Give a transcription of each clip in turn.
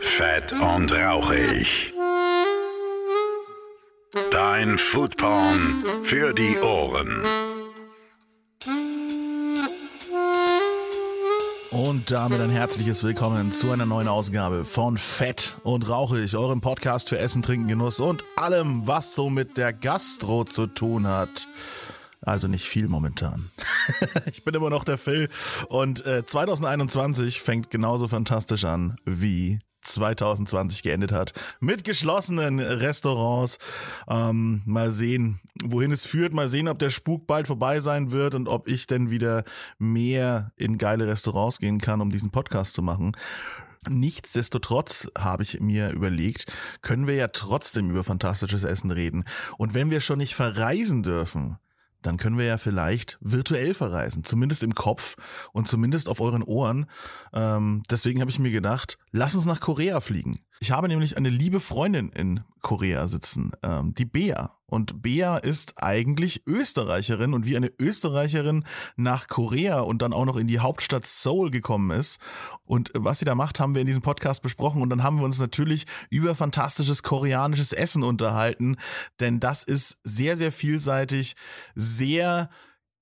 Fett und rauchig. Dein Foodporn für die Ohren. Und damit ein herzliches Willkommen zu einer neuen Ausgabe von Fett und Rauchig, eurem Podcast für Essen, Trinken, Genuss und allem, was so mit der Gastro zu tun hat. Also nicht viel momentan. Ich bin immer noch der Phil und 2021 fängt genauso fantastisch an, wie 2020 geendet hat. Mit geschlossenen Restaurants. Mal sehen, wohin es führt. Mal sehen, ob der Spuk bald vorbei sein wird und ob ich denn wieder mehr in geile Restaurants gehen kann, um diesen Podcast zu machen. Nichtsdestotrotz habe ich mir überlegt, können wir ja trotzdem über fantastisches Essen reden. Und wenn wir schon nicht verreisen dürfen, dann können wir ja vielleicht virtuell verreisen, zumindest im Kopf und zumindest auf euren Ohren. Deswegen habe ich mir gedacht, lass uns nach Korea fliegen. Ich habe nämlich eine liebe Freundin in Korea sitzen, die Bea. Und Bea ist eigentlich Österreicherin und wie eine Österreicherin nach Korea und dann auch noch in die Hauptstadt Seoul gekommen ist. Und was sie da macht, haben wir in diesem Podcast besprochen und dann haben wir uns natürlich über fantastisches koreanisches Essen unterhalten, denn das ist sehr, sehr vielseitig, sehr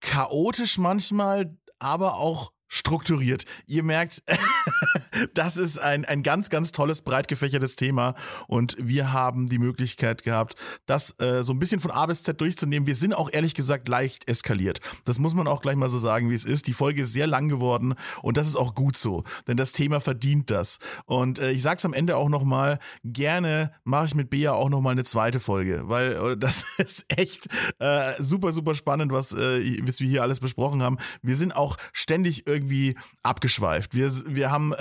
chaotisch manchmal, aber auch strukturiert. Ihr merkt, das ist ein ganz, ganz tolles, breit gefächertes Thema und wir haben die Möglichkeit gehabt, das so ein bisschen von A bis Z durchzunehmen. Wir sind auch ehrlich gesagt leicht eskaliert. Das muss man auch gleich mal so sagen, wie es ist. Die Folge ist sehr lang geworden und das ist auch gut so, denn das Thema verdient das. Und ich sag's am Ende auch nochmal, gerne mache ich mit Bea auch nochmal eine zweite Folge, weil das ist echt super, super spannend, was wir hier alles besprochen haben. Wir sind auch ständig irgendwie abgeschweift. Wir haben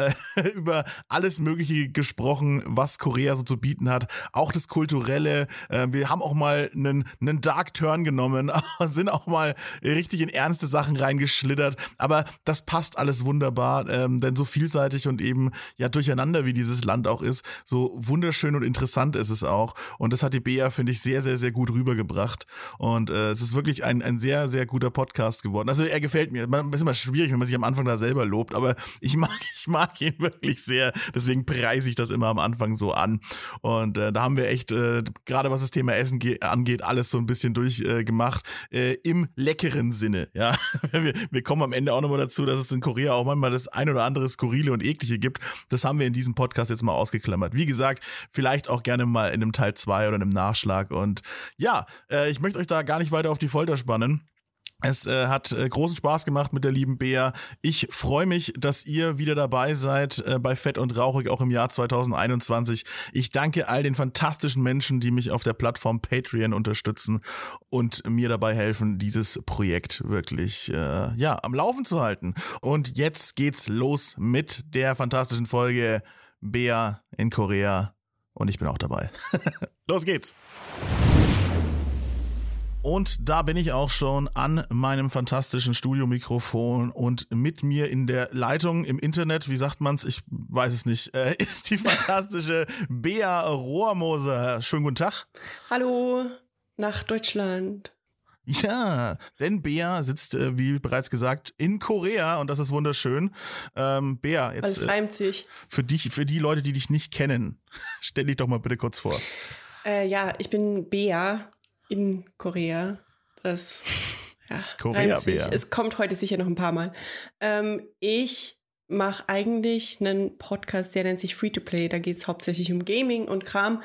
über alles Mögliche gesprochen, was Korea so zu bieten hat, auch das Kulturelle. Wir haben auch mal einen Dark Turn genommen, sind auch mal richtig in ernste Sachen reingeschlittert, aber das passt alles wunderbar, denn so vielseitig und eben ja durcheinander, wie dieses Land auch ist, so wunderschön und interessant ist es auch und das hat die Bea, finde ich, sehr, sehr, sehr gut rübergebracht und es ist wirklich ein sehr, sehr guter Podcast geworden. Also er gefällt mir. Es ist immer schwierig, wenn man sich am Anfang da selber lobt, aber ich mag ihn wirklich sehr, deswegen preise ich das immer am Anfang so an und da haben wir echt, gerade was das Thema Essen angeht, alles so ein bisschen durchgemacht, im leckeren Sinne, ja, wir kommen am Ende auch nochmal dazu, dass es in Korea auch manchmal das ein oder andere Skurrile und Eklige gibt, das haben wir in diesem Podcast jetzt mal ausgeklammert, wie gesagt, vielleicht auch gerne mal in einem Teil 2 oder einem Nachschlag und ja, ich möchte euch da gar nicht weiter auf die Folter spannen. Es hat großen Spaß gemacht mit der lieben Bea. Ich freue mich, dass ihr wieder dabei seid bei Fett und Rauchig, auch im Jahr 2021. Ich danke all den fantastischen Menschen, die mich auf der Plattform Patreon unterstützen und mir dabei helfen, dieses Projekt wirklich am Laufen zu halten. Und jetzt geht's los mit der fantastischen Folge Bea in Korea. Und ich bin auch dabei. Los geht's! Und da bin ich auch schon an meinem fantastischen Studiomikrofon und mit mir in der Leitung im Internet, wie sagt man's, ich weiß es nicht, ist die fantastische Bea Rohrmoser. Schönen guten Tag. Hallo nach Deutschland. Ja, denn Bea sitzt, wie bereits gesagt, in Korea und das ist wunderschön. Bea, jetzt für die Leute, die dich nicht kennen, stell dich doch mal bitte kurz vor. Ich bin Bea. In Korea. Das Korea Bea. Es kommt heute sicher noch ein paar Mal. Ich mache eigentlich einen Podcast, der nennt sich Free-to-Play. Da geht es hauptsächlich um Gaming und Kram.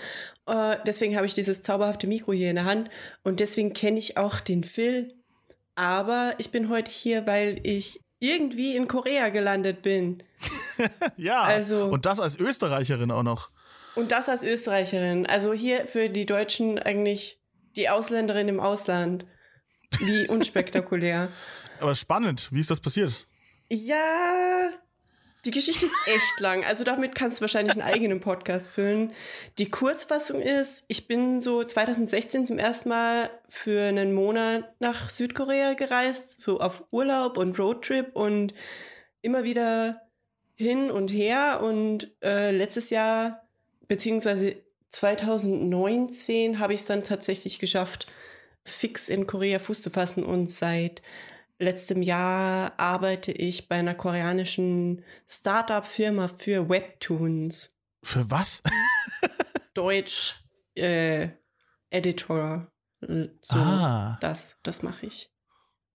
Deswegen habe ich dieses zauberhafte Mikro hier in der Hand. Und deswegen kenne ich auch den Phil. Aber ich bin heute hier, weil ich irgendwie in Korea gelandet bin. Ja, also, und das als Österreicherin auch noch. Und das als Österreicherin. Also hier für die Deutschen eigentlich... Die Ausländerin im Ausland. Wie unspektakulär. Aber spannend. Wie ist das passiert? Ja, die Geschichte ist echt lang. Also damit kannst du wahrscheinlich einen eigenen Podcast füllen. Die Kurzfassung ist, ich bin so 2016 zum ersten Mal für einen Monat nach Südkorea gereist. So auf Urlaub und Roadtrip und immer wieder hin und her. Und letztes Jahr, beziehungsweise 2019 habe ich es dann tatsächlich geschafft, fix in Korea Fuß zu fassen und seit letztem Jahr arbeite ich bei einer koreanischen Startup-Firma für Webtoons. Für was? Deutsch Editor. So, das mache ich.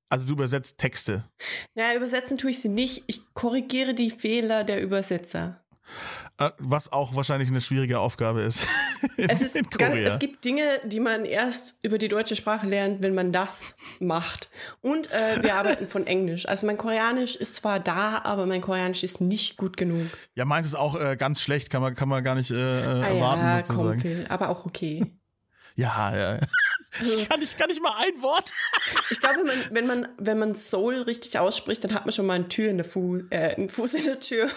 Also du übersetzt Texte? Ja, übersetzen tue ich sie nicht. Ich korrigiere die Fehler der Übersetzer. Was auch wahrscheinlich eine schwierige Aufgabe ist. In Korea. Es gibt Dinge, die man erst über die deutsche Sprache lernt, wenn man das macht. Und wir arbeiten von Englisch. Also mein Koreanisch ist zwar da, aber mein Koreanisch ist nicht gut genug. Ja, meins ist auch ganz schlecht, kann man gar nicht erwarten. Ja, sozusagen. Komm, Phil, aber auch okay. Ja. Ich kann nicht mal ein Wort. Ich glaube, wenn man Seoul richtig ausspricht, dann hat man schon mal einen Fuß in der Tür.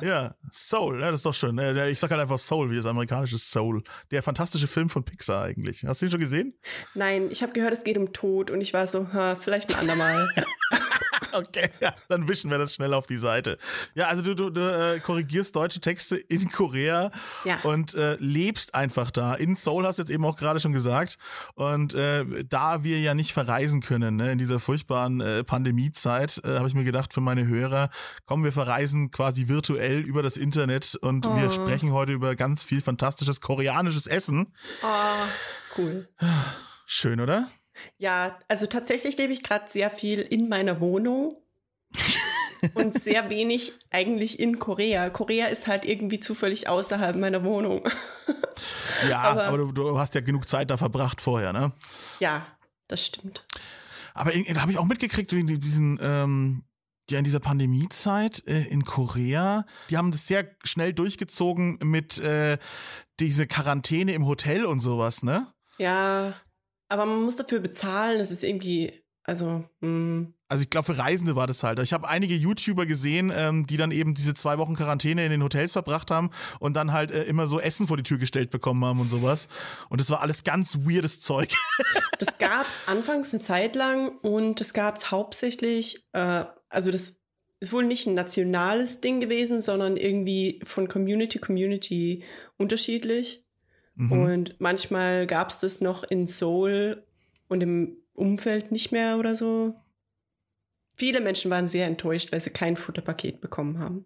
Ja, Seoul, ja, das ist doch schön. Ich sag halt einfach Seoul, wie das amerikanische Seoul. Der fantastische Film von Pixar eigentlich. Hast du ihn schon gesehen? Nein, ich habe gehört, es geht um Tod und ich war so, vielleicht ein andermal. Okay, ja, dann wischen wir das schnell auf die Seite. Ja, also du korrigierst deutsche Texte in Korea und lebst einfach da. In Seoul hast du jetzt eben auch gerade schon gesagt. Und da wir ja nicht verreisen können, ne, in dieser furchtbaren Pandemiezeit, habe ich mir gedacht, für meine Hörer, komm, wir verreisen quasi virtuell über das Internet und wir sprechen heute über ganz viel fantastisches koreanisches Essen. Cool. Schön, oder? Ja, also tatsächlich lebe ich gerade sehr viel in meiner Wohnung und sehr wenig eigentlich in Korea. Korea ist halt irgendwie zufällig außerhalb meiner Wohnung. Ja, aber du hast ja genug Zeit da verbracht vorher, ne? Ja, das stimmt. Aber habe ich auch mitgekriegt, wegen diesen... in dieser Pandemiezeit in Korea, die haben das sehr schnell durchgezogen mit diese Quarantäne im Hotel und sowas, ne? Ja, aber man muss dafür bezahlen, das ist irgendwie, Also ich glaube, für Reisende war das halt. Ich habe einige YouTuber gesehen, die dann eben diese 2 Wochen Quarantäne in den Hotels verbracht haben und dann halt immer so Essen vor die Tür gestellt bekommen haben und sowas. Und das war alles ganz weirdes Zeug. Das gab's anfangs eine Zeit lang und das gab's hauptsächlich, das ist wohl nicht ein nationales Ding gewesen, sondern irgendwie von Community unterschiedlich. Mhm. Und manchmal gab's das noch in Seoul und im Umfeld nicht mehr oder so. Viele Menschen waren sehr enttäuscht, weil sie kein Futterpaket bekommen haben.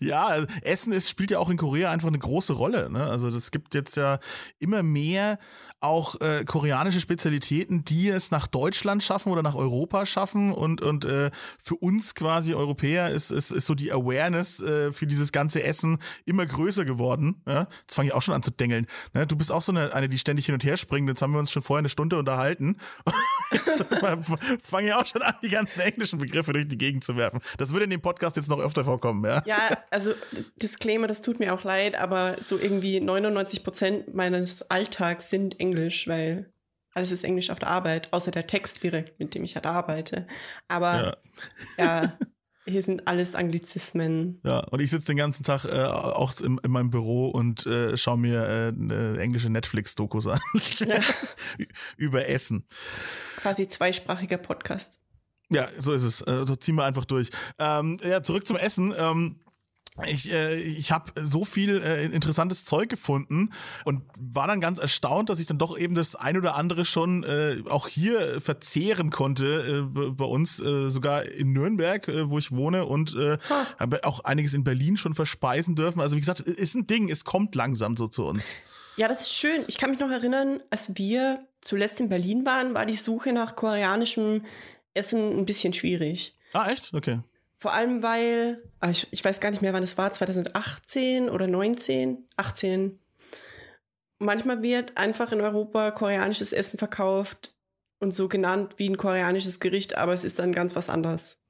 Ja, Essen spielt ja auch in Korea einfach eine große Rolle, ne? Also es gibt jetzt ja immer mehr auch koreanische Spezialitäten, die es nach Deutschland schaffen oder nach Europa schaffen. Und für uns quasi Europäer ist so die Awareness für dieses ganze Essen immer größer geworden. Ja? Jetzt fange ich auch schon an zu dengeln. Ne? Du bist auch so eine, die ständig hin und her springt. Jetzt haben wir uns schon vorher eine Stunde unterhalten. Jetzt fange ich auch schon an, die ganzen englischen Begriffe durch die Gegend zu werfen. Das würde in dem Podcast jetzt noch öfter vorkommen. Ja? Ja, also Disclaimer, das tut mir auch leid, aber so irgendwie 99% meines Alltags sind Englisch, weil alles ist Englisch auf der Arbeit, außer der Text direkt, mit dem ich halt arbeite. Aber ja hier sind alles Anglizismen. Ja, und ich sitze den ganzen Tag auch in meinem Büro und schaue mir englische Netflix-Dokus an. Ja. Über Essen. Quasi zweisprachiger Podcast. Ja, so ist es. So ziehen wir einfach durch. Zurück zum Essen. Ich habe so viel interessantes Zeug gefunden und war dann ganz erstaunt, dass ich dann doch eben das ein oder andere schon auch hier verzehren konnte, bei uns sogar in Nürnberg, wo ich wohne, und habe auch einiges in Berlin schon verspeisen dürfen. Also wie gesagt, ist ein Ding, es kommt langsam so zu uns. Ja, das ist schön. Ich kann mich noch erinnern, als wir zuletzt in Berlin waren, war die Suche nach koreanischem Essen ein bisschen schwierig. Ah, echt? Okay. Vor allem, weil, ich weiß gar nicht mehr, wann es war, 2018 oder 19, 18. Manchmal wird einfach in Europa koreanisches Essen verkauft und so genannt wie ein koreanisches Gericht, aber es ist dann ganz was anderes.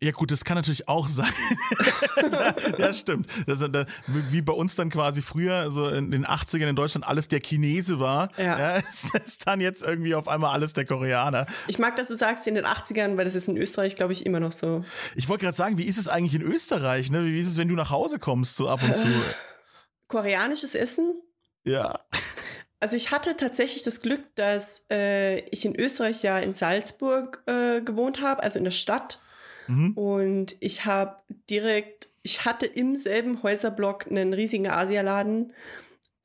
Ja gut, das kann natürlich auch sein. Ja, stimmt. Das, wie bei uns dann quasi früher, also in den 80ern in Deutschland, alles der Chinese war, ja, ist dann jetzt irgendwie auf einmal alles der Koreaner. Ich mag, dass du sagst, in den 80ern, weil das ist in Österreich, glaube ich, immer noch so. Ich wollte gerade sagen, wie ist es eigentlich in Österreich? Ne? Wie ist es, wenn du nach Hause kommst, so ab und zu? Koreanisches Essen? Ja. Also ich hatte tatsächlich das Glück, dass ich in Österreich ja in Salzburg gewohnt habe, also in der Stadt. Mhm. Und ich hatte im selben Häuserblock einen riesigen Asialaden,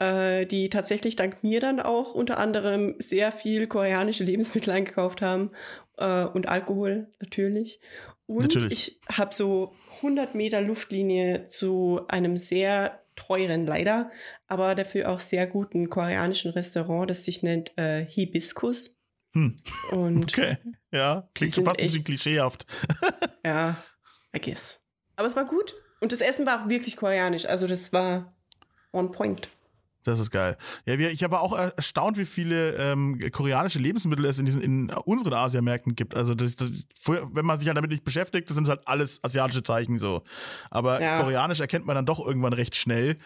die tatsächlich dank mir dann auch unter anderem sehr viel koreanische Lebensmittel eingekauft haben und Alkohol natürlich. Und natürlich. Ich habe so 100 Meter Luftlinie zu einem sehr teuren, leider, aber dafür auch sehr guten koreanischen Restaurant, das sich nennt Hibiscus. Und okay, ja, klingt schon fast ein bisschen klischeehaft. Ja, I guess. Aber es war gut und das Essen war auch wirklich koreanisch, also das war on point. Das ist geil. Ja, ich habe auch erstaunt, wie viele koreanische Lebensmittel es in unseren Asiamärkten gibt. Also wenn man sich halt damit nicht beschäftigt, das sind halt alles asiatische Zeichen so. Aber ja. Koreanisch erkennt man dann doch irgendwann recht schnell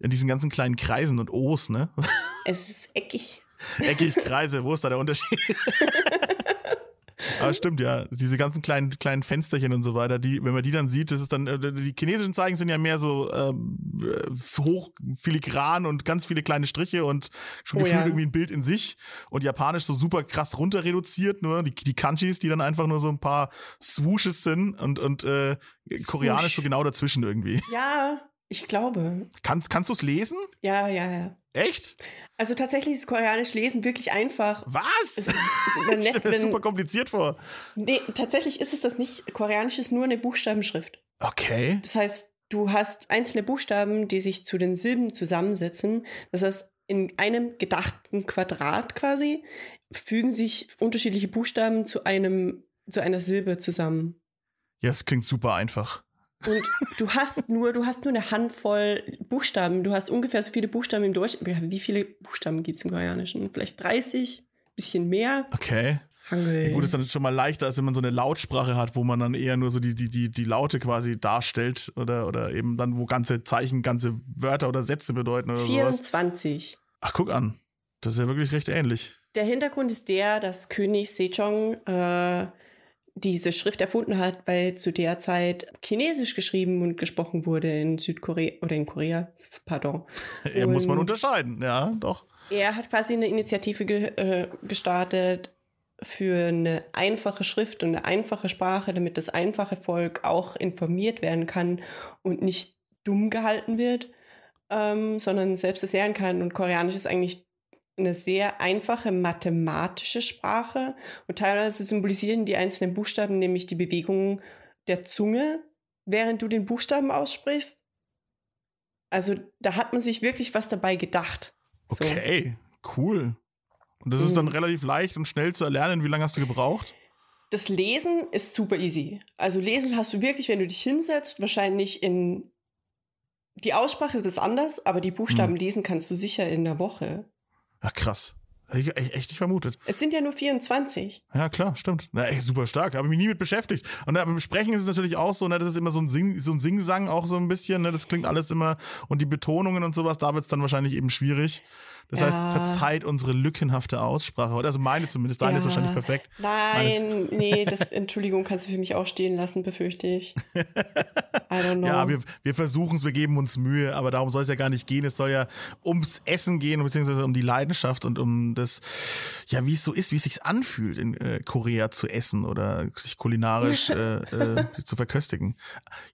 in diesen ganzen kleinen Kreisen und O's, ne? Es ist eckig. Eckig, Kreise, wo ist da der Unterschied? Aber stimmt, ja. Diese ganzen kleinen Fensterchen und so weiter, die, wenn man die dann sieht, das ist dann, die chinesischen Zeichen sind ja mehr so hoch filigran und ganz viele kleine Striche und schon gefühlt irgendwie ein Bild in sich. Und japanisch so super krass runter reduziert, nur die Kanjis, die dann einfach nur so ein paar Swooshes sind und koreanisch so genau dazwischen irgendwie. Ja, ich glaube. Kannst du es lesen? Ja, ja, ja. Echt? Also tatsächlich ist koreanisch lesen wirklich einfach. Was? Ich stelle mir das super kompliziert vor. Nee, tatsächlich ist es das nicht. Koreanisch ist nur eine Buchstabenschrift. Okay. Das heißt, du hast einzelne Buchstaben, die sich zu den Silben zusammensetzen. Das heißt, in einem gedachten Quadrat quasi fügen sich unterschiedliche Buchstaben zu einer Silbe zusammen. Ja, das klingt super einfach. Und du hast nur eine Handvoll Buchstaben. Du hast ungefähr so viele Buchstaben im Deutschen. Wie viele Buchstaben gibt es im Koreanischen? Vielleicht 30, ein bisschen mehr. Okay. Ja, gut, ist dann schon mal leichter, als wenn man so eine Lautsprache hat, wo man dann eher nur so die Laute quasi darstellt oder eben dann, wo ganze Zeichen, ganze Wörter oder Sätze bedeuten oder 24. Sowas. Ach, guck an. Das ist ja wirklich recht ähnlich. Der Hintergrund ist der, dass König Sejong diese Schrift erfunden hat, weil zu der Zeit Chinesisch geschrieben und gesprochen wurde in Südkorea oder in Korea, pardon. Ja, muss man unterscheiden, ja, doch. Er hat quasi eine Initiative gestartet für eine einfache Schrift und eine einfache Sprache, damit das einfache Volk auch informiert werden kann und nicht dumm gehalten wird, sondern selbst es lernen kann. Und Koreanisch ist eigentlich eine sehr einfache mathematische Sprache und teilweise symbolisieren die einzelnen Buchstaben nämlich die Bewegungen der Zunge, während du den Buchstaben aussprichst. Also da hat man sich wirklich was dabei gedacht. So. Okay, cool. Und das ist dann relativ leicht und schnell zu erlernen. Wie lange hast du gebraucht? Das Lesen ist super easy. Also Lesen hast du wirklich, wenn du dich hinsetzt, wahrscheinlich in... Die Aussprache ist anders, aber die Buchstaben lesen kannst du sicher in der Woche. Ach, krass. Hätte ich echt nicht vermutet. Es sind ja nur 24. Ja, klar, stimmt. Na, echt super stark. Habe ich mich nie mit beschäftigt. Und beim Sprechen ist es natürlich auch so, ne, das ist immer so ein Singsang auch so ein bisschen. Ne, das klingt alles immer. Und die Betonungen und sowas, da wird es dann wahrscheinlich eben schwierig. Das heißt, verzeiht unsere lückenhafte Aussprache. Also meine zumindest. Deine ist wahrscheinlich perfekt. Nein, Entschuldigung, kannst du für mich auch stehen lassen, befürchte ich. I don't know. Ja, wir versuchen es, wir geben uns Mühe, aber darum soll es ja gar nicht gehen. Es soll ja ums Essen gehen, beziehungsweise um die Leidenschaft und um das, ja, wie es so ist, wie es sich anfühlt, in Korea zu essen oder sich kulinarisch zu verköstigen.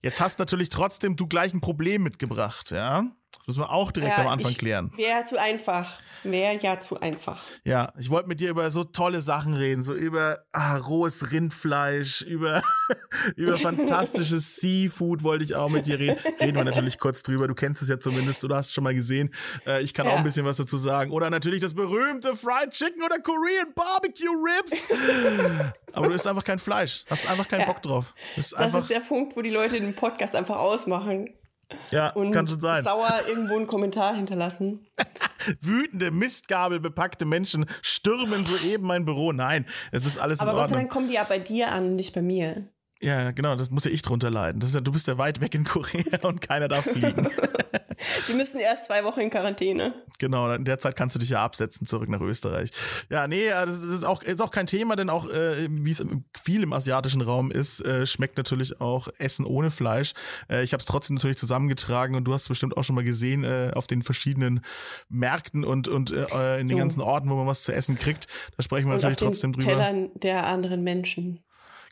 Jetzt hast natürlich trotzdem du gleich ein Problem mitgebracht, ja? Das müssen wir auch direkt am Anfang klären. Wäre ja zu einfach. Ja, ich wollte mit dir über so tolle Sachen reden, so über rohes Rindfleisch, über fantastisches Seafood wollte ich auch mit dir reden. Reden wir natürlich kurz drüber, du kennst es ja zumindest, du hast es schon mal gesehen. Ich kann auch ein bisschen was dazu sagen. Oder natürlich das berühmte Fried Chicken oder Korean Barbecue Ribs. Aber du isst einfach kein Fleisch, hast einfach keinen Bock drauf. Das ist der Punkt, wo die Leute den Podcast einfach ausmachen. Ja, und kann schon sein. Sauer irgendwo einen Kommentar hinterlassen. Wütende, mistgabelbepackte Menschen stürmen soeben mein Büro. Nein, es ist alles in Ordnung. Aber Gott sei Dank kommen die ja bei dir an, nicht bei mir. Ja, genau, das muss ja ich drunter leiden. Du bist ja weit weg in Korea und keiner darf fliegen. Die müssen erst 2 Wochen in Quarantäne. Genau, in der Zeit kannst du dich ja absetzen, zurück nach Österreich. Ja, nee, das ist auch kein Thema, denn auch, wie es viel im asiatischen Raum ist, schmeckt natürlich auch Essen ohne Fleisch. Ich habe es trotzdem natürlich zusammengetragen und du hast es bestimmt auch schon mal gesehen auf den verschiedenen Märkten und in den ganzen Orten, wo man was zu essen kriegt. Da sprechen wir natürlich trotzdem drüber. Auf den Tellern der anderen Menschen.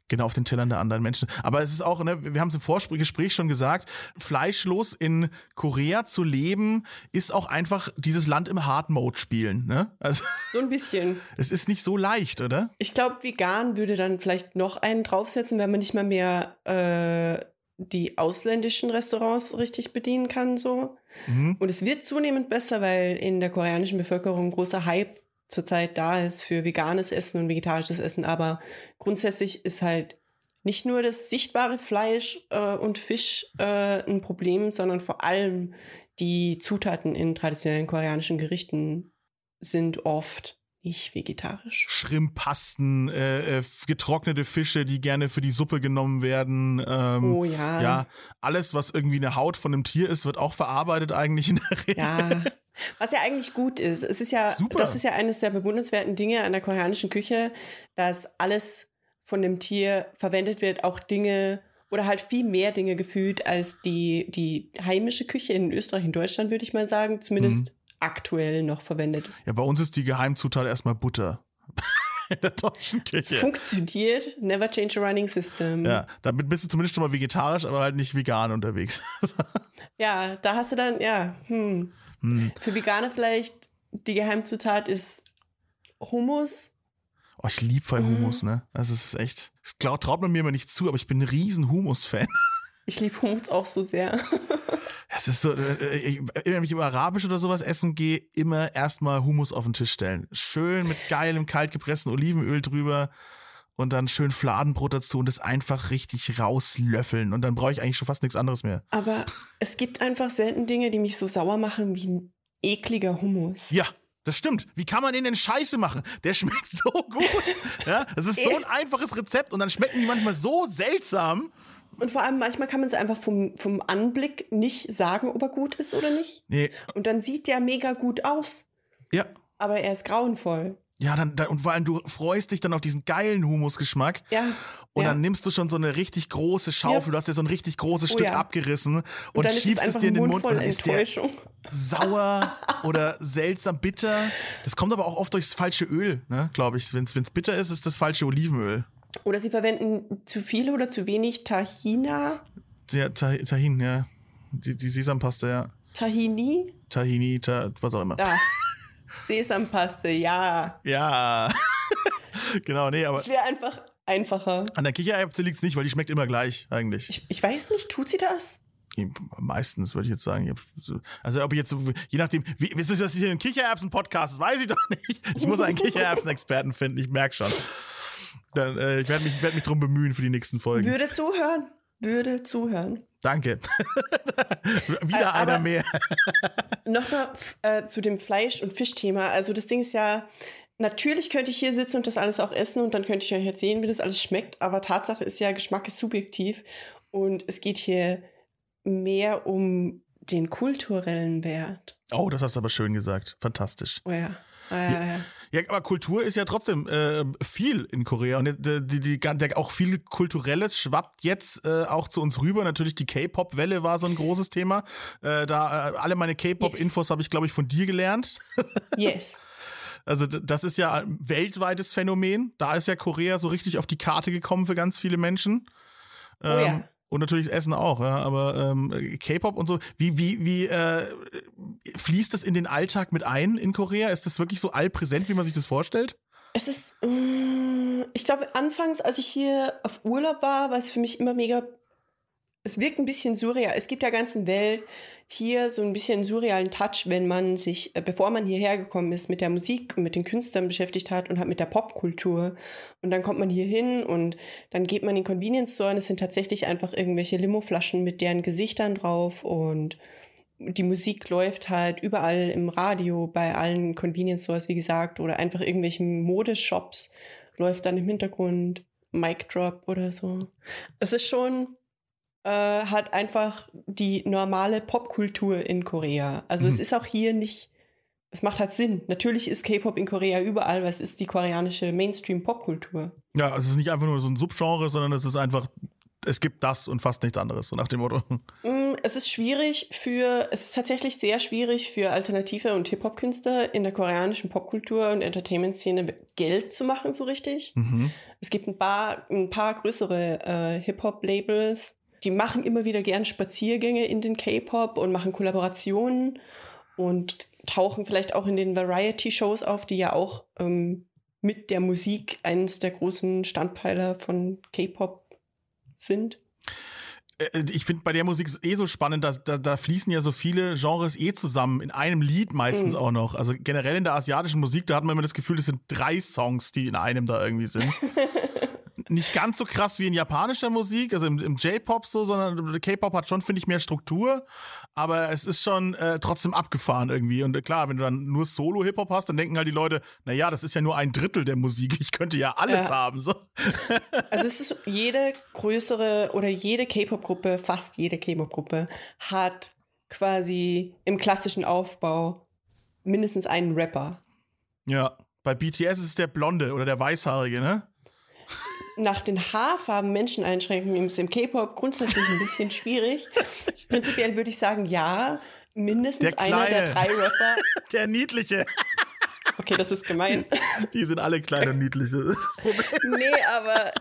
Genau, auf den Tellern der anderen Menschen. Aber es ist auch, ne, wir haben es im Vorgespräch schon gesagt, fleischlos in Korea zu leben, ist auch einfach dieses Land im Hard-Mode spielen. Ne? Also, so ein bisschen. Es ist nicht so leicht, oder? Ich glaube, vegan würde dann vielleicht noch einen draufsetzen, wenn man nicht mal mehr die ausländischen Restaurants richtig bedienen kann. So. Mhm. Und es wird zunehmend besser, weil in der koreanischen Bevölkerung ein großer Hype zurzeit da ist für veganes Essen und vegetarisches Essen, aber grundsätzlich ist halt nicht nur das sichtbare Fleisch und Fisch ein Problem, sondern vor allem die Zutaten in traditionellen koreanischen Gerichten sind oft nicht vegetarisch. Shrimppasten, getrocknete Fische, die gerne für die Suppe genommen werden. Oh ja. Ja, alles, was irgendwie eine Haut von einem Tier ist, wird auch verarbeitet eigentlich in der Regel. Ja. Was ja eigentlich gut ist. Es ist ja, super. Das ist ja eines der bewundernswerten Dinge an der koreanischen Küche, dass alles von dem Tier verwendet wird, auch Dinge oder halt viel mehr Dinge gefühlt als die heimische Küche in Österreich, in Deutschland, würde ich mal sagen, zumindest aktuell noch verwendet. Ja, bei uns ist die Geheimzutat erstmal Butter. In der deutschen Küche. Funktioniert. Never change a running system. Ja, damit bist du zumindest schon mal vegetarisch, aber halt nicht vegan unterwegs. Ja, da hast du dann, ja, Für Veganer vielleicht, die Geheimzutat ist Hummus. Oh, ich liebe voll Hummus, ne? Also es ist echt, ich glaub, traut man mir immer nicht zu, aber ich bin ein riesen Hummus-Fan. Ich liebe Hummus auch so sehr. Es ist so, wenn ich über Arabisch oder sowas essen gehe, immer erstmal Hummus auf den Tisch stellen. Schön mit geilem, kalt gepresstem Olivenöl drüber und dann schön Fladenbrot dazu und das einfach richtig rauslöffeln. Und dann brauche ich eigentlich schon fast nichts anderes mehr. Aber es gibt einfach selten Dinge, die mich so sauer machen wie ein ekliger Hummus. Ja. Das stimmt. Wie kann man den denn scheiße machen? Der schmeckt so gut. Ja, das ist so ein einfaches Rezept und dann schmecken die manchmal so seltsam. Und vor allem manchmal kann man es einfach vom Anblick nicht sagen, ob er gut ist oder nicht. Nee. Und dann sieht der mega gut aus. Ja. Aber er ist grauenvoll. Ja, dann und vor allem du freust dich dann auf diesen geilen Hummusgeschmack. Ja. Und dann nimmst du schon so eine richtig große Schaufel, du hast ja so ein richtig großes Stück abgerissen und schiebst es dir in den Mund und dann ist der sauer oder seltsam bitter. Das kommt aber auch oft durchs falsche Öl, ne, glaube ich. Wenn's bitter ist, ist das falsche Olivenöl. Oder sie verwenden zu viel oder zu wenig Tahina. Ja, Tahin, ja. Die Sesampaste, ja. Tahini? Tahini, was auch immer. Das. Sesampaste, ja. Ja. Genau, nee, aber... Es wäre einfacher. An der Kichererbse liegt es nicht, weil die schmeckt immer gleich eigentlich. Ich weiß nicht, tut sie das? Meistens, würde ich jetzt sagen. Also ob ich jetzt, je nachdem, ist das hier ein Kichererbsen-Podcast? Das weiß ich doch nicht. Ich muss einen Kichererbsen-Experten finden, ich merke schon. Dann, ich werde mich drum bemühen für die nächsten Folgen. Würde zuhören. Danke. Wieder aber einer mehr. Nochmal zu dem Fleisch- und Fischthema. Also das Ding ist ja, natürlich könnte ich hier sitzen und das alles auch essen und dann könnte ich euch erzählen, wie das alles schmeckt. Aber Tatsache ist ja, Geschmack ist subjektiv und es geht hier mehr um den kulturellen Wert. Oh, das hast du aber schön gesagt. Fantastisch. Oh ja. Ja, aber Kultur ist ja trotzdem viel in Korea und auch viel Kulturelles schwappt jetzt auch zu uns rüber. Natürlich die K-Pop-Welle war so ein großes Thema. Alle meine K-Pop-Infos habe ich, glaube ich, von dir gelernt. Yes. Also das ist ja ein weltweites Phänomen. Da ist ja Korea so richtig auf die Karte gekommen für ganz viele Menschen. Oh ja. Und natürlich das Essen auch, ja, aber K-Pop und so. Wie fließt das in den Alltag mit ein in Korea? Ist das wirklich so allpräsent, wie man sich das vorstellt? Es ist, ich glaube, anfangs, als ich hier auf Urlaub war, war es für mich immer mega, es wirkt ein bisschen surreal. Es gibt der ganzen Welt hier so ein bisschen surrealen Touch, wenn man sich, bevor man hierher gekommen ist, mit der Musik und mit den Künstlern beschäftigt hat und hat mit der Popkultur. Und dann kommt man hier hin und dann geht man in den Convenience Store und es sind tatsächlich einfach irgendwelche Limoflaschen mit deren Gesichtern drauf und die Musik läuft halt überall im Radio, bei allen Convenience Stores, wie gesagt, oder einfach irgendwelchen Modeshops läuft dann im Hintergrund Mic Drop oder so. Es ist schon... hat einfach die normale Popkultur in Korea. Also es ist auch hier nicht, es macht halt Sinn. Natürlich ist K-Pop in Korea überall, weil es ist die koreanische Mainstream-Popkultur. Ja, also es ist nicht einfach nur so ein Subgenre, sondern es ist einfach, es gibt das und fast nichts anderes, so nach dem Motto. Es ist tatsächlich sehr schwierig für alternative und Hip-Hop-Künstler in der koreanischen Popkultur und Entertainment-Szene Geld zu machen, so richtig. Es gibt ein paar größere Hip-Hop-Labels, die machen immer wieder gern Spaziergänge in den K-Pop und machen Kollaborationen und tauchen vielleicht auch in den Variety-Shows auf, die ja auch mit der Musik eines der großen Standpfeiler von K-Pop sind. Ich finde bei der Musik so spannend, dass da fließen ja so viele Genres zusammen, in einem Lied meistens auch noch. Also generell in der asiatischen Musik, da hat man immer das Gefühl, es sind 3 Songs, die in einem da irgendwie sind. Nicht ganz so krass wie in japanischer Musik, also im J-Pop so, sondern K-Pop hat schon, finde ich, mehr Struktur, aber es ist schon trotzdem abgefahren irgendwie. Und klar, wenn du dann nur Solo-Hip-Hop hast, dann denken halt die Leute, naja, das ist ja nur ein Drittel der Musik, ich könnte ja alles haben. So. Also es ist jede größere oder jede K-Pop-Gruppe, fast jede K-Pop-Gruppe hat quasi im klassischen Aufbau mindestens einen Rapper. Ja, bei BTS ist es der Blonde oder der Weißhaarige, ne? Nach den Haarfarben Menschen einschränken ist im K-Pop grundsätzlich ein bisschen schwierig. Prinzipiell würde ich sagen, ja, mindestens einer der 3 Rapper. Der Niedliche. Okay, das ist gemein. Die sind alle klein und niedlich, das ist das Problem. Nee, aber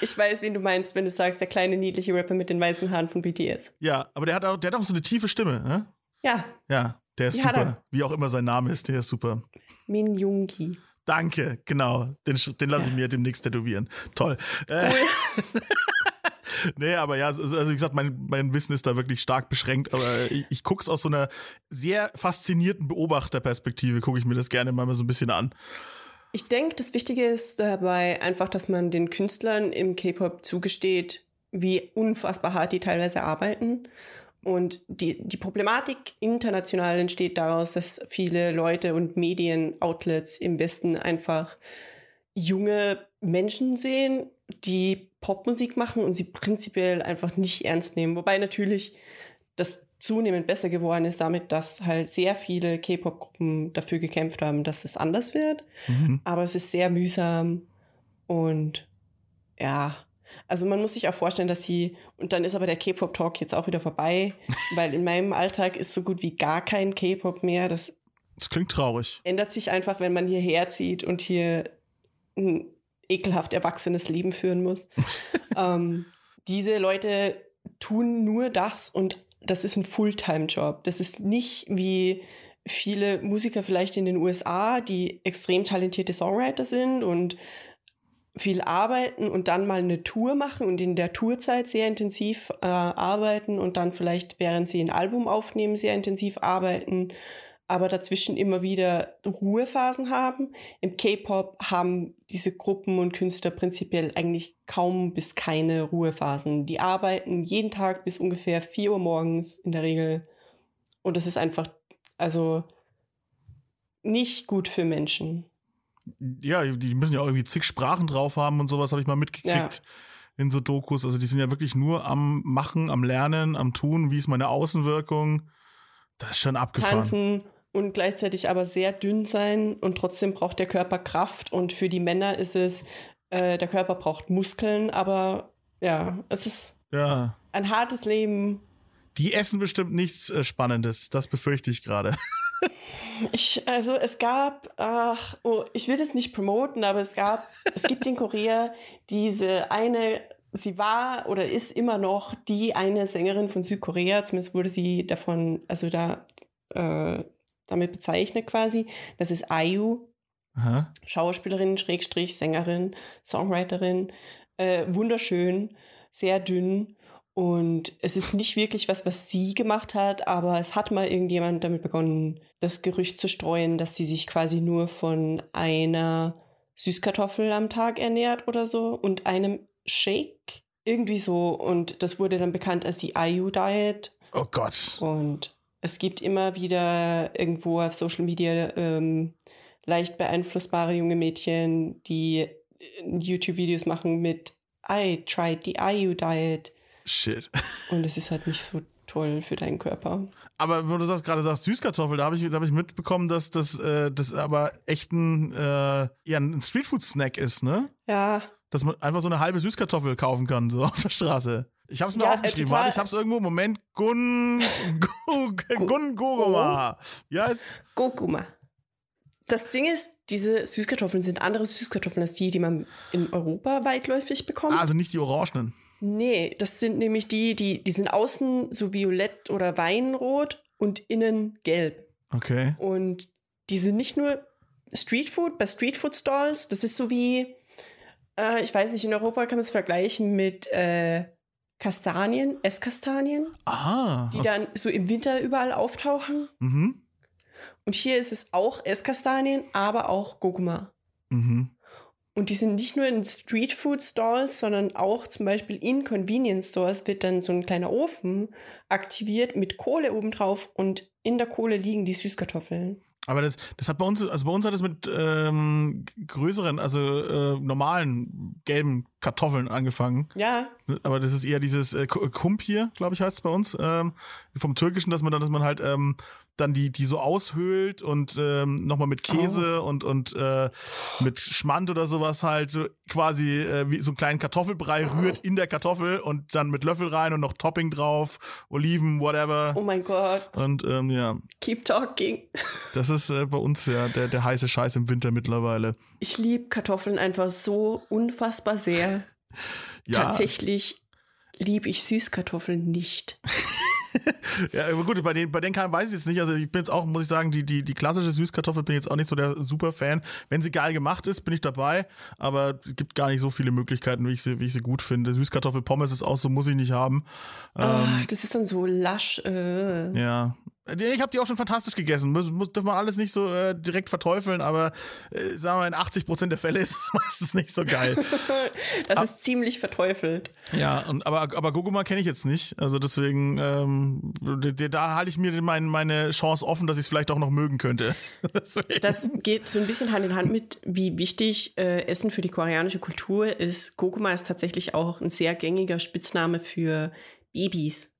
ich weiß, wen du meinst, wenn du sagst, der kleine, niedliche Rapper mit den weißen Haaren von BTS. Ja, aber der hat auch so eine tiefe Stimme, ne? Ja. Ja, der ist super. Wie auch immer sein Name ist, der ist super. Min Yoongi. Danke, genau. Den lasse ich mir demnächst tätowieren. Toll. Cool. Nee, aber ja, also wie gesagt, mein Wissen ist da wirklich stark beschränkt, aber ich gucke es aus so einer sehr faszinierten Beobachterperspektive, gucke ich mir das gerne mal so ein bisschen an. Ich denke, das Wichtige ist dabei einfach, dass man den Künstlern im K-Pop zugesteht, wie unfassbar hart die teilweise arbeiten. Und die Problematik international entsteht daraus, dass viele Leute und Medienoutlets im Westen einfach junge Menschen sehen, die Popmusik machen und sie prinzipiell einfach nicht ernst nehmen. Wobei natürlich das zunehmend besser geworden ist damit, dass halt sehr viele K-Pop-Gruppen dafür gekämpft haben, dass es anders wird. Mhm. Aber es ist sehr mühsam und ja... Also man muss sich auch vorstellen, dass und dann ist aber der K-Pop-Talk jetzt auch wieder vorbei, weil in meinem Alltag ist so gut wie gar kein K-Pop mehr. Das klingt traurig. Ändert sich einfach, wenn man hierher zieht und hier ein ekelhaft erwachsenes Leben führen muss. Diese Leute tun nur das und das ist ein Fulltime-Job. Das ist nicht wie viele Musiker vielleicht in den USA, die extrem talentierte Songwriter sind und viel arbeiten und dann mal eine Tour machen und in der Tourzeit sehr intensiv arbeiten und dann vielleicht, während sie ein Album aufnehmen, sehr intensiv arbeiten, aber dazwischen immer wieder Ruhephasen haben. Im K-Pop haben diese Gruppen und Künstler prinzipiell eigentlich kaum bis keine Ruhephasen. Die arbeiten jeden Tag bis ungefähr 4 Uhr morgens in der Regel und das ist einfach, also nicht gut für Menschen. Ja, die müssen ja auch irgendwie zig Sprachen drauf haben und sowas, habe ich mal mitgekriegt in so Dokus. Also die sind ja wirklich nur am Machen, am Lernen, am Tun. Wie ist meine Außenwirkung? Das ist schon abgefahren. Tanzen und gleichzeitig aber sehr dünn sein und trotzdem braucht der Körper Kraft. Und für die Männer ist es, der Körper braucht Muskeln, aber ja, es ist ein hartes Leben. Die essen bestimmt nichts Spannendes, das befürchte ich gerade. Ich will das nicht promoten, aber es gibt in Korea sie war oder ist immer noch die eine Sängerin von Südkorea, zumindest wurde sie damit bezeichnet quasi, das ist IU, aha. Schauspielerin, Schrägstrich, Sängerin, Songwriterin, wunderschön, sehr dünn. Und es ist nicht wirklich was sie gemacht hat, aber es hat mal irgendjemand damit begonnen, das Gerücht zu streuen, dass sie sich quasi nur von einer Süßkartoffel am Tag ernährt oder so und einem Shake. Irgendwie so. Und das wurde dann bekannt als die IU-Diet. Oh Gott. Und es gibt immer wieder irgendwo auf Social Media leicht beeinflussbare junge Mädchen, die YouTube-Videos machen mit I tried the IU-Diet. Shit. Und es ist halt nicht so toll für deinen Körper. Aber wenn du das gerade sagst, Süßkartoffel, da hab ich mitbekommen, dass das aber echt ein Streetfood-Snack ist, ne? Ja. Dass man einfach so eine halbe Süßkartoffel kaufen kann, so auf der Straße. Ich hab's mir aufgeschrieben, warte, ich hab's irgendwo. Moment, Guruma. Yes. Guruma. Das Ding ist, diese Süßkartoffeln sind andere Süßkartoffeln als die, die man in Europa weitläufig bekommt. Also nicht die orangenen? Nee, das sind nämlich die sind außen so violett oder weinrot und innen gelb. Okay. Und die sind nicht nur Streetfood, bei Streetfood-Stalls, das ist so wie, ich weiß nicht, in Europa kann man es vergleichen mit Kastanien, Esskastanien. Ah. Die dann so im Winter überall auftauchen. Mhm. Und hier ist es auch Esskastanien, aber auch Gurkuma. Mhm. Und die sind nicht nur in Streetfood-Stalls, sondern auch zum Beispiel in Convenience-Stores wird dann so ein kleiner Ofen aktiviert mit Kohle obendrauf und in der Kohle liegen die Süßkartoffeln. Aber das hat bei uns, also bei uns hat es mit größeren, also normalen gelben Kartoffeln angefangen. Ja. Aber das ist eher dieses Kumpir, glaube ich, heißt es bei uns, vom Türkischen, dass man halt dann die so aushöhlt und nochmal mit Käse und mit Schmand oder sowas halt so quasi wie so einen kleinen Kartoffelbrei rührt in der Kartoffel und dann mit Löffel rein und noch Topping drauf, Oliven, whatever. Oh mein Gott. Und ja. Keep talking. Das ist bei uns ja der heiße Scheiß im Winter mittlerweile. Ich liebe Kartoffeln einfach so unfassbar sehr. Ja. Tatsächlich liebe ich Süßkartoffeln nicht. Ja, aber gut, bei den Karten weiß ich jetzt nicht. Also ich bin jetzt auch, muss ich sagen, die klassische Süßkartoffel bin ich jetzt auch nicht so der Superfan. Wenn sie geil gemacht ist, bin ich dabei. Aber es gibt gar nicht so viele Möglichkeiten, wie ich sie gut finde. Süßkartoffelpommes ist auch so, muss ich nicht haben. Das ist dann so lasch. Ja. Ich habe die auch schon fantastisch gegessen. Darf man alles nicht so direkt verteufeln, aber sagen wir mal, in 80% der Fälle ist es meistens nicht so geil. Das ist ziemlich verteufelt. Ja, aber Gurkuma kenne ich jetzt nicht. Also deswegen, da halte ich mir meine Chance offen, dass ich es vielleicht auch noch mögen könnte. Das geht so ein bisschen Hand in Hand mit, wie wichtig Essen für die koreanische Kultur ist. Gurkuma ist tatsächlich auch ein sehr gängiger Spitzname für Babys.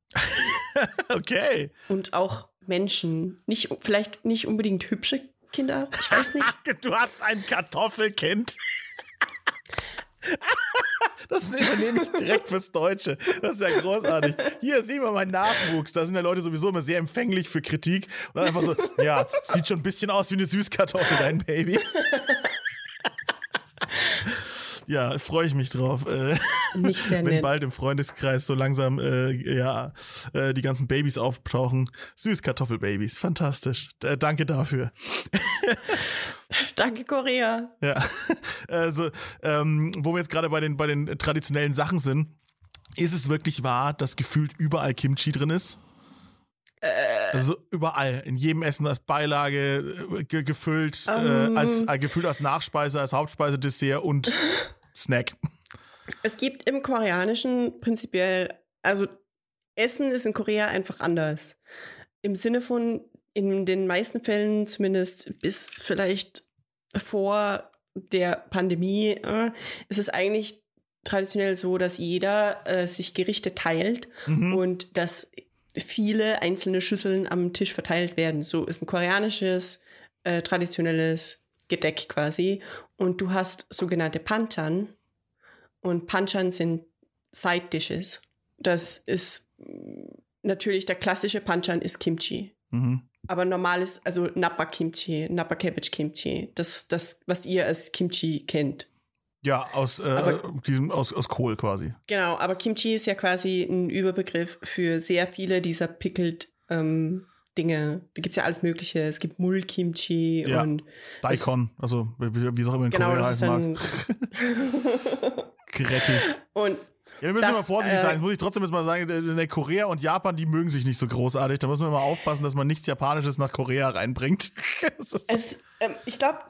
Okay. Und auch Menschen. Vielleicht nicht unbedingt hübsche Kinder. Ich weiß nicht. Du hast ein Kartoffelkind. Das nehme ich direkt fürs Deutsche. Das ist ja großartig. Hier, sehen wir meinen Nachwuchs. Da sind ja Leute sowieso immer sehr empfänglich für Kritik. Und dann einfach so, ja, sieht schon ein bisschen aus wie eine Süßkartoffel, dein Baby. Ja, freue ich mich drauf. Nicht sehr nett. Wenn bald im Freundeskreis so langsam die ganzen Babys auftauchen. Süßkartoffelbabys, fantastisch. Danke dafür. Danke, Korea. Ja. Also, wo wir jetzt gerade bei den traditionellen Sachen sind, ist es wirklich wahr, dass gefühlt überall Kimchi drin ist? Also überall, in jedem Essen als Beilage, gefüllt, gefüllt als Nachspeise, als Hauptspeise, Dessert und Snack. Es gibt im Koreanischen prinzipiell, also Essen ist in Korea einfach anders. Im Sinne von, in den meisten Fällen, zumindest bis vielleicht vor der Pandemie, ist es eigentlich traditionell so, dass jeder sich Gerichte teilt und das viele einzelne Schüsseln am Tisch verteilt werden. So ist ein koreanisches, traditionelles Gedeck quasi. Und du hast sogenannte Panchan. Und Panchan sind Side-Dishes. Das ist natürlich der klassische Panchan ist Kimchi. Mhm. Aber normales, also Napa-Kimchi, Napa-Cabbage-Kimchi. Das, was ihr als Kimchi kennt. Ja, aus Kohl quasi. Genau, aber Kimchi ist ja quasi ein Überbegriff für sehr viele dieser pickled Dinge. Da gibt es ja alles Mögliche. Es gibt Mull-Kimchi und Daikon, also wie es auch immer in Korea heißen mag. Grettig. Und ja, wir müssen immer vorsichtig sein. Das muss ich trotzdem jetzt mal sagen, in Korea und Japan, die mögen sich nicht so großartig. Da muss man immer aufpassen, dass man nichts Japanisches nach Korea reinbringt. Ich glaube,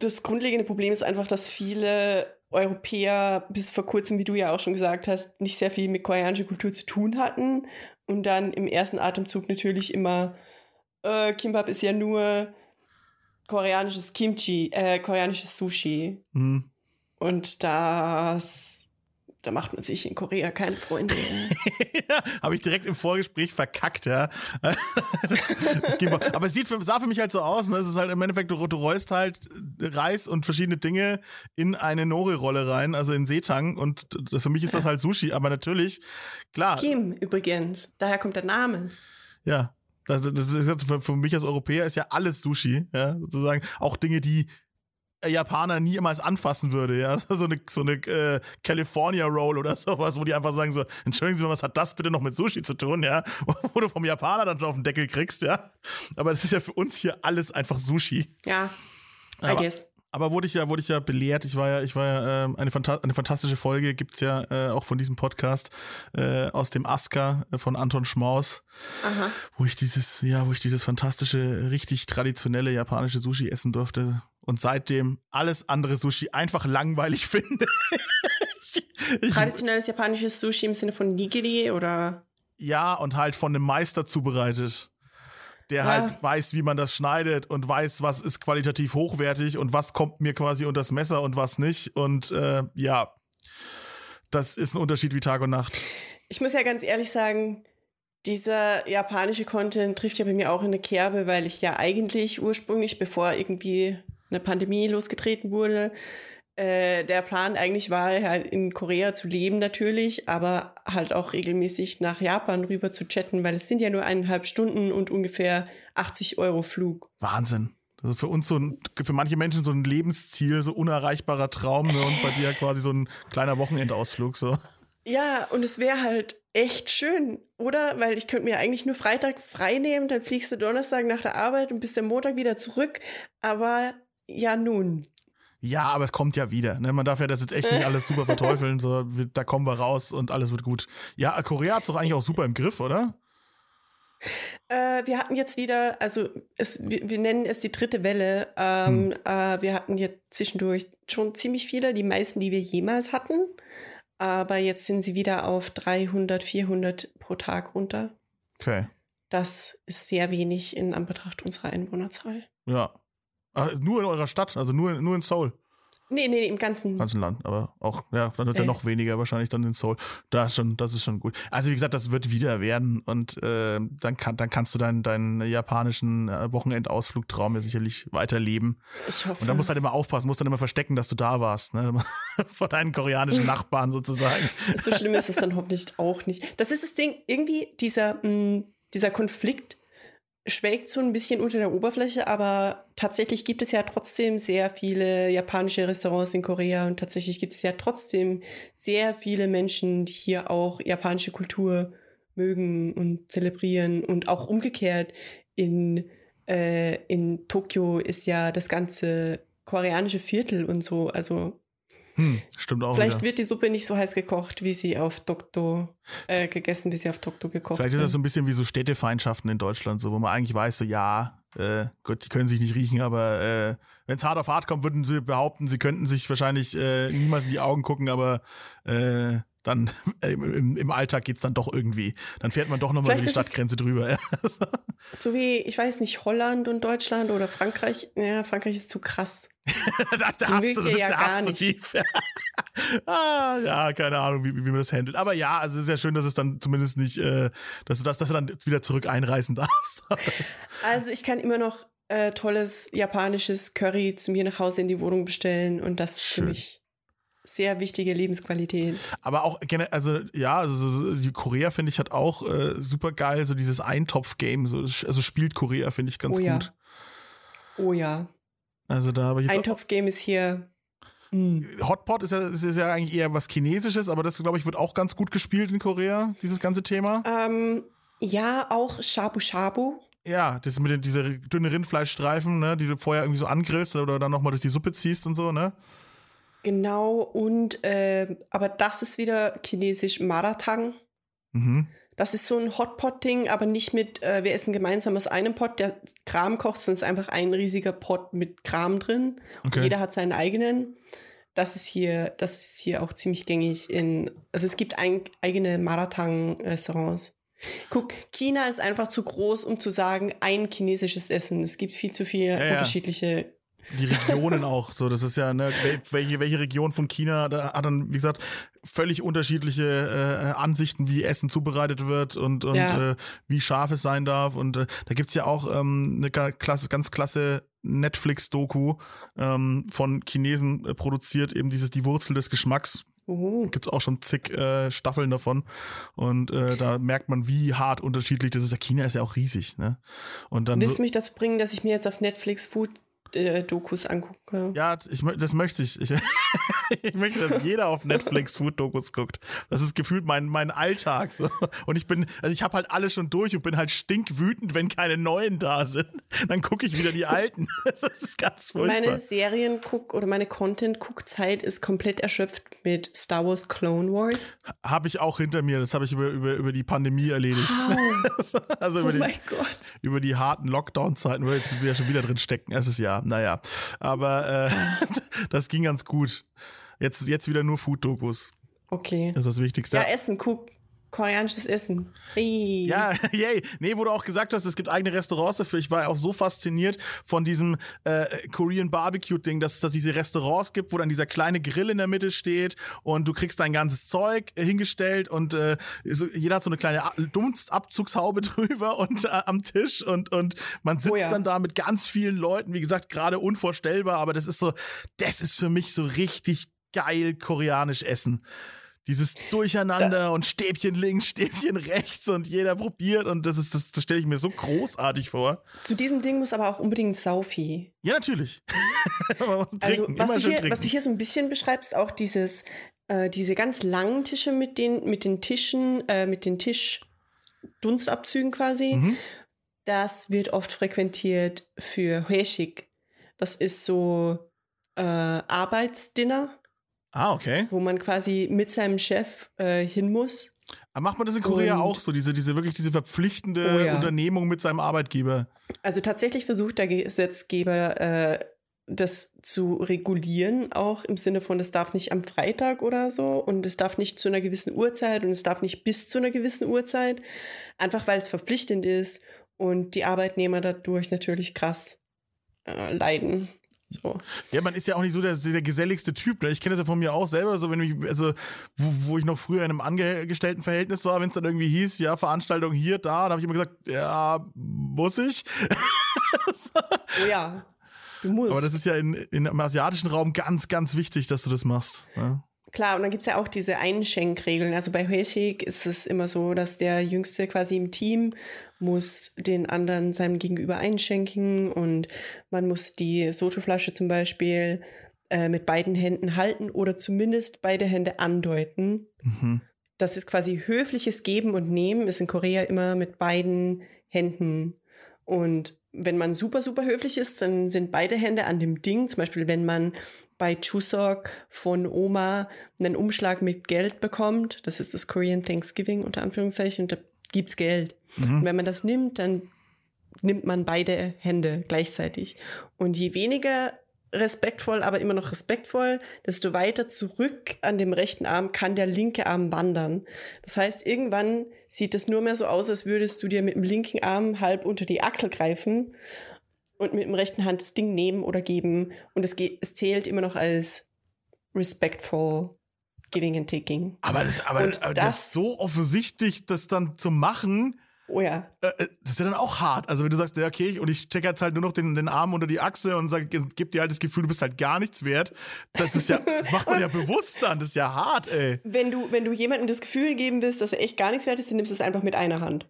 das grundlegende Problem ist einfach, dass viele Europäer bis vor kurzem, wie du ja auch schon gesagt hast, nicht sehr viel mit koreanischer Kultur zu tun hatten. Und dann im ersten Atemzug natürlich immer, Kimbap ist ja nur koreanisches Kimchi, koreanisches Sushi. Mhm. Und da macht man sich in Korea keine Freunde. Ja, habe ich direkt im Vorgespräch verkackt, ja. Das geht mal. Aber es sah für mich halt so aus, ne? Es ist halt im Endeffekt, du rollst halt Reis und verschiedene Dinge in eine Nori-Rolle rein, also in Seetang. Und für mich ist das halt Sushi, aber natürlich, klar. Kim übrigens, daher kommt der Name. Ja, das ist für mich als Europäer ist ja alles Sushi, ja, sozusagen. Auch Dinge, die Japaner niemals anfassen würde. Ja? So eine California Roll oder sowas, wo die einfach sagen so, entschuldigen Sie mal, was hat das bitte noch mit Sushi zu tun? Ja? Wo du vom Japaner dann schon auf den Deckel kriegst. Ja? Aber das ist ja für uns hier alles einfach Sushi. Ja, I guess. Aber wurde ich ja belehrt. Ich war ja eine fantastische Folge gibt's ja auch von diesem Podcast aus dem Aska von Anton Schmaus, aha, wo ich dieses fantastische, richtig traditionelle japanische Sushi essen durfte und seitdem alles andere Sushi einfach langweilig finde. Traditionelles japanisches Sushi im Sinne von Nigiri oder? Ja, und halt von einem Meister zubereitet, der halt weiß, wie man das schneidet und weiß, was ist qualitativ hochwertig und was kommt mir quasi unter das Messer und was nicht. Und das ist ein Unterschied wie Tag und Nacht. Ich muss ja ganz ehrlich sagen, dieser japanische Content trifft ja bei mir auch in eine Kerbe, weil ich ja eigentlich ursprünglich, bevor irgendwie eine Pandemie losgetreten wurde, der Plan eigentlich war, halt in Korea zu leben natürlich, aber halt auch regelmäßig nach Japan rüber zu chatten, weil es sind ja nur 1,5 Stunden und ungefähr 80 Euro Flug. Wahnsinn. Also für uns für manche Menschen so ein Lebensziel, so unerreichbarer Traum, ne? Und bei dir quasi so ein kleiner Wochenendausflug. So. Ja, und es wäre halt echt schön, oder? Weil ich könnte mir eigentlich nur Freitag frei nehmen, dann fliegst du Donnerstag nach der Arbeit und bist am Montag wieder zurück, aber ja nun. Ja, aber es kommt ja wieder. Ne? Man darf ja das jetzt echt nicht alles super verteufeln. So, da kommen wir raus und alles wird gut. Ja, Korea hat es doch eigentlich auch super im Griff, oder? Wir hatten jetzt wieder, also wir nennen es die dritte Welle. Wir hatten jetzt zwischendurch schon ziemlich viele, die meisten, die wir jemals hatten. Aber jetzt sind sie wieder auf 300, 400 pro Tag runter. Okay. Das ist sehr wenig in Anbetracht unserer Einwohnerzahl. Ja. Ach, nur in eurer Stadt, also nur in Seoul? Nee, im ganzen Land, aber auch, ja, dann wird es ja noch weniger wahrscheinlich dann in Seoul. Das ist schon gut. Also wie gesagt, das wird wieder werden und dann kannst du deinen japanischen Wochenendausflugtraum ja sicherlich weiterleben. Ich hoffe. Und dann musst du halt immer aufpassen, musst dann immer verstecken, dass du da warst, ne? Vor deinen koreanischen Nachbarn sozusagen. So schlimm ist es dann hoffentlich auch nicht. Das ist das Ding, irgendwie dieser Konflikt schwelgt so ein bisschen unter der Oberfläche, aber tatsächlich gibt es ja trotzdem sehr viele japanische Restaurants in Korea und tatsächlich gibt es ja trotzdem sehr viele Menschen, die hier auch japanische Kultur mögen und zelebrieren und auch umgekehrt in Tokio ist ja das ganze koreanische Viertel und so, also stimmt auch. Vielleicht wieder. Wird die Suppe nicht so heiß gekocht, wie sie auf Dokdo gekocht wird. Vielleicht ist das so ein bisschen wie so Städtefeindschaften in Deutschland, so, wo man eigentlich weiß, so ja, Gott, die können sich nicht riechen, aber wenn es hart auf hart kommt, würden sie behaupten, sie könnten sich wahrscheinlich niemals in die Augen gucken, aber dann im Alltag geht's dann doch irgendwie. Dann fährt man doch nochmal über die Stadtgrenze drüber. So wie, ich weiß nicht, Holland und Deutschland oder Frankreich. Ja, Frankreich ist zu krass. Das ist der Hass zu tief. Ah, ja, keine Ahnung, wie man das handelt. Aber ja, also es ist ja schön, dass es dann zumindest nicht, dass du dann wieder zurück einreisen darfst. Also ich kann immer noch tolles japanisches Curry zu mir nach Hause in die Wohnung bestellen und das ist schön. Für mich sehr wichtige Lebensqualität. Aber auch generell, also Korea, finde ich, hat auch super geil, so dieses Eintopf-Game. Also spielt Korea, finde ich, ganz gut. Oh ja. Also da habe ich jetzt Eintopf-Game ist hier. Hotpot ist ja eigentlich eher was Chinesisches, aber das, glaube ich, wird auch ganz gut gespielt in Korea, dieses ganze Thema. Ja, auch Shabu-Shabu. Ja, das mit diese dünnen Rindfleischstreifen, ne, die du vorher irgendwie so angrillst oder dann nochmal durch die Suppe ziehst und so, ne? Genau, und aber das ist wieder chinesisch Maratang. Mhm. Das ist so ein Hotpot-Ding, aber nicht mit, wir essen gemeinsam aus einem Pot, der Kram kocht, sondern es ist einfach ein riesiger Pot mit Kram drin. Okay. Und jeder hat seinen eigenen. Das ist hier auch ziemlich gängig also es gibt eigene Maratang-Restaurants. Guck, China ist einfach zu groß, um zu sagen, ein chinesisches Essen. Es gibt viel zu viele unterschiedliche. Die Regionen auch, so, das ist ja, ne, welche Region von China da hat dann, wie gesagt, völlig unterschiedliche Ansichten, wie Essen zubereitet wird und wie scharf es sein darf. Und da gibt's ja auch eine ganz klasse Netflix-Doku von Chinesen produziert, eben dieses Die Wurzel des Geschmacks. Gibt's auch schon zig Staffeln davon und da merkt man, wie hart unterschiedlich das ist. China ist ja auch riesig, ne? Und dann willst du mich dazu bringen, dass ich mir jetzt auf Netflix Food Dokus angucke. Ja, das möchte ich. Ich möchte, dass jeder auf Netflix Food-Dokus guckt. Das ist gefühlt mein Alltag. So. Und ich habe halt alle schon durch und bin halt stinkwütend, wenn keine neuen da sind. Dann gucke ich wieder die alten. Das ist ganz furchtbar. Meine meine Content-Guckzeit ist komplett erschöpft mit Star Wars Clone Wars. Habe ich auch hinter mir. Das habe ich über die Pandemie erledigt. Oh. Also über die harten Lockdown-Zeiten, wo wir jetzt schon wieder drin stecken. Es ist ja, naja. Aber das ging ganz gut. Jetzt wieder nur Food-Dokus. Okay. Das ist das Wichtigste. Ja, Essen, koreanisches Essen. Hey. Ja, yay. Nee, wo du auch gesagt hast, es gibt eigene Restaurants dafür. Ich war auch so fasziniert von diesem Korean Barbecue-Ding, dass es diese Restaurants gibt, wo dann dieser kleine Grill in der Mitte steht und du kriegst dein ganzes Zeug hingestellt und jeder hat so eine kleine Dunstabzugshaube drüber und am Tisch und man sitzt dann da mit ganz vielen Leuten. Wie gesagt, gerade unvorstellbar, aber das ist für mich so richtig geil koreanisch Essen. Dieses Durcheinander und Stäbchen links, Stäbchen rechts und jeder probiert und das stelle ich mir so großartig vor. Zu diesem Ding muss aber auch unbedingt Saufi. Ja, natürlich. Also, was du hier so ein bisschen beschreibst, auch diese ganz langen Tische mit den Tischdunstabzügen quasi, das wird oft frequentiert für Hoeshik. Das ist so Arbeitsdinner. Ah, okay. Wo man quasi mit seinem Chef hin muss. Aber macht man das in Korea auch so, diese verpflichtende Unternehmung mit seinem Arbeitgeber? Also tatsächlich versucht der Gesetzgeber, das zu regulieren, auch im Sinne von, es darf nicht am Freitag oder so und es darf nicht zu einer gewissen Uhrzeit und es darf nicht bis zu einer gewissen Uhrzeit, einfach weil es verpflichtend ist und die Arbeitnehmer dadurch natürlich krass leiden. So. Ja, man ist ja auch nicht so der geselligste Typ. Ne? Ich kenne das ja von mir auch selber, so wo ich noch früher in einem Angestelltenverhältnis war, wenn es dann irgendwie hieß, ja, Veranstaltung hier, da habe ich immer gesagt, ja, muss ich? Oh ja, du musst. Aber das ist ja im asiatischen Raum ganz, ganz wichtig, dass du das machst. Ne? Klar, und dann gibt es ja auch diese Einschenkregeln. Also bei Hoeshik ist es immer so, dass der Jüngste quasi im Team muss den anderen seinem Gegenüber einschenken und man muss die Sojoflasche zum Beispiel mit beiden Händen halten oder zumindest beide Hände andeuten. Mhm. Das ist quasi höfliches Geben und Nehmen, ist in Korea immer mit beiden Händen. Und wenn man super, super höflich ist, dann sind beide Hände an dem Ding. Zum Beispiel, wenn man bei Chuseok von Oma einen Umschlag mit Geld bekommt, das ist das Korean Thanksgiving unter Anführungszeichen, und da gibt's Geld. Mhm. Und wenn man das nimmt, dann nimmt man beide Hände gleichzeitig. Und je weniger respektvoll, aber immer noch respektvoll, desto weiter zurück an dem rechten Arm kann der linke Arm wandern. Das heißt, irgendwann sieht es nur mehr so aus, als würdest du dir mit dem linken Arm halb unter die Achsel greifen und mit dem rechten Hand das Ding nehmen oder geben. Und es zählt immer noch als respectful giving and taking. Aber das so offensichtlich, das dann zu machen... Oh ja. Das ist ja dann auch hart. Also wenn du sagst, ja, okay, ich stecke jetzt halt nur noch den Arm unter die Achse und sag, gib dir halt das Gefühl, du bist halt gar nichts wert. Das ist ja, das macht man ja bewusst dann. Das ist ja hart, ey. Wenn du jemandem das Gefühl geben willst, dass er echt gar nichts wert ist, dann nimmst du es einfach mit einer Hand.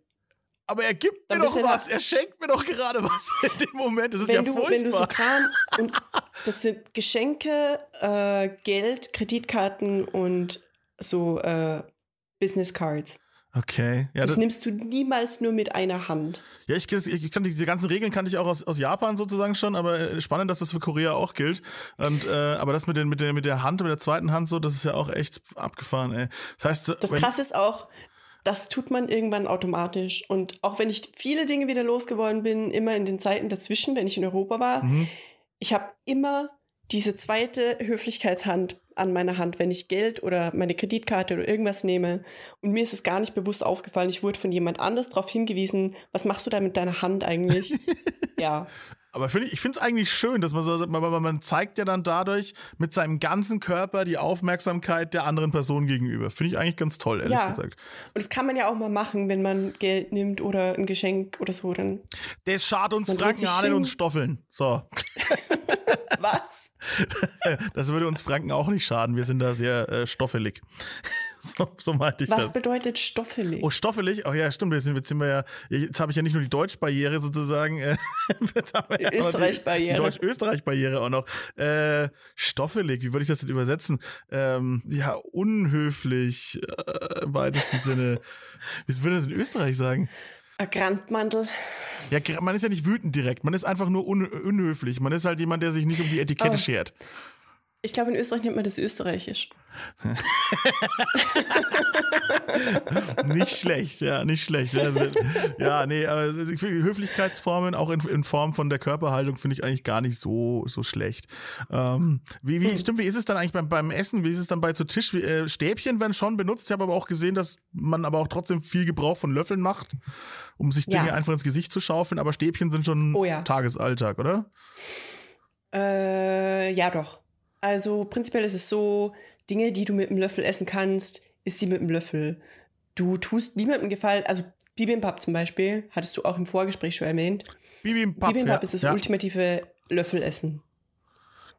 Aber er gibt mir doch was. Er schenkt mir doch gerade was in dem Moment. Das ist ja furchtbar. Wenn du so Kram und das sind Geschenke, Geld, Kreditkarten und so Business Cards. Okay. Ja, das nimmst du niemals nur mit einer Hand. Ja, ich kann diese ganzen Regeln kannte ich auch aus Japan sozusagen schon, aber spannend, dass das für Korea auch gilt. Und aber das mit der zweiten Hand so, das ist ja auch echt abgefahren, ey. Das heißt, das Krasse ist auch, das tut man irgendwann automatisch. Und auch wenn ich viele Dinge wieder losgeworden bin, immer in den Zeiten dazwischen, wenn ich in Europa war, ich habe immer diese zweite Höflichkeitshand an meiner Hand, wenn ich Geld oder meine Kreditkarte oder irgendwas nehme. Und mir ist es gar nicht bewusst aufgefallen. Ich wurde von jemand anders darauf hingewiesen, was machst du da mit deiner Hand eigentlich? Ja. Aber ich finde es eigentlich schön, dass man zeigt ja dann dadurch mit seinem ganzen Körper die Aufmerksamkeit der anderen Person gegenüber. Finde ich eigentlich ganz toll, ehrlich gesagt. Und das kann man ja auch mal machen, wenn man Geld nimmt oder ein Geschenk oder so. Dann das schadet uns Franken, an uns Stoffeln. So. Was? Das würde uns Franken auch nicht schaden. Wir sind da sehr stoffelig. So meinte ich das. Was bedeutet stoffelig? Oh, stoffelig? Oh ja, stimmt. Jetzt sind wir ja. Jetzt habe ich ja nicht nur die Deutschbarriere sozusagen. Österreich-Barriere. Deutsch-Österreich-Barriere auch noch. Stoffelig, wie würde ich das denn übersetzen? Ja, unhöflich im weitesten Sinne. Wie würde das in Österreich sagen? Ein Grantmantel. Ja, man ist ja nicht wütend direkt, man ist einfach nur unhöflich. Man ist halt jemand, der sich nicht um die Etikette schert. Ich glaube, in Österreich nennt man das Österreichisch. Nicht schlecht, ja, nicht schlecht. Ja, nee, aber Höflichkeitsformen auch in Form von der Körperhaltung finde ich eigentlich gar nicht so schlecht. Wie ist es dann eigentlich beim Essen? Wie ist es dann bei zu Tisch? Stäbchen werden schon benutzt. Ich habe aber auch gesehen, dass man aber auch trotzdem viel Gebrauch von Löffeln macht, um sich Dinge einfach ins Gesicht zu schaufeln. Aber Stäbchen sind schon Tagesalltag, oder? Ja, doch. Also prinzipiell ist es so, Dinge, die du mit dem Löffel essen kannst, isst sie mit dem Löffel. Du tust niemandem Gefallen, also Bibimbap zum Beispiel, hattest du auch im Vorgespräch schon erwähnt. Bibimbap ist das ultimative Löffelessen.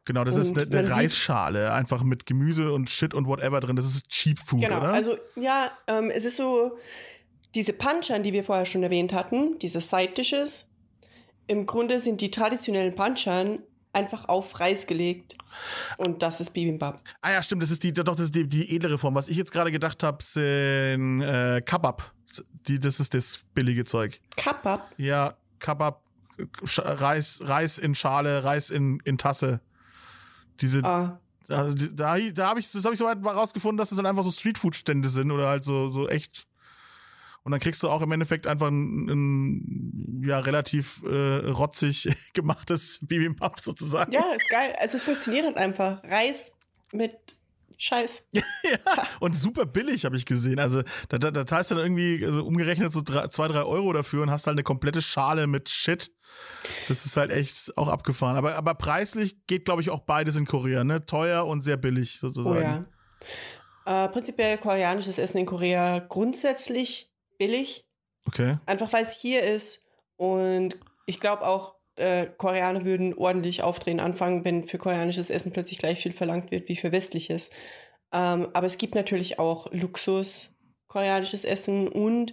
Genau, das ist eine Reisschale, einfach mit Gemüse und Shit und whatever drin. Das ist Cheap Food, genau, oder? Genau, also ja, es ist so, diese Panchan, die wir vorher schon erwähnt hatten, diese Side-Dishes, im Grunde sind die traditionellen Panchan einfach auf Reis gelegt. Und das ist Bibimbap. Ah ja, stimmt, das ist die edlere Form. Was ich jetzt gerade gedacht habe, sind Kabab. Das ist das billige Zeug. Kabab? Ja, Kabab, Reis in Schale, Reis in Tasse. Das habe ich soweit mal rausgefunden, dass das dann einfach so Streetfood-Stände sind oder halt so echt. Und dann kriegst du auch im Endeffekt einfach ein relativ rotzig gemachtes Bibimbap sozusagen. Ja, ist geil. Also es funktioniert halt einfach. Reis mit Scheiß. Ja, und super billig, habe ich gesehen. Also da zahlst du dann irgendwie umgerechnet so 2-3 Euro dafür und hast halt eine komplette Schale mit Shit. Das ist halt echt auch abgefahren. Aber preislich geht, glaube ich, auch beides in Korea, ne? Teuer und sehr billig sozusagen. Oh ja. Prinzipiell koreanisches Essen in Korea grundsätzlich billig. Okay. Einfach weil es hier ist. Und ich glaube auch, Koreaner würden ordentlich aufdrehen anfangen, wenn für koreanisches Essen plötzlich gleich viel verlangt wird wie für westliches. Aber es gibt natürlich auch Luxus koreanisches Essen und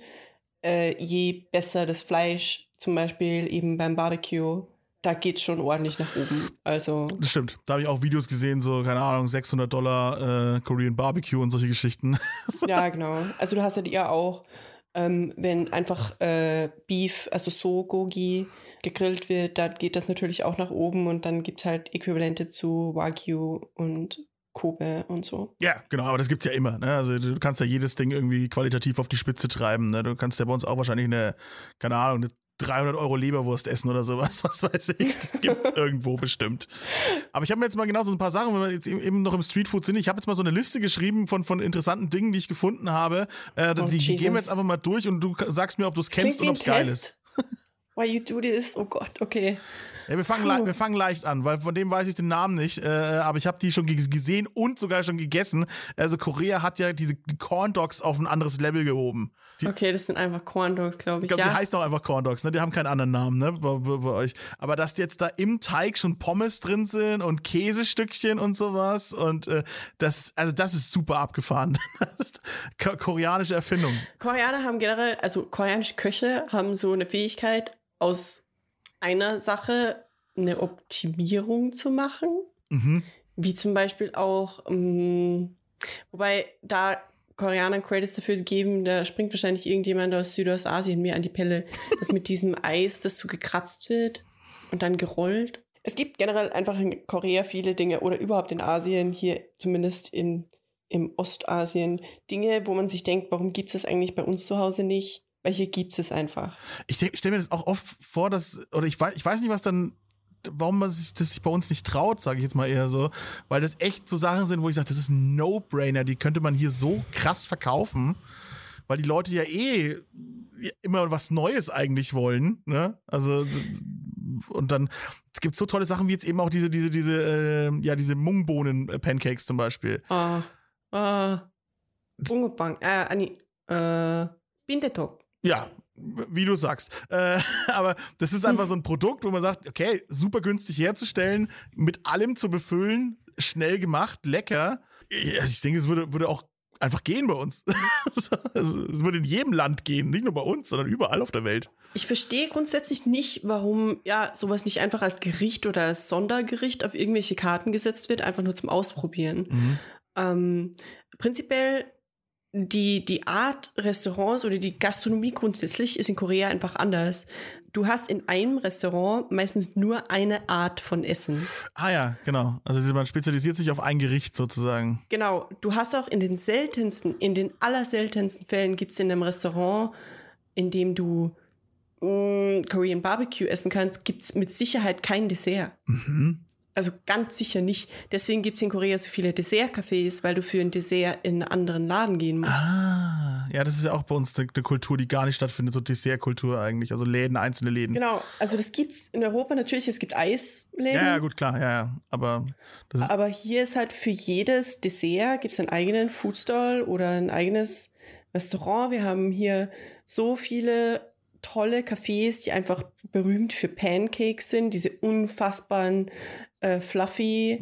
je besser das Fleisch, zum Beispiel eben beim Barbecue, da geht's schon ordentlich nach oben. Also das stimmt. Da habe ich auch Videos gesehen, so, keine Ahnung, $600 Korean Barbecue und solche Geschichten. Ja, genau. Also du hast ja eher auch wenn einfach Beef, also Gogi, gegrillt wird, dann geht das natürlich auch nach oben und dann gibt es halt Äquivalente zu Wagyu und Kobe und so. Ja, genau, aber das gibt's ja immer. Ne? Also du kannst ja jedes Ding irgendwie qualitativ auf die Spitze treiben. Ne? Du kannst ja bei uns auch wahrscheinlich eine 300 € Leberwurst essen oder sowas, was weiß ich, das gibt's irgendwo bestimmt. Aber ich habe mir jetzt mal genau so ein paar Sachen, wenn wir jetzt eben noch im Streetfood sind, ich habe jetzt mal so eine Liste geschrieben von interessanten Dingen, die ich gefunden habe, die gehen wir jetzt einfach mal durch und du sagst mir, ob du es kennst und ob es geil ist. Why you do this? Oh Gott, okay. Ja, wir fangen leicht an, weil von dem weiß ich den Namen nicht, aber ich habe die schon gesehen und sogar schon gegessen. Also Korea hat ja diese Corn Dogs auf ein anderes Level gehoben. Das sind einfach Corn Dogs, glaube ich. Ich glaube, die heißen auch einfach Corn Dogs, ne? Die haben keinen anderen Namen, ne? Bei euch. Aber dass jetzt da im Teig schon Pommes drin sind und Käsestückchen und sowas und das ist super abgefahren. Das ist koreanische Erfindung. Koreaner haben generell, also koreanische Köche haben so eine Fähigkeit, aus einer Sache eine Optimierung zu machen, wie zum Beispiel auch, wobei da Koreanern Credits dafür geben, da springt wahrscheinlich irgendjemand aus Südostasien mir an die Pelle, dass mit diesem Eis, das so gekratzt wird und dann gerollt. Es gibt generell einfach in Korea viele Dinge oder überhaupt in Asien, hier zumindest im Ostasien, Dinge, wo man sich denkt, warum gibt es das eigentlich bei uns zu Hause nicht? Weil hier gibt es einfach. Ich stelle mir das auch oft vor, ich weiß nicht, warum man sich das bei uns nicht traut, sage ich jetzt mal eher so, weil das echt so Sachen sind, wo ich sage, das ist ein No-Brainer, die könnte man hier so krass verkaufen, weil die Leute ja eh immer was Neues eigentlich wollen, ne? Also und dann gibt es so tolle Sachen wie jetzt eben auch diese Mungbohnen-Pancakes zum Beispiel. Bungebang, Bindetop. Ja, Wie du sagst. Aber das ist einfach so ein Produkt, wo man sagt, okay, super günstig herzustellen, mit allem zu befüllen, schnell gemacht, lecker. Ich denke, es würde auch einfach gehen bei uns. Es würde in jedem Land gehen, nicht nur bei uns, sondern überall auf der Welt. Ich verstehe grundsätzlich nicht, warum sowas nicht einfach als Gericht oder als Sondergericht auf irgendwelche Karten gesetzt wird, einfach nur zum Ausprobieren. Mhm. Prinzipiell die Art Restaurants oder die Gastronomie grundsätzlich ist in Korea einfach anders. Du hast in einem Restaurant meistens nur eine Art von Essen. Ah ja, genau. Also man spezialisiert sich auf ein Gericht sozusagen. Genau. Du hast auch in den allerseltensten Fällen gibt es in einem Restaurant, in dem du Korean Barbecue essen kannst, gibt es mit Sicherheit kein Dessert. Mhm. Also ganz sicher nicht. Deswegen gibt es in Korea so viele Dessertcafés, weil du für ein Dessert in einen anderen Laden gehen musst. Ah, ja, das ist ja auch bei uns eine Kultur, die gar nicht stattfindet, so Dessertkultur eigentlich, also Läden, einzelne Läden. Genau, also das gibt's in Europa natürlich, es gibt Eisläden. Ja, gut, klar, ja. Aber hier ist halt für jedes Dessert gibt's einen eigenen Foodstall oder ein eigenes Restaurant. Wir haben hier so viele tolle Cafés, die einfach berühmt für Pancakes sind, diese unfassbaren fluffy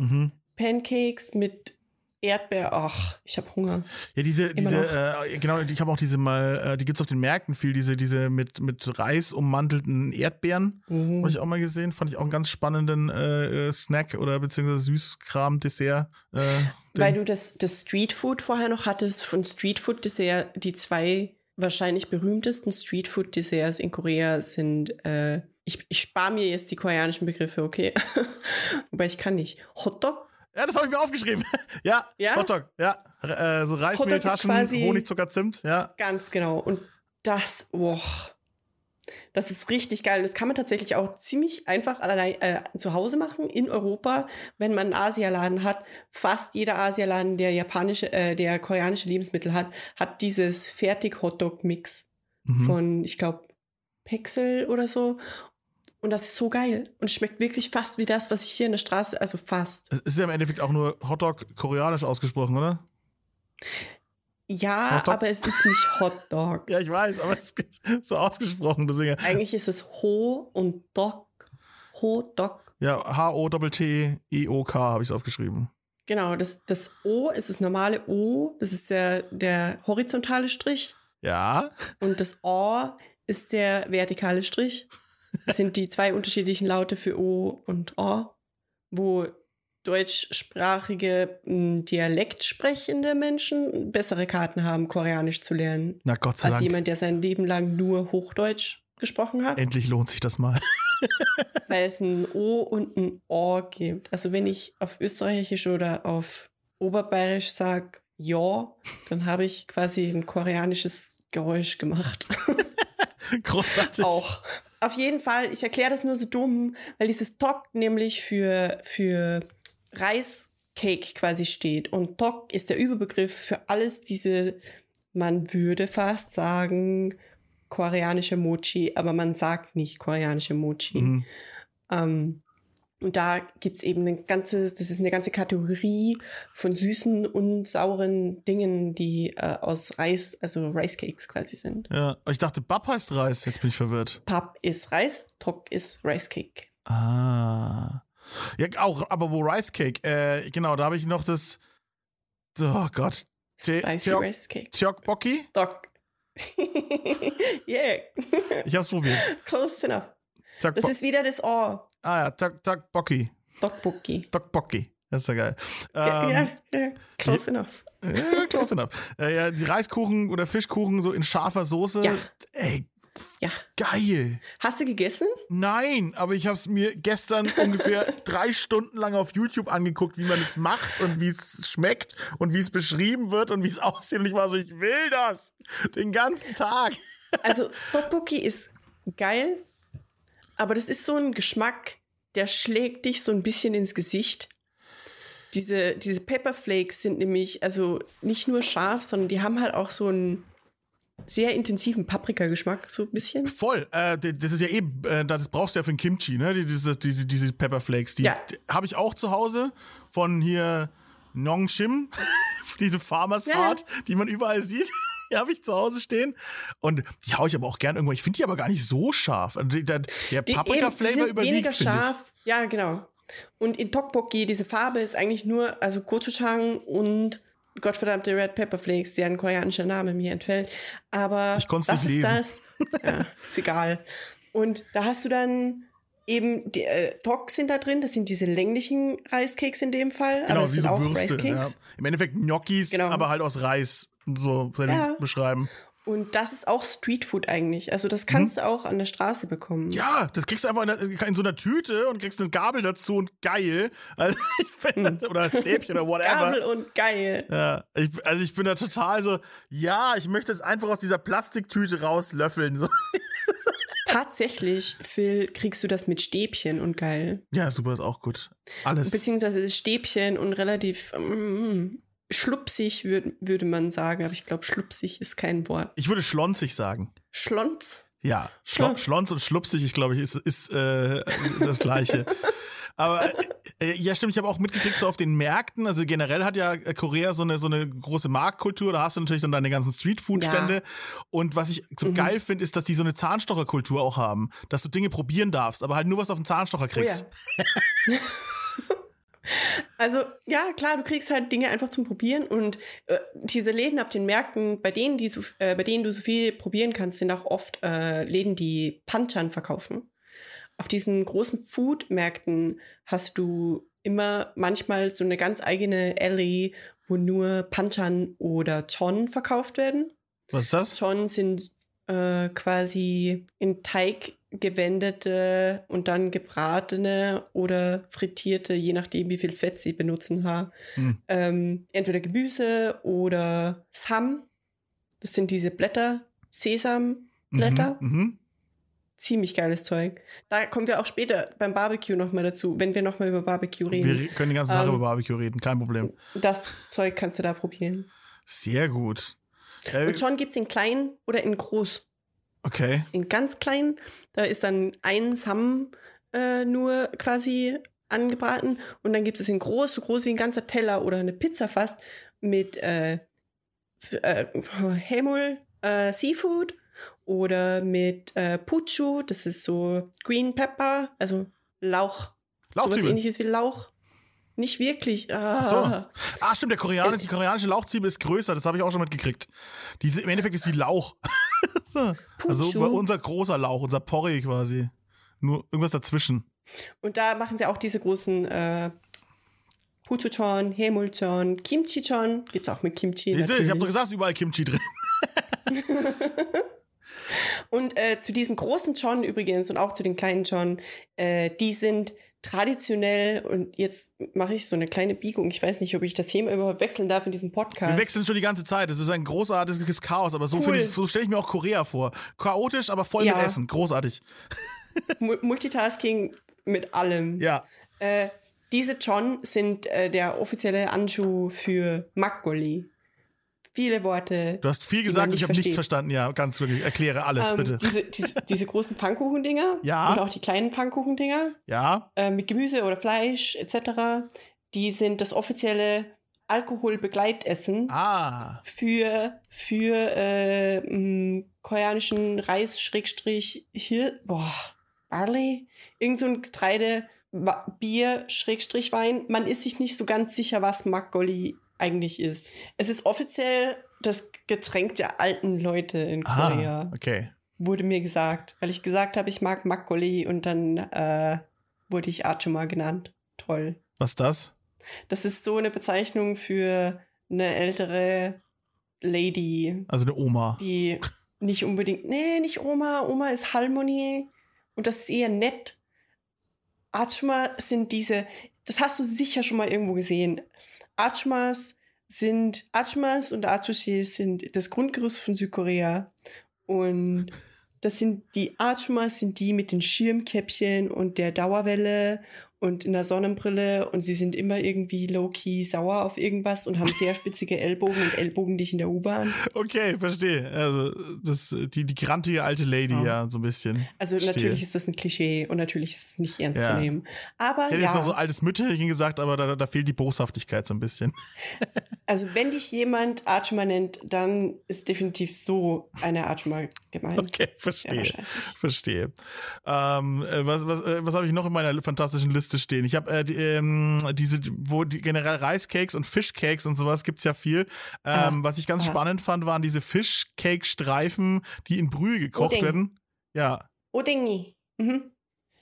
Pancakes mit Erdbeer. Ach, ich habe Hunger. Ja, ich habe auch diese mal, die gibt's auf den Märkten viel, diese mit Reis ummantelten Erdbeeren, habe ich auch mal gesehen, fand ich auch einen ganz spannenden Snack oder beziehungsweise Süßkram-Dessert. Weil du das Streetfood vorher noch hattest, von Streetfood-Dessert, die zwei wahrscheinlich berühmtesten Streetfood-Desserts in Korea sind, ich spare mir jetzt die koreanischen Begriffe, okay? Wobei ich kann nicht. Hotdog? Ja, das habe ich mir aufgeschrieben. ja, Hotdog, ja. So Reismehltaschen, Honig, Zucker, Zimt, ja. Ganz genau. Und das ist richtig geil. Das kann man tatsächlich auch ziemlich einfach allein zu Hause machen in Europa, wenn man einen Asialaden hat. Fast jeder Asialaden, der der koreanische Lebensmittel hat, hat dieses Fertig-Hotdog-Mix von, ich glaube, Pixel oder so. Und das ist so geil. Und schmeckt wirklich fast wie das, was ich hier in der Straße, also fast. Es ist ja im Endeffekt auch nur Hotdog koreanisch ausgesprochen, oder? Ja, Hotdog? Aber es ist nicht Hotdog. Ja, ich weiß, aber es ist so ausgesprochen. Deswegen. Eigentlich ist es Ho und Dog. Ho-Dog. Ja, H-O-T-T-E-O-K habe ich es aufgeschrieben. Genau, das O ist das normale O. Das ist der horizontale Strich. Ja. Und das O ist der vertikale Strich. Das sind die zwei unterschiedlichen Laute für O und O, wo deutschsprachige Dialektsprechende Menschen bessere Karten haben, Koreanisch zu lernen. Na Gott sei Dank. Als jemand, der sein Leben lang nur Hochdeutsch gesprochen hat. Endlich lohnt sich das mal. Weil es ein O und ein O gibt. Also wenn ich auf Österreichisch oder auf Oberbayerisch sage, ja, dann habe ich quasi ein koreanisches Geräusch gemacht. Großartig. Auch. Auf jeden Fall, ich erkläre das nur so dumm, weil dieses Tok nämlich für Reiscake quasi steht. Und Tok ist der Überbegriff für alles diese, man würde fast sagen, koreanische Mochi, aber man sagt nicht koreanische Mochi. Mhm. Und da gibt es eben eine ganze Kategorie von süßen und sauren Dingen, die aus Reis, also Ricecakes quasi sind. Ja, ich dachte, Bap heißt Reis, jetzt bin ich verwirrt. Bap ist Reis, Tok ist Ricecake. Ah. Ja, auch, aber wo Ricecake? Genau, da habe ich noch das. Oh Gott. Spicy Ricecake. Tteokbokki? Tok. Yeah. Ich hab's probiert. Close enough. Das ist wieder das Ohr. Ah ja, Tteokbokki. Tteokbokki. Das ist ja geil. Ja. Close enough. Ja, close enough. Ja, die Reiskuchen oder Fischkuchen so in scharfer Soße. Ja. Ey, ja. Geil. Hast du gegessen? Nein, aber ich habe es mir gestern ungefähr 3 Stunden lang auf YouTube angeguckt, wie man es macht und wie es schmeckt und wie es beschrieben wird und wie es aussieht. Und ich war so, ich will das den ganzen Tag. Also Tteokbokki ist geil. Aber das ist so ein Geschmack, der schlägt dich so ein bisschen ins Gesicht. Diese Pepperflakes sind nämlich, also nicht nur scharf, sondern die haben halt auch so einen sehr intensiven Paprikageschmack, so ein bisschen. Voll, das ist ja eben, das brauchst du ja für ein Kimchi, ne? Diese Pepperflakes, die habe ich auch zu Hause von hier Nongshim, diese Farmers Art, die man überall sieht. Die habe ich zu Hause stehen. Und die haue ich aber auch gern irgendwo. Ich finde die aber gar nicht so scharf. Der Paprika-Flavor überwiegt, weniger scharf, ich. Ja, genau. Und in Tteokbokki, diese Farbe ist eigentlich nur, also Gochujang und gottverdammte Red Pepper Flakes, deren koreanischer Name mir entfällt. Aber ich konnte es nicht lesen. Das. Ja, ist egal. Und da hast du dann eben, die Toks sind da drin, das sind diese länglichen Reiskeks in dem Fall. Genau, aber das wie sind so auch Würste. Ja. Im Endeffekt Gnocchis, genau. Aber halt aus Reis, so würde ich beschreiben. Und das ist auch Streetfood eigentlich. Also das kannst du auch an der Straße bekommen. Ja, das kriegst du einfach in so einer Tüte und kriegst eine Gabel dazu und geil. Also ich finde oder ein Stäbchen oder whatever. Gabel und geil. Ja, ich bin da total so, ja, ich möchte es einfach aus dieser Plastiktüte rauslöffeln. So. Tatsächlich, Phil, kriegst du das mit Stäbchen und geil. Ja, super, ist auch gut. Alles. Beziehungsweise Stäbchen und relativ... Schlupsig würde man sagen, aber ich glaube, schlupsig ist kein Wort. Ich würde schlonzig sagen. Schlonz? Ja, Schlonz und schlupsig, ich glaube, ist das Gleiche. Aber ja, stimmt, ich habe auch mitgekriegt, so auf den Märkten, also generell hat ja Korea so eine große Marktkultur, da hast du natürlich dann deine ganzen Streetfood-Stände. Ja. Und was ich so geil finde, ist, dass die so eine Zahnstocherkultur auch haben, dass du Dinge probieren darfst, aber halt nur was auf den Zahnstocher kriegst. Oh ja. Also, ja, klar, du kriegst halt Dinge einfach zum Probieren und diese Läden auf den Märkten, bei denen du so viel probieren kannst, sind auch oft Läden, die Panchan verkaufen. Auf diesen großen Food-Märkten hast du immer manchmal so eine ganz eigene Alley, wo nur Panchan oder Chon verkauft werden. Was ist das? Chon sind quasi in Teig gewendete und dann gebratene oder frittierte, je nachdem, wie viel Fett sie benutzen haben. Entweder Gemüse oder Sam. Das sind diese Blätter, Sesamblätter. Ziemlich geiles Zeug. Da kommen wir auch später beim Barbecue nochmal dazu, wenn wir nochmal über Barbecue reden. Wir können den ganzen Tag über Barbecue reden, kein Problem. Das Zeug kannst du da probieren. Sehr gut. Und schon gibt es in klein oder in groß. Okay. In ganz klein, da ist dann ein Sam nur quasi angebraten und dann gibt es in groß, so groß wie ein ganzer Teller oder eine Pizza fast mit Haemul Seafood oder mit Puchu, das ist so Green Pepper, also Lauch. Lauchzwiebeln. So was ähnliches wie Lauch. Nicht wirklich. Ach so. Ah, stimmt, die koreanische Lauchzwiebel ist größer, das habe ich auch schon mitgekriegt. Im Endeffekt ist wie Lauch. So. Also unser großer Lauch, unser Porree quasi. Nur irgendwas dazwischen. Und da machen sie auch diese großen Puchuchon, Haemulchon, Kimchichon. Gibt's auch mit Kimchi. Ich habe doch gesagt, es ist überall Kimchi drin. Und zu diesen großen Chon übrigens und auch zu den kleinen Chon, die sind traditionell, und jetzt mache ich so eine kleine Biegung, ich weiß nicht, ob ich das Thema überhaupt wechseln darf in diesem Podcast. Wir wechseln schon die ganze Zeit, es ist ein großartiges Chaos, aber so stelle ich mir auch Korea vor. Chaotisch, aber voll mit Essen, großartig. Multitasking mit allem. Ja. Diese Chon sind der offizielle Anju für Makgeolli. Viele Worte. Du hast viel gesagt, ich habe nichts verstanden. Ja, ganz wirklich. Erkläre alles, bitte. Diese großen Pfannkuchendinger und auch die kleinen Pfannkuchendinger mit Gemüse oder Fleisch etc., die sind das offizielle Alkoholbegleitessen für koreanischen Reis-Barley, irgend so ein Getreide, Bier-Wein. Man ist sich nicht so ganz sicher, was Makgeolli eigentlich ist. Es ist offiziell das Getränk der alten Leute in Korea. Okay. Wurde mir gesagt, weil ich gesagt habe, ich mag Makgeolli und dann wurde ich Achuma genannt. Toll. Was ist das? Das ist so eine Bezeichnung für eine ältere Lady. Also eine Oma. Die nicht unbedingt, nicht Oma. Oma ist Halmoni und das ist eher nett. Achuma sind diese, das hast du sicher schon mal irgendwo gesehen. Achumas und Achushis sind das Grundgerüst von Südkorea. Und das sind die Achumas, mit den Schirmkäppchen und der Dauerwelle und in der Sonnenbrille und sie sind immer irgendwie low-key sauer auf irgendwas und haben sehr spitzige Ellbogen und ellbogen dich in der U-Bahn. Okay, verstehe. Also das, die grantige alte Lady, ja, so ein bisschen. Also natürlich ist das ein Klischee und natürlich ist es nicht ernst zu nehmen. Aber ich hätte jetzt noch so ein altes Mütterchen gesagt, aber da fehlt die Boshaftigkeit so ein bisschen. Also wenn dich jemand Archma nennt, dann ist definitiv so eine Archma gemeint. Okay, verstehe. Was habe ich noch in meiner fantastischen Liste stehen. Ich habe diese, wo die generell Reiscakes und Fischcakes und sowas gibt's ja viel. Was ich ganz spannend fand, waren diese Fischcake-Streifen, die in Brühe gekocht werden. Ja. Odengi. Mhm.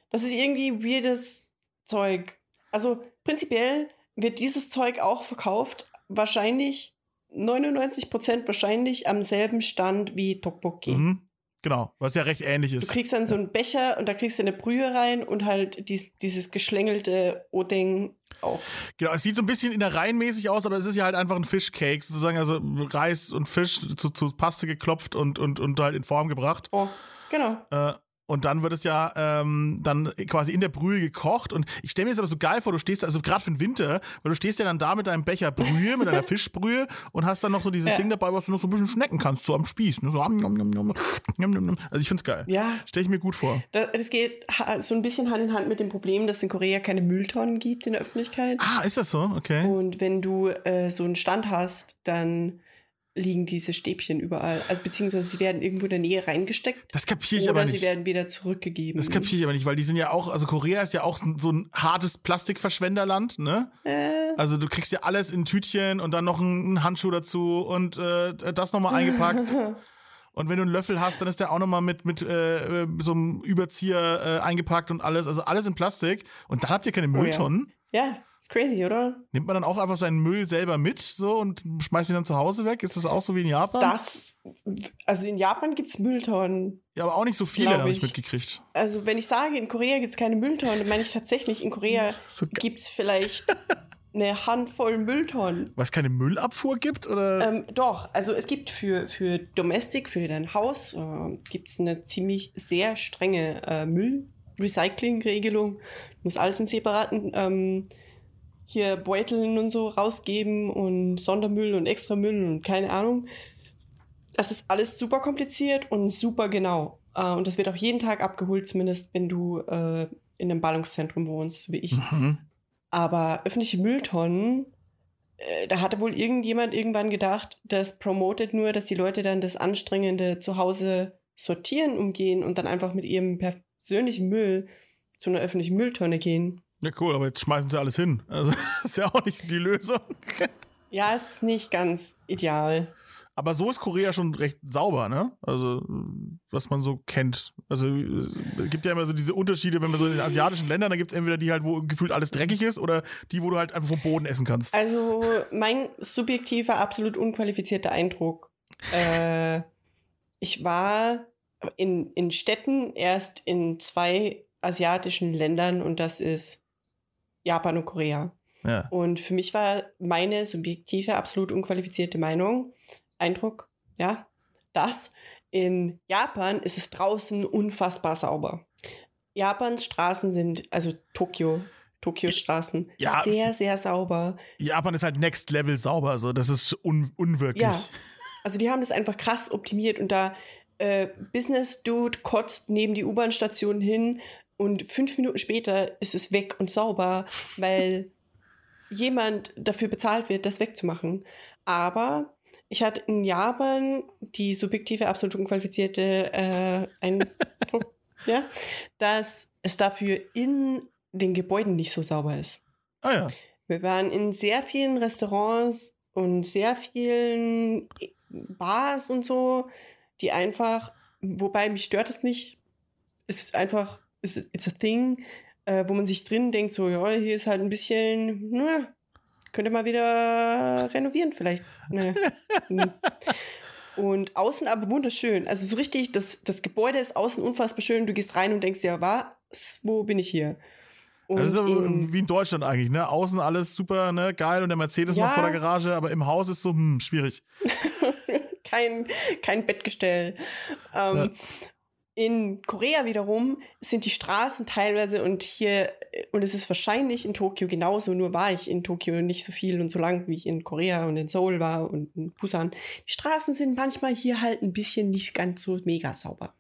Das ist irgendwie weirdes Zeug. Also prinzipiell wird dieses Zeug auch verkauft, wahrscheinlich 99% wahrscheinlich am selben Stand wie Tteokbokki. Mhm. Genau, was ja recht ähnlich ist. Du kriegst dann so einen Becher und da kriegst du eine Brühe rein und halt dieses geschlängelte Odeng auch. Genau, es sieht so ein bisschen in der reinmäßig aus, aber es ist ja halt einfach ein Fischcake sozusagen, also Reis und Fisch zu Paste geklopft und halt in Form gebracht. Oh, genau. Und dann wird es ja dann quasi in der Brühe gekocht. Und ich stelle mir das aber so geil vor, du stehst da, also gerade für den Winter, weil du stehst ja dann da mit deinem Becher Brühe, mit deiner Fischbrühe und hast dann noch so dieses Ding dabei, was du noch so ein bisschen schnecken kannst, so am Spieß. Ne? So, also ich find's geil. Ja. Stelle ich mir gut vor. Das geht so ein bisschen Hand in Hand mit dem Problem, dass es in Korea keine Mülltonnen gibt in der Öffentlichkeit. Ah, ist das so? Okay. Und wenn du so einen Stand hast, dann liegen diese Stäbchen überall. Also beziehungsweise sie werden irgendwo in der Nähe reingesteckt. Das kapiere ich aber nicht. Oder sie werden wieder zurückgegeben. Das kapiere ich aber nicht, weil die sind ja auch, also Korea ist ja auch so ein hartes Plastikverschwenderland, ne? Also du kriegst ja alles in Tütchen und dann noch einen Handschuh dazu und das nochmal eingepackt. Und wenn du einen Löffel hast, dann ist der auch nochmal mit so einem Überzieher eingepackt und alles. Also alles in Plastik. Und dann habt ihr keine Mülltonnen. Ja. Ist crazy, oder? Nimmt man dann auch einfach seinen Müll selber mit so und schmeißt ihn dann zu Hause weg? Ist das auch so wie in Japan? Also in Japan gibt's Mülltonnen. Ja, aber auch nicht so viele, habe ich mitgekriegt. Also wenn ich sage, in Korea gibt's keine Mülltonnen, dann meine ich tatsächlich, in Korea gibt's vielleicht eine Handvoll Mülltonnen. Weil es keine Müllabfuhr gibt? Oder? Doch, also es gibt für Domestic, für dein Haus, gibt's eine ziemlich sehr strenge Müllrecycling-Regelung. Du musst alles in separaten hier Beuteln und so rausgeben und Sondermüll und Extramüll und keine Ahnung. Das ist alles super kompliziert und super genau. Und das wird auch jeden Tag abgeholt, zumindest wenn du in einem Ballungszentrum wohnst, so wie ich. Mhm. Aber öffentliche Mülltonnen, da hatte wohl irgendjemand irgendwann gedacht, das promotet nur, dass die Leute dann das anstrengende Zuhause sortieren umgehen und dann einfach mit ihrem persönlichen Müll zu einer öffentlichen Mülltonne gehen. Ja, cool, aber jetzt schmeißen sie alles hin. Also, das ist ja auch nicht die Lösung. Ja, es ist nicht ganz ideal. Aber so ist Korea schon recht sauber, ne? Also, was man so kennt. Also, es gibt ja immer so diese Unterschiede, wenn man so in den asiatischen Ländern, da gibt es entweder die halt, wo gefühlt alles dreckig ist, oder die, wo du halt einfach vom Boden essen kannst. Also, mein subjektiver, absolut unqualifizierter Eindruck. Ich war in Städten erst in 2 asiatischen Ländern und das ist Japan und Korea. Ja. Und für mich war meine subjektive, absolut unqualifizierte Eindruck, ja, dass in Japan ist es draußen unfassbar sauber. Japans Straßen sind, also Tokios Straßen, sehr, sehr sauber. Japan ist halt next level sauber, also das ist unwirklich. Ja, also die haben das einfach krass optimiert und da Business Dude kotzt neben die U-Bahn-Station hin und 5 Minuten später ist es weg und sauber, weil jemand dafür bezahlt wird, das wegzumachen. Aber ich hatte in Japan die subjektive, absolut unqualifizierte Eindruck, ja, dass es dafür in den Gebäuden nicht so sauber ist. Ah ja. Wir waren in sehr vielen Restaurants und sehr vielen Bars und so, die einfach, wobei mich stört es nicht, es ist einfach, it's a thing, wo man sich drin denkt, so, ja, hier ist halt ein bisschen, könnte mal wieder renovieren vielleicht. Und außen aber wunderschön, also so richtig, das Gebäude ist außen unfassbar schön, du gehst rein und denkst, ja, was, wo bin ich hier? Und das ist aber wie in Deutschland eigentlich, ne? Außen alles super, ne? Geil und der Mercedes noch vor der Garage, aber im Haus ist so, schwierig. Kein Bettgestell. In Korea wiederum sind die Straßen teilweise und es ist wahrscheinlich in Tokio genauso, nur war ich in Tokio nicht so viel und so lang, wie ich in Korea und in Seoul war und in Busan. Die Straßen sind manchmal hier halt ein bisschen nicht ganz so mega sauber.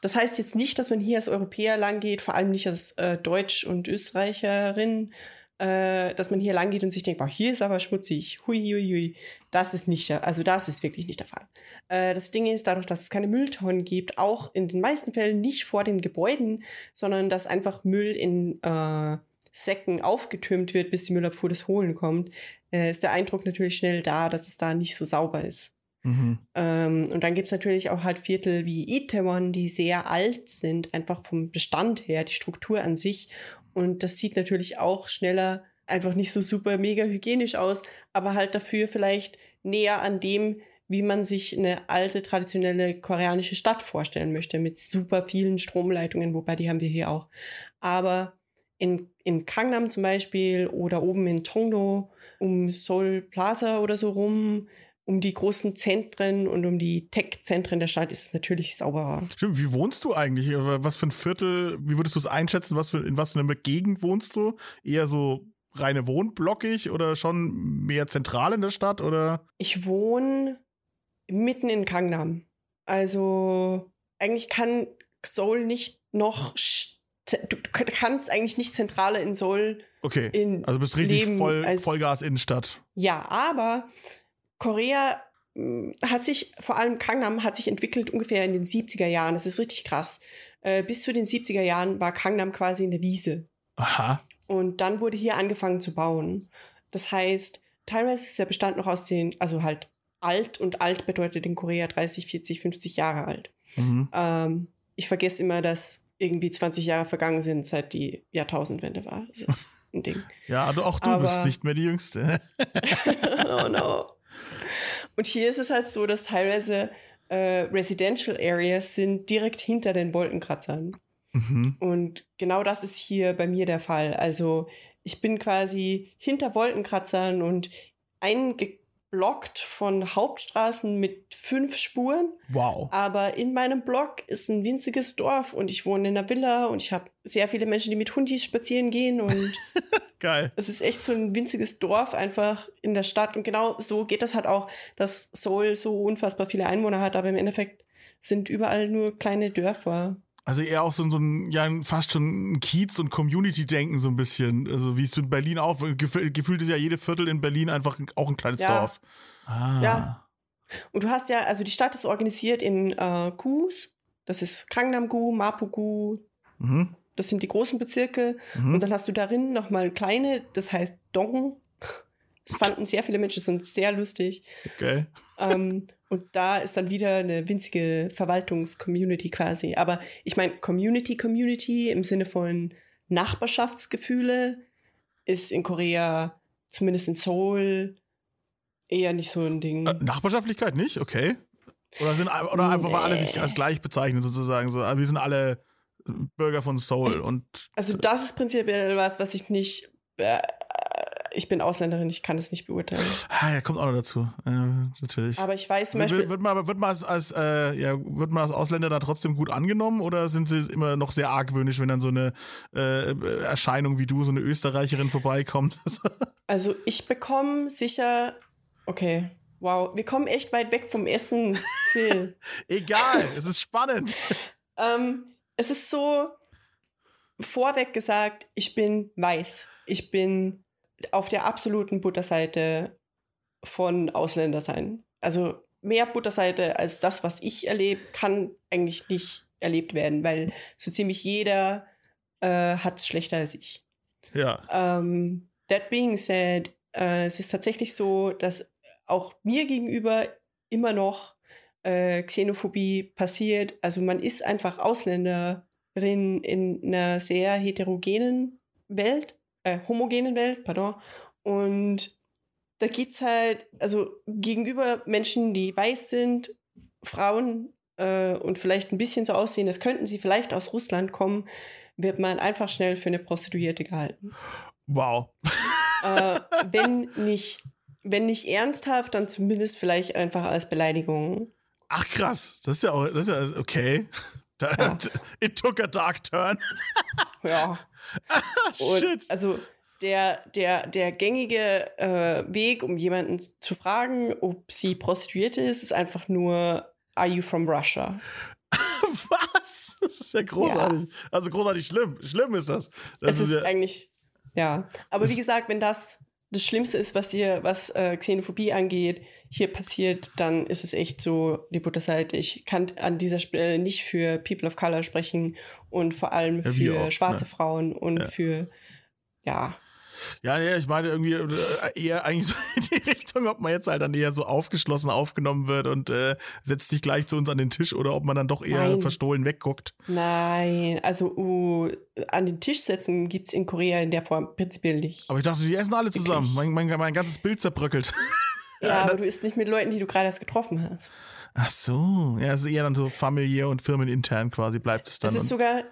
Das heißt jetzt nicht, dass man hier als Europäer lang geht, vor allem nicht als Deutsch- und Österreicherin, dass man hier lang geht und sich denkt, boah, hier ist aber schmutzig, hui, hui, hui. Das ist nicht, also das ist wirklich nicht der Fall. Das Ding ist, dadurch, dass es keine Mülltonnen gibt, auch in den meisten Fällen nicht vor den Gebäuden, sondern dass einfach Müll in Säcken aufgetürmt wird, bis die Müllabfuhr das Holen kommt, ist der Eindruck natürlich schnell da, dass es da nicht so sauber ist. Mhm. Und dann gibt es natürlich auch halt Viertel wie Itaewon, die sehr alt sind, einfach vom Bestand her, die Struktur an sich. Und das sieht natürlich auch schneller einfach nicht so super mega hygienisch aus, aber halt dafür vielleicht näher an dem, wie man sich eine alte, traditionelle koreanische Stadt vorstellen möchte, mit super vielen Stromleitungen, wobei die haben wir hier auch. Aber in Gangnam zum Beispiel oder oben in Tongdo, um Seoul Plaza oder so rum, um die großen Zentren und um die Tech-Zentren der Stadt ist es natürlich sauberer. Stimmt, wie wohnst du eigentlich? Was für ein Viertel, wie würdest du es einschätzen? In was für einer Gegend wohnst du? Eher so reine wohnblockig oder schon mehr zentral in der Stadt? Oder? Ich wohne mitten in Gangnam. Also eigentlich kann Seoul nicht noch... Du kannst eigentlich nicht zentraler in Seoul okay. in also bist richtig leben Vollgas Innenstadt. Ja, aber... Korea hat sich, vor allem Gangnam, hat sich entwickelt ungefähr in den 70er Jahren. Das ist richtig krass. Bis zu den 70er Jahren war Gangnam quasi eine Wiese. Aha. Und dann wurde hier angefangen zu bauen. Das heißt, teilweise ist der Bestand noch aus den, also halt alt, und alt bedeutet in Korea 30, 40, 50 Jahre alt. Mhm. Ich vergesse immer, dass irgendwie 20 Jahre vergangen sind, seit die Jahrtausendwende war. Das ist ein Ding. Ja, also auch du bist nicht mehr die Jüngste. Oh no. Und hier ist es halt so, dass teilweise Residential Areas sind direkt hinter den Wolkenkratzern. Mhm. Und genau das ist hier bei mir der Fall. Also ich bin quasi hinter Wolkenkratzern und eingeblockt von Hauptstraßen mit 5 Spuren. Wow. Aber in meinem Block ist ein winziges Dorf und ich wohne in einer Villa und ich habe sehr viele Menschen, die mit Hundis spazieren gehen und... Geil. Es ist echt so ein winziges Dorf einfach in der Stadt. Und genau so geht das halt auch, dass Seoul so unfassbar viele Einwohner hat. Aber im Endeffekt sind überall nur kleine Dörfer. Also eher auch so ein fast schon ein Kiez- und Community-Denken so ein bisschen. Also wie es in Berlin auch, gefühlt ist ja jede Viertel in Berlin einfach auch ein kleines Dorf. Ah. Ja. Und du hast ja, also die Stadt ist organisiert in Gus. Das ist Gangnam-gu, Mapo-gu. Mhm. Das sind die großen Bezirke. Mhm. Und dann hast du darin nochmal kleine, das heißt Dong. Das fanden sehr viele Menschen, sind sehr lustig. Okay. Und da ist dann wieder eine winzige Verwaltungs-Community quasi. Aber ich meine, Community im Sinne von Nachbarschaftsgefühle ist in Korea, zumindest in Seoul, eher nicht so ein Ding. Nachbarschaftlichkeit nicht? Okay. Oder einfach mal alle sich als gleich bezeichnen sozusagen. So, wir sind alle... Bürger von Seoul und... Also das ist prinzipiell was ich nicht... Ich bin Ausländerin, ich kann es nicht beurteilen. Ah, ja, kommt auch noch dazu. Natürlich. Aber ich weiß zum Beispiel... Wird man als Ausländer da trotzdem gut angenommen oder sind sie immer noch sehr argwöhnisch, wenn dann so eine Erscheinung wie du, so eine Österreicherin vorbeikommt? Also ich bekomme sicher... Okay, wow. Wir kommen echt weit weg vom Essen, Phil. Egal, es ist spannend. Es ist so vorweg gesagt, ich bin weiß. Ich bin auf der absoluten Butterseite von Ausländer sein. Also mehr Butterseite als das, was ich erlebe, kann eigentlich nicht erlebt werden, weil so ziemlich jeder hat es schlechter als ich. Ja. That being said, es ist tatsächlich so, dass auch mir gegenüber immer noch Xenophobie passiert. Also man ist einfach Ausländerin in einer sehr heterogenen Welt, homogenen Welt, pardon. Und da gibt's halt, also gegenüber Menschen, die weiß sind, Frauen und vielleicht ein bisschen so aussehen, als könnten sie vielleicht aus Russland kommen, wird man einfach schnell für eine Prostituierte gehalten. Wow. Wenn nicht ernsthaft, dann zumindest vielleicht einfach als Beleidigung. Ach krass, das ist ja okay. Ja. It took a dark turn. Ja. Shit. Also der gängige Weg, um jemanden zu fragen, ob sie Prostituierte ist, ist einfach nur, are you from Russia? Was? Das ist ja großartig. Ja. Also großartig schlimm. Schlimm ist das. Das es ist ja eigentlich, ja. Aber wie gesagt, wenn das Schlimmste ist, was Xenophobie angeht, hier passiert, dann ist es echt so, die Butterseite. Ich kann an dieser Stelle nicht für People of Color sprechen und vor allem für schwarze Frauen und für, Ja, ich meine irgendwie eher eigentlich so in die Richtung, ob man jetzt halt dann eher so aufgeschlossen aufgenommen wird und setzt sich gleich zu uns an den Tisch oder ob man dann doch eher verstohlen wegguckt. Nein, also an den Tisch setzen gibt es in Korea in der Form prinzipiell nicht. Aber ich dachte, die essen alle zusammen. Mein ganzes Bild zerbröckelt. Ja, aber du isst nicht mit Leuten, die du gerade erst getroffen hast. Ach so, ja, es ist eher dann so familiär und firmenintern quasi bleibt es dann. Das ist sogar...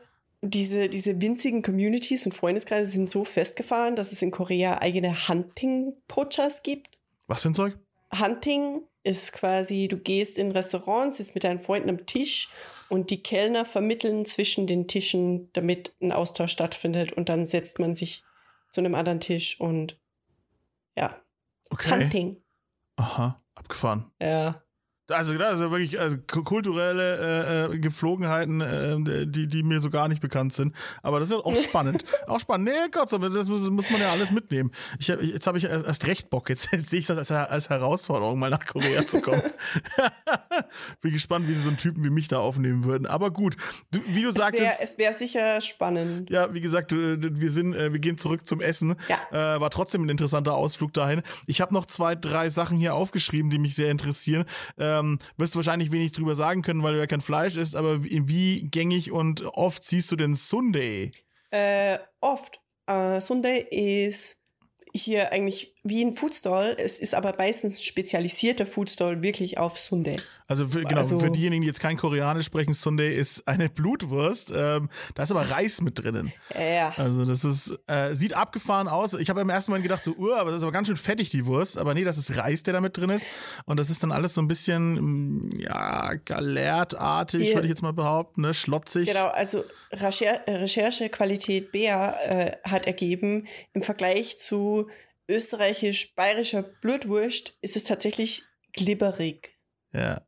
Diese winzigen Communities und Freundeskreise sind so festgefahren, dass es in Korea eigene Hunting-Pochas gibt. Was für ein Zeug? Hunting ist quasi, du gehst in Restaurants, sitzt mit deinen Freunden am Tisch und die Kellner vermitteln zwischen den Tischen, damit ein Austausch stattfindet und dann setzt man sich zu einem anderen Tisch und ja. Okay. Hunting. Aha, abgefahren. Ja. Also das sind wirklich kulturelle Gepflogenheiten, die mir so gar nicht bekannt sind. Aber das ist auch spannend. Nee, Gott sei Dank, das muss man ja alles mitnehmen. Jetzt habe ich erst recht Bock. Jetzt sehe ich das als Herausforderung, mal nach Korea zu kommen. Bin gespannt, wie sie so einen Typen wie mich da aufnehmen würden. Aber gut, wie du sagtest... Es wäre sicher spannend. Ja, wie gesagt, wir gehen zurück zum Essen. Ja. War trotzdem ein interessanter Ausflug dahin. Ich habe noch 2, 3 Sachen hier aufgeschrieben, die mich sehr interessieren. Wirst du wahrscheinlich wenig drüber sagen können, weil du ja kein Fleisch isst, aber wie gängig und oft siehst du denn Sundae? Oft. Sundae ist hier eigentlich wie ein Foodstall, es ist aber meistens spezialisierter Foodstall wirklich auf Sundae. Für diejenigen, die jetzt kein Koreanisch sprechen, Sundae ist eine Blutwurst, da ist aber Reis mit drinnen. Ja. Also das ist, sieht abgefahren aus. Ich habe im ersten Moment gedacht, aber das ist aber ganz schön fettig, die Wurst. Aber nee, das ist Reis, der da mit drin ist. Und das ist dann alles so ein bisschen, galertartig, würde ich jetzt mal behaupten, ne? Schlotzig. Genau, also Recherchequalität Bea hat ergeben, im Vergleich zu österreichisch-bayerischer Blutwurst ist es tatsächlich glibberig. Ja.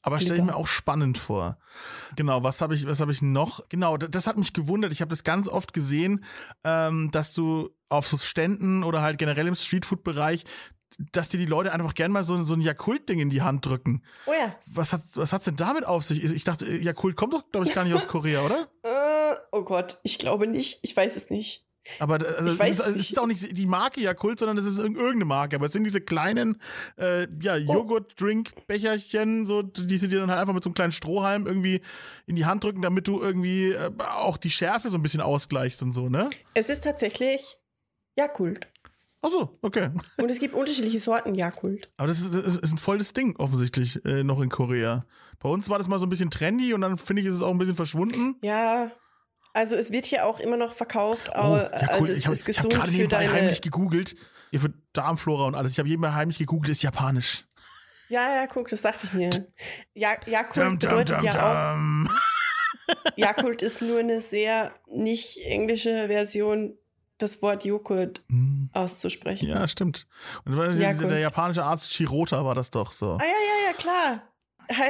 Aber stelle ich mir auch spannend vor. Genau, was habe ich noch? Genau, das hat mich gewundert. Ich habe das ganz oft gesehen, dass du auf so Ständen oder halt generell im Streetfood-Bereich, dass dir die Leute einfach gerne mal so ein Yakult-Ding in die Hand drücken. Oh ja. Was hat's denn damit auf sich? Ich dachte, Yakult kommt doch, glaube ich, gar nicht aus Korea, oder? Oh Gott, ich glaube nicht. Ich weiß es nicht. Aber es ist auch nicht die Marke Yakult, sondern das ist irgendeine Marke. Aber es sind diese kleinen Joghurt-Drink-Becherchen, so, die sie dir dann halt einfach mit so einem kleinen Strohhalm irgendwie in die Hand drücken, damit du irgendwie auch die Schärfe so ein bisschen ausgleichst und so, ne? Es ist tatsächlich Yakult. Ach so, okay. Und es gibt unterschiedliche Sorten Yakult. Aber das ist ein volles Ding offensichtlich noch in Korea. Bei uns war das mal so ein bisschen trendy und dann, finde ich, ist es auch ein bisschen verschwunden. Ja. Also es wird hier auch immer noch verkauft, also es ist gesund für deine... Ich habe gerade heimlich gegoogelt, für Darmflora und alles. Ich habe nebenbei heimlich gegoogelt, ist japanisch. Ja, guck, das dachte ich mir. Yakult bedeutet ja auch... Yakult ist nur eine sehr nicht englische Version, das Wort Joghurt auszusprechen. Ja, stimmt. Und der japanische Arzt Shirota war das doch so. Ah ja, klar.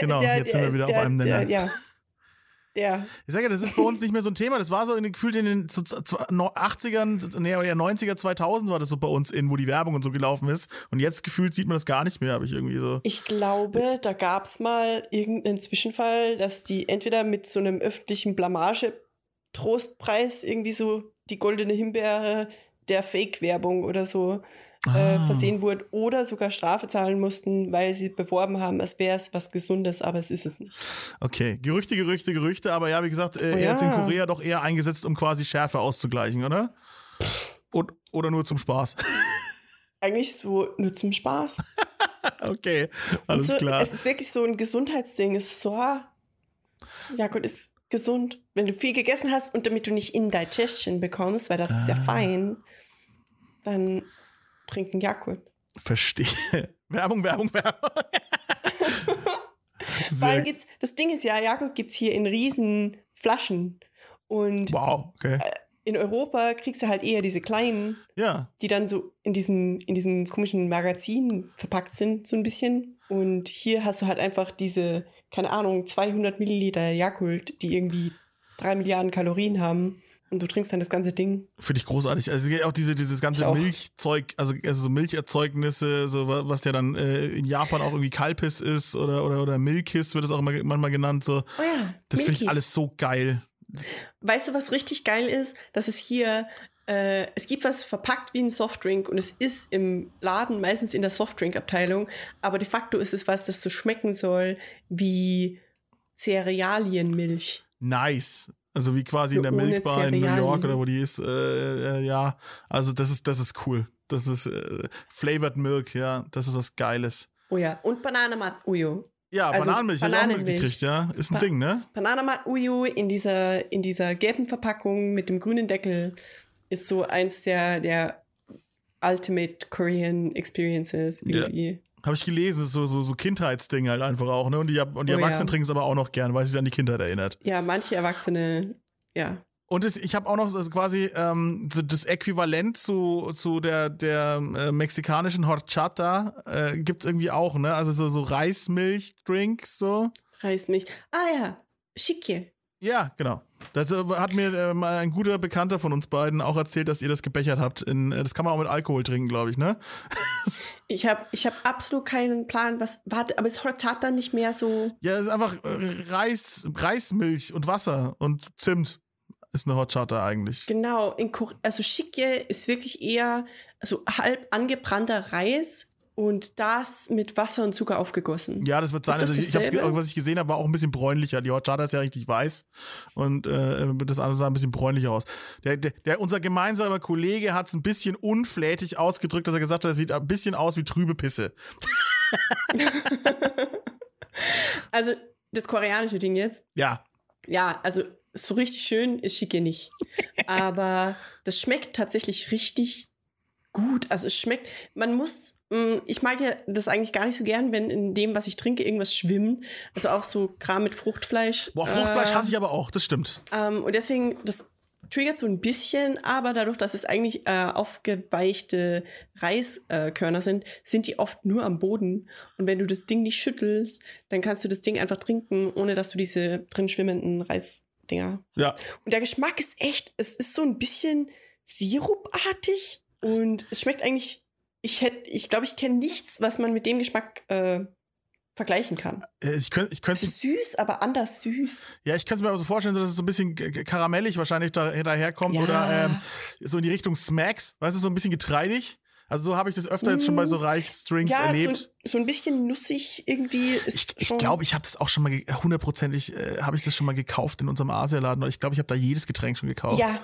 Genau, jetzt sind wir wieder auf einem Nenner. Ja. Ja. Ich sage ja, das ist bei uns nicht mehr so ein Thema. Das war so gefühlt in den 80ern, nee, oder 90er, 2000 war das so bei uns wo die Werbung und so gelaufen ist. Und jetzt gefühlt sieht man das gar nicht mehr, habe ich irgendwie so. Ich glaube, da gab es mal irgendeinen Zwischenfall, dass die entweder mit so einem öffentlichen Blamage-Trostpreis irgendwie so die goldene Himbeere der Fake-Werbung oder so versehen wurden oder sogar Strafe zahlen mussten, weil sie beworben haben, als wäre es was Gesundes, aber es ist es nicht. Okay, Gerüchte, aber ja, wie gesagt, jetzt in Korea doch eher eingesetzt, um quasi Schärfe auszugleichen, oder? Und, oder nur zum Spaß? Eigentlich so nur zum Spaß. Okay, alles so, klar. Es ist wirklich so ein Gesundheitsding, es ist so, Jakob ist gesund, wenn du viel gegessen hast und damit du nicht Indigestion bekommst, weil das ist ja fein, dann trinken Yakult. Verstehe. Werbung. Vor allem gibt's, das Ding ist ja, Jakob, gibt's hier in riesen Flaschen. Und wow, okay. In Europa kriegst du halt eher diese kleinen, ja, die dann so in diesem komischen Magazin verpackt sind, so ein bisschen. Und hier hast du halt einfach diese, keine Ahnung, 200 Milliliter Yakult, die irgendwie 3 Milliarden Kalorien haben. Und du trinkst dann das ganze Ding. Finde ich großartig. Also auch dieses ganze auch Milchzeug, also so Milcherzeugnisse, so was ja dann in Japan auch irgendwie Kalpis ist oder Milkis wird es auch immer, manchmal genannt. So. Oh ja, das finde ich alles so geil. Weißt du, was richtig geil ist? Dass es hier, es gibt was verpackt wie ein Softdrink und es ist im Laden meistens in der Softdrink-Abteilung, aber de facto ist es was, das so schmecken soll wie Cerealienmilch. Nice. Also wie quasi in der Milchbar in New York oder wo die ist. Ja, also das ist cool. Das ist Flavored Milk, ja. Das ist was Geiles. Oh ja, und Bananenmat Uyo. Ja, also Bananenmilch, habe ich auch mitgekriegt, ja. Ist ein Ding, ne? Bananenmat Uyo in dieser gelben Verpackung mit dem grünen Deckel ist so eins der Ultimate Korean Experiences irgendwie. Ja. Habe ich gelesen, ist so Kindheitsding halt einfach auch, ne? Und die Erwachsenen trinken es aber auch noch gern, weil es sich an die Kindheit erinnert. Ja, manche Erwachsene, ja. Und ich habe auch noch also quasi so das Äquivalent zu der mexikanischen Horchata gibt's irgendwie auch, ne? Also so Reismilchdrinks so. Reismilch. Ah ja, Schicke. Ja, genau. Das hat mir mal ein guter Bekannter von uns beiden auch erzählt, dass ihr das gebechert habt. Das kann man auch mit Alkohol trinken, glaube ich, ne? Ich hab absolut keinen Plan, was. Warte, aber ist Horchata nicht mehr so. Ja, es ist einfach Reismilch und Wasser und Zimt ist eine Horchata eigentlich. Genau, also Shikye ist wirklich eher so halb angebrannter Reis. Und das mit Wasser und Zucker aufgegossen. Ja, das wird sein. Also was ich gesehen habe, war auch ein bisschen bräunlicher. Die Horchata ist ja richtig weiß. Und das andere sah ein bisschen bräunlicher aus. Unser gemeinsamer Kollege hat es ein bisschen unflätig ausgedrückt, dass er gesagt hat, das sieht ein bisschen aus wie trübe Pisse. Also das koreanische Ding jetzt? Ja. Ja, also so richtig schön ist Schicke nicht. Aber das schmeckt tatsächlich richtig gut. Also es schmeckt, man muss... Ich mag ja das eigentlich gar nicht so gern, wenn in dem, was ich trinke, irgendwas schwimmt. Also auch so Kram mit Fruchtfleisch. Boah, Fruchtfleisch hasse ich aber auch, das stimmt. Und deswegen, das triggert so ein bisschen, aber dadurch, dass es eigentlich aufgeweichte Reiskörner sind die oft nur am Boden. Und wenn du das Ding nicht schüttelst, dann kannst du das Ding einfach trinken, ohne dass du diese drin schwimmenden Reisdinger hast. Ja. Und der Geschmack ist echt, es ist so ein bisschen sirupartig und es schmeckt eigentlich... Ich glaube, ich kenne nichts, was man mit dem Geschmack vergleichen kann. Ich könnte es ist süß, aber anders süß. Ja, ich könnte es mir aber so vorstellen, dass es so ein bisschen karamellig wahrscheinlich daherkommt ja. Oder so in die Richtung Smacks, weißt du, so ein bisschen getreidig. Also so habe ich das öfter jetzt schon bei so Reichsdrinks erlebt. So ein bisschen nussig irgendwie. Ist ich glaube, ich habe das auch schon mal, hundertprozentig habe ich das schon mal gekauft in unserem Asialaden. Ich glaube, ich habe da jedes Getränk schon gekauft. Ja,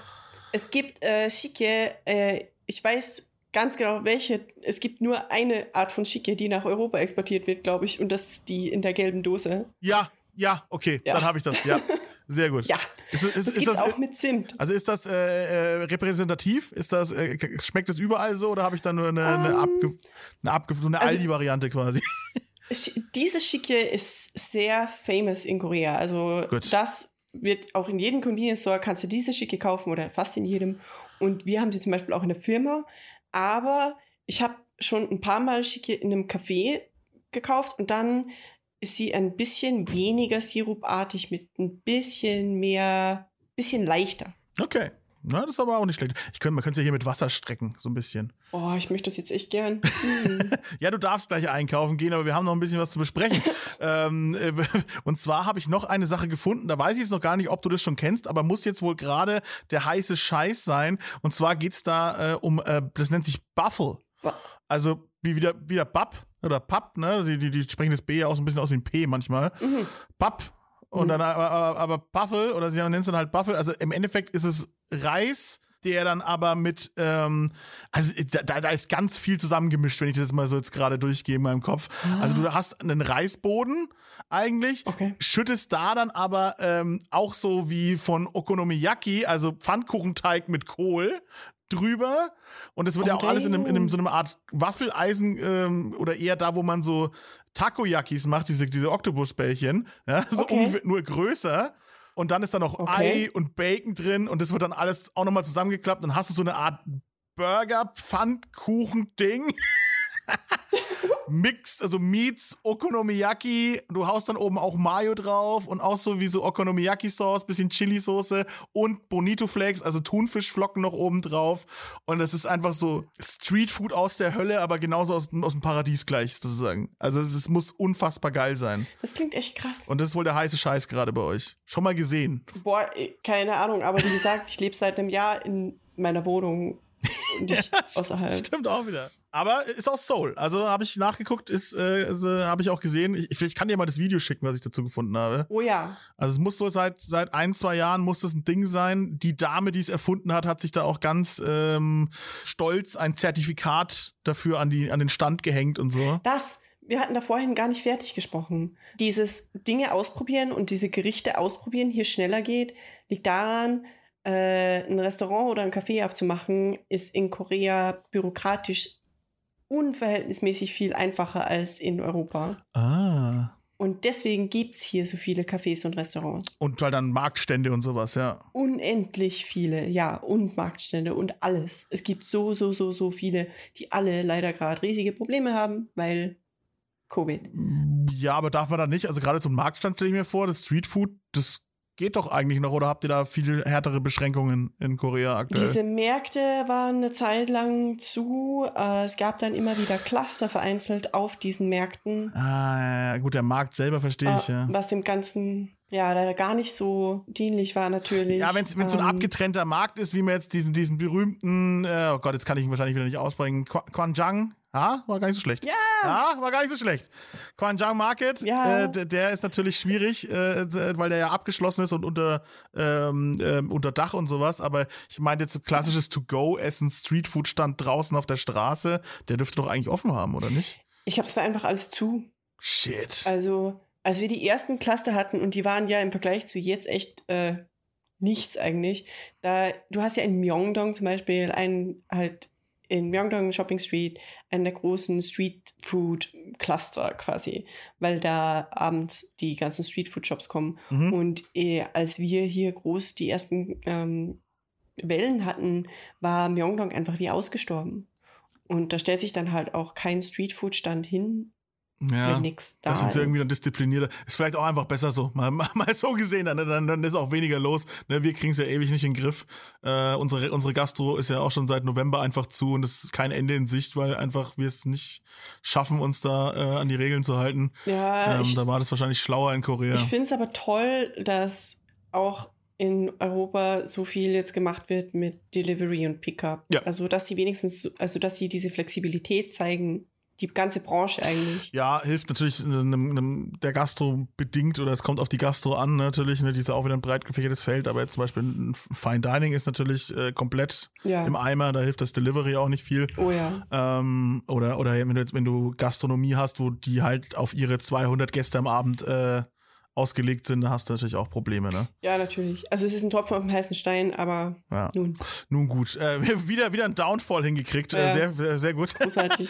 es gibt Shikye, ich weiß... Ganz genau, welche. Es gibt nur eine Art von Shikye, die nach Europa exportiert wird, glaube ich. Und das ist die in der gelben Dose. Ja, okay. Ja. Dann habe ich das, ja. Sehr gut. Ja, das gibt es auch mit Zimt. Also ist das repräsentativ? Ist das, schmeckt das überall so? Oder habe ich dann nur eine Aldi-Variante quasi? Diese Shikye ist sehr famous in Korea. Also gut. Das wird auch in jedem Convenience Store, kannst du diese Shikye kaufen oder fast in jedem. Und wir haben sie zum Beispiel auch in der Firma. Aber ich habe schon ein paar Mal Shikye in einem Café gekauft und dann ist sie ein bisschen weniger sirupartig mit ein bisschen mehr, bisschen leichter. Okay, na, das ist aber auch nicht schlecht. Man könnte es ja hier mit Wasser strecken, so ein bisschen. Oh, ich möchte das jetzt echt gern. Ja, du darfst gleich einkaufen gehen, aber wir haben noch ein bisschen was zu besprechen. Und zwar habe ich noch eine Sache gefunden, da weiß ich es noch gar nicht, ob du das schon kennst, aber muss jetzt wohl gerade der heiße Scheiß sein. Und zwar geht es da das nennt sich Buffle. Also wie wieder Bab oder Papp, ne? Die sprechen das B ja auch so ein bisschen aus wie ein P manchmal. Mhm. Bab. Und dann aber Buffle, oder sie nennen es dann halt Buffle. Also im Endeffekt ist es Reis, der dann aber mit, also da ist ganz viel zusammengemischt, wenn ich das mal so jetzt gerade durchgehe in meinem Kopf. Ah. Also du hast einen Reisboden eigentlich, okay. Schüttest da dann aber auch so wie von Okonomiyaki, also Pfannkuchenteig mit Kohl drüber und es wird ja auch alles in einem so einer Art Waffeleisen oder eher da, wo man so Takoyakis macht, diese Oktopusbällchen, ja, so nur größer. Und dann ist da noch Ei und Bacon drin und das wird dann alles auch nochmal zusammengeklappt. Dann hast du so eine Art Burger-Pfannkuchen-Ding. Mix, also Meats, Okonomiyaki. Du haust dann oben auch Mayo drauf und auch so wie so Okonomiyaki-Sauce, bisschen Chili-Soße und Bonito-Flakes, also Thunfischflocken noch oben drauf. Und das ist einfach so Streetfood aus der Hölle, aber genauso aus dem Paradies gleich sozusagen. Also es muss unfassbar geil sein. Das klingt echt krass. Und das ist wohl der heiße Scheiß gerade bei euch. Schon mal gesehen? Boah, keine Ahnung, aber wie gesagt, ich lebe seit einem Jahr in meiner Wohnung. Nicht außerhalb. Stimmt auch wieder. Aber ist auch Seoul. Also habe ich nachgeguckt, also, habe ich auch gesehen. Ich kann dir mal das Video schicken, was ich dazu gefunden habe. Oh ja. Also es muss so seit 1-2 Jahren muss das ein Ding sein. Die Dame, die es erfunden hat, hat sich da auch ganz stolz ein Zertifikat dafür an den Stand gehängt und so. Wir hatten da vorhin gar nicht fertig gesprochen. Dieses Dinge ausprobieren und diese Gerichte ausprobieren hier schneller geht, liegt daran, ein Restaurant oder ein Café aufzumachen, ist in Korea bürokratisch unverhältnismäßig viel einfacher als in Europa. Ah. Und deswegen gibt's hier so viele Cafés und Restaurants. Und weil dann Marktstände und sowas, ja. Unendlich viele, ja. Und Marktstände und alles. Es gibt so viele, die alle leider gerade riesige Probleme haben, weil Covid. Ja, aber darf man da nicht? Also gerade zum Marktstand stelle ich mir vor, das Streetfood, das geht doch eigentlich noch, oder habt ihr da viel härtere Beschränkungen in Korea aktuell? Diese Märkte waren eine Zeit lang zu. Es gab dann immer wieder Cluster vereinzelt auf diesen Märkten. Ah, ja, gut, der Markt selber verstehe ich, ja. Was dem Ganzen leider gar nicht so dienlich war natürlich. Ja, wenn es so ein abgetrennter Markt ist, wie man jetzt diesen berühmten, oh Gott, jetzt kann ich ihn wahrscheinlich wieder nicht aussprechen, Gwangjang. Ja, war gar nicht so schlecht. Ja! Ja, war gar nicht so schlecht. Gwangjang Market, ja. Der ist natürlich schwierig, weil der ja abgeschlossen ist und unter Dach und sowas. Aber ich meinte jetzt so klassisches To-Go-Essen, Streetfood-Stand draußen auf der Straße. Der dürfte doch eigentlich offen haben, oder nicht? Ich hab's da einfach alles zu. Shit. Also, als wir die ersten Cluster hatten, und die waren ja im Vergleich zu jetzt echt nichts eigentlich. Du hast ja in Myeongdong zum Beispiel in Myeongdong Shopping Street, einer der großen Streetfood-Cluster quasi, weil da abends die ganzen Streetfood-Shops kommen. Mhm. Und als wir hier groß die ersten Wellen hatten, war Myeongdong einfach wie ausgestorben. Und da stellt sich dann halt auch kein Streetfood-Stand hin, wenn nichts da ist. Das sind irgendwie dann disziplinierter. Ist vielleicht auch einfach besser so. Mal so gesehen, dann ist auch weniger los. Ne, wir kriegen es ja ewig nicht in den Griff. Unsere Gastro ist ja auch schon seit November einfach zu und es ist kein Ende in Sicht, weil einfach wir es nicht schaffen, uns da an die Regeln zu halten. Ja, da war das wahrscheinlich schlauer in Korea. Ich finde es aber toll, dass auch in Europa so viel jetzt gemacht wird mit Delivery und Pickup. Ja. Also, dass die diese Flexibilität zeigen. Die ganze Branche eigentlich. Ja, hilft natürlich der Gastro bedingt, oder es kommt auf die Gastro an natürlich, ne, die ist auch wieder ein breit gefächertes Feld, aber jetzt zum Beispiel ein Fine Dining ist natürlich komplett im Eimer, da hilft das Delivery auch nicht viel. Oh ja. Oder wenn du Gastronomie hast, wo die halt auf ihre 200 Gäste am Abend ausgelegt sind, da hast du natürlich auch Probleme, ne? Ja, natürlich. Also es ist ein Tropfen auf dem heißen Stein, aber nun. Nun gut. Wieder ein Downfall hingekriegt. Sehr, sehr gut. Großartig.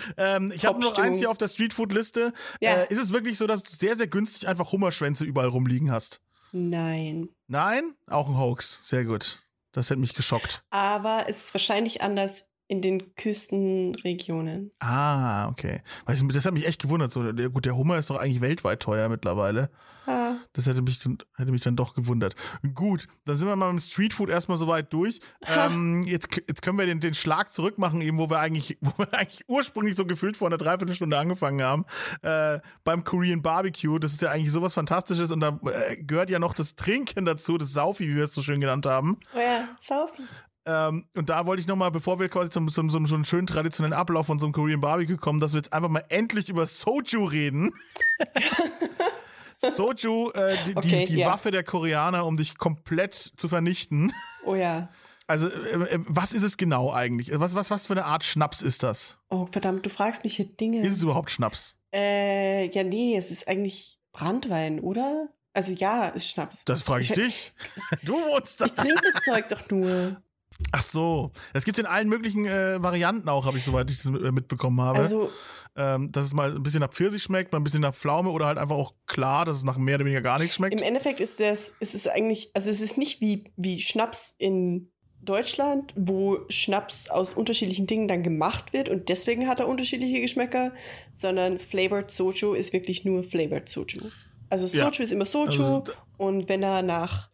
Ich habe noch eins hier auf der Streetfood-Liste. Ja. Ist es wirklich so, dass du sehr, sehr günstig einfach Hummerschwänze überall rumliegen hast? Nein. Nein? Auch ein Hoax. Sehr gut. Das hätte mich geschockt. Aber es ist wahrscheinlich anders in den Küstenregionen. Ah, okay. Das hat mich echt gewundert. So, gut, der Hummer ist doch eigentlich weltweit teuer mittlerweile. Ah. Das hätte mich dann doch gewundert. Gut, dann sind wir mal mit dem Streetfood erstmal so weit durch. Jetzt können wir den Schlag zurückmachen, eben, wo wir eigentlich ursprünglich so gefühlt vor einer Dreiviertelstunde angefangen haben. Beim Korean Barbecue. Das ist ja eigentlich sowas Fantastisches und da gehört ja noch das Trinken dazu, das Saufi, wie wir es so schön genannt haben. Oh ja, Saufi. Und da wollte ich nochmal, bevor wir quasi zum so einen schönen traditionellen Ablauf von so einem Korean Barbecue kommen, dass wir jetzt einfach mal endlich über Soju reden. Soju, die Waffe der Koreaner, um dich komplett zu vernichten. Oh ja. Also, was ist es genau eigentlich? Was für eine Art Schnaps ist das? Oh, verdammt, du fragst mich hier Dinge. Ist es überhaupt Schnaps? Ja, nee, es ist eigentlich Brandwein, oder? Also ja, es ist Schnaps. Das frage ich dich. Du wohnst da. Ich trinke das Zeug doch nur. Ach so, es gibt es in allen möglichen Varianten auch, habe ich, soweit ich das mitbekommen habe. Also, dass es mal ein bisschen nach Pfirsich schmeckt, mal ein bisschen nach Pflaume oder halt einfach auch klar, dass es nach mehr oder weniger gar nichts schmeckt. Im Endeffekt ist das, ist es eigentlich, also es ist nicht wie Schnaps in Deutschland, wo Schnaps aus unterschiedlichen Dingen dann gemacht wird und deswegen hat er unterschiedliche Geschmäcker, sondern Flavored Soju ist wirklich nur Flavored Soju. Also Soju ist immer Soju und wenn er nach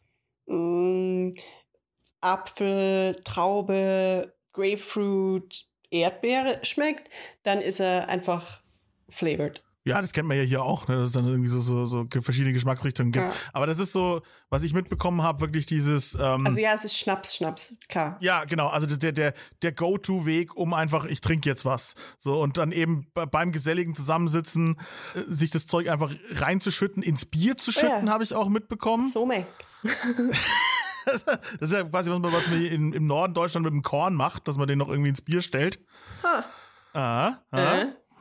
Apfel, Traube, Grapefruit, Erdbeere schmeckt, dann ist er einfach flavored. Ja, das kennt man ja hier auch, ne? Dass es dann irgendwie so verschiedene Geschmacksrichtungen gibt. Ja. Aber das ist so, was ich mitbekommen habe, wirklich dieses... also ja, es ist Schnaps, klar. Ja, genau, also der Go-To-Weg, um einfach, ich trinke jetzt was. So, und dann eben beim geselligen Zusammensitzen sich das Zeug einfach reinzuschütten, ins Bier zu schütten, habe ich auch mitbekommen. So, meh. Das ist ja quasi, was man im Norden Deutschland mit dem Korn macht, dass man den noch irgendwie ins Bier stellt.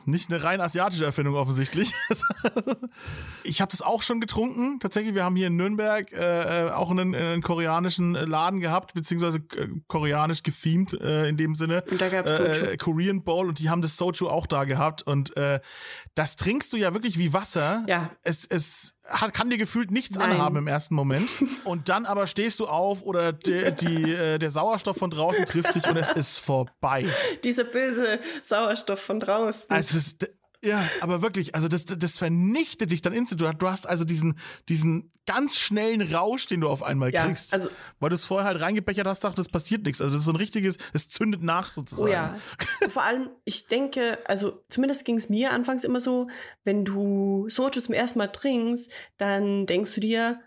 Nicht eine rein asiatische Erfindung offensichtlich. Ich habe das auch schon getrunken. Tatsächlich, wir haben hier in Nürnberg auch einen koreanischen Laden gehabt, beziehungsweise koreanisch gethemed in dem Sinne. Und da gab es Korean Bowl und die haben das Soju auch da gehabt. Und das trinkst du ja wirklich wie Wasser. Ja. Es kann dir gefühlt nichts anhaben im ersten Moment. Und dann aber stehst du auf oder der Sauerstoff von draußen trifft dich und es ist vorbei. Dieser böse Sauerstoff von draußen. Also aber wirklich, also das vernichtet dich dann instant. Du hast also diesen ganz schnellen Rausch, den du auf einmal kriegst. Also, weil du es vorher halt reingebechert hast, dachte, das passiert nichts. Also das ist so ein richtiges, es zündet nach sozusagen. Oh ja. Vor allem, ich denke, also zumindest ging es mir anfangs immer so, wenn du Soju zum ersten Mal trinkst, dann denkst du dir,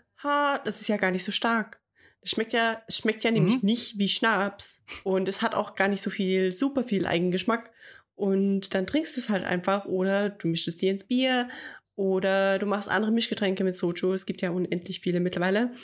das ist ja gar nicht so stark. Es schmeckt ja nämlich nicht wie Schnaps. Und es hat auch gar nicht so viel, super viel Eigengeschmack. Und dann trinkst du es halt einfach oder du mischst es dir ins Bier oder du machst andere Mischgetränke mit Soju. Es gibt ja unendlich viele mittlerweile.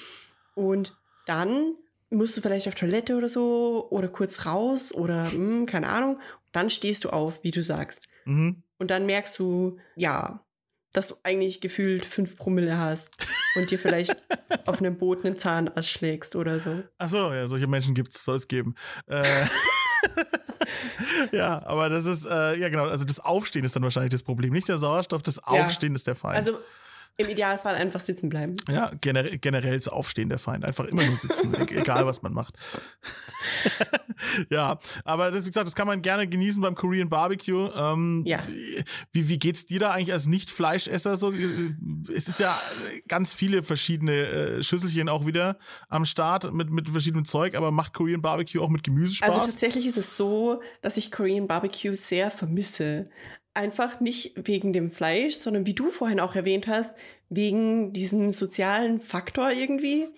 Und dann musst du vielleicht auf Toilette oder so oder kurz raus oder keine Ahnung. Dann stehst du auf, wie du sagst. Mhm. Und dann merkst du, dass du eigentlich gefühlt 5 Promille hast und dir vielleicht auf einem Boot einen Zahnarzt schlägst oder so. Ach so, ja, solche Menschen gibt's, soll es geben. Ja, aber das ist, ja genau, also das Aufstehen ist dann wahrscheinlich das Problem. Nicht der Sauerstoff, das Aufstehen ist der Feind. Also im Idealfall einfach sitzen bleiben. Ja, generell ist Aufstehen der Feind. Einfach immer nur sitzen, egal was man macht. Ja, aber das, wie gesagt, das kann man gerne genießen beim Korean Barbecue. Wie geht's dir da eigentlich als Nicht-Fleischesser so? Es ist ja ganz viele verschiedene Schüsselchen auch wieder am Start mit verschiedenem Zeug, aber macht Korean Barbecue auch mit Gemüse Spaß? Also tatsächlich ist es so, dass ich Korean Barbecue sehr vermisse. Einfach nicht wegen dem Fleisch, sondern wie du vorhin auch erwähnt hast, wegen diesem sozialen Faktor irgendwie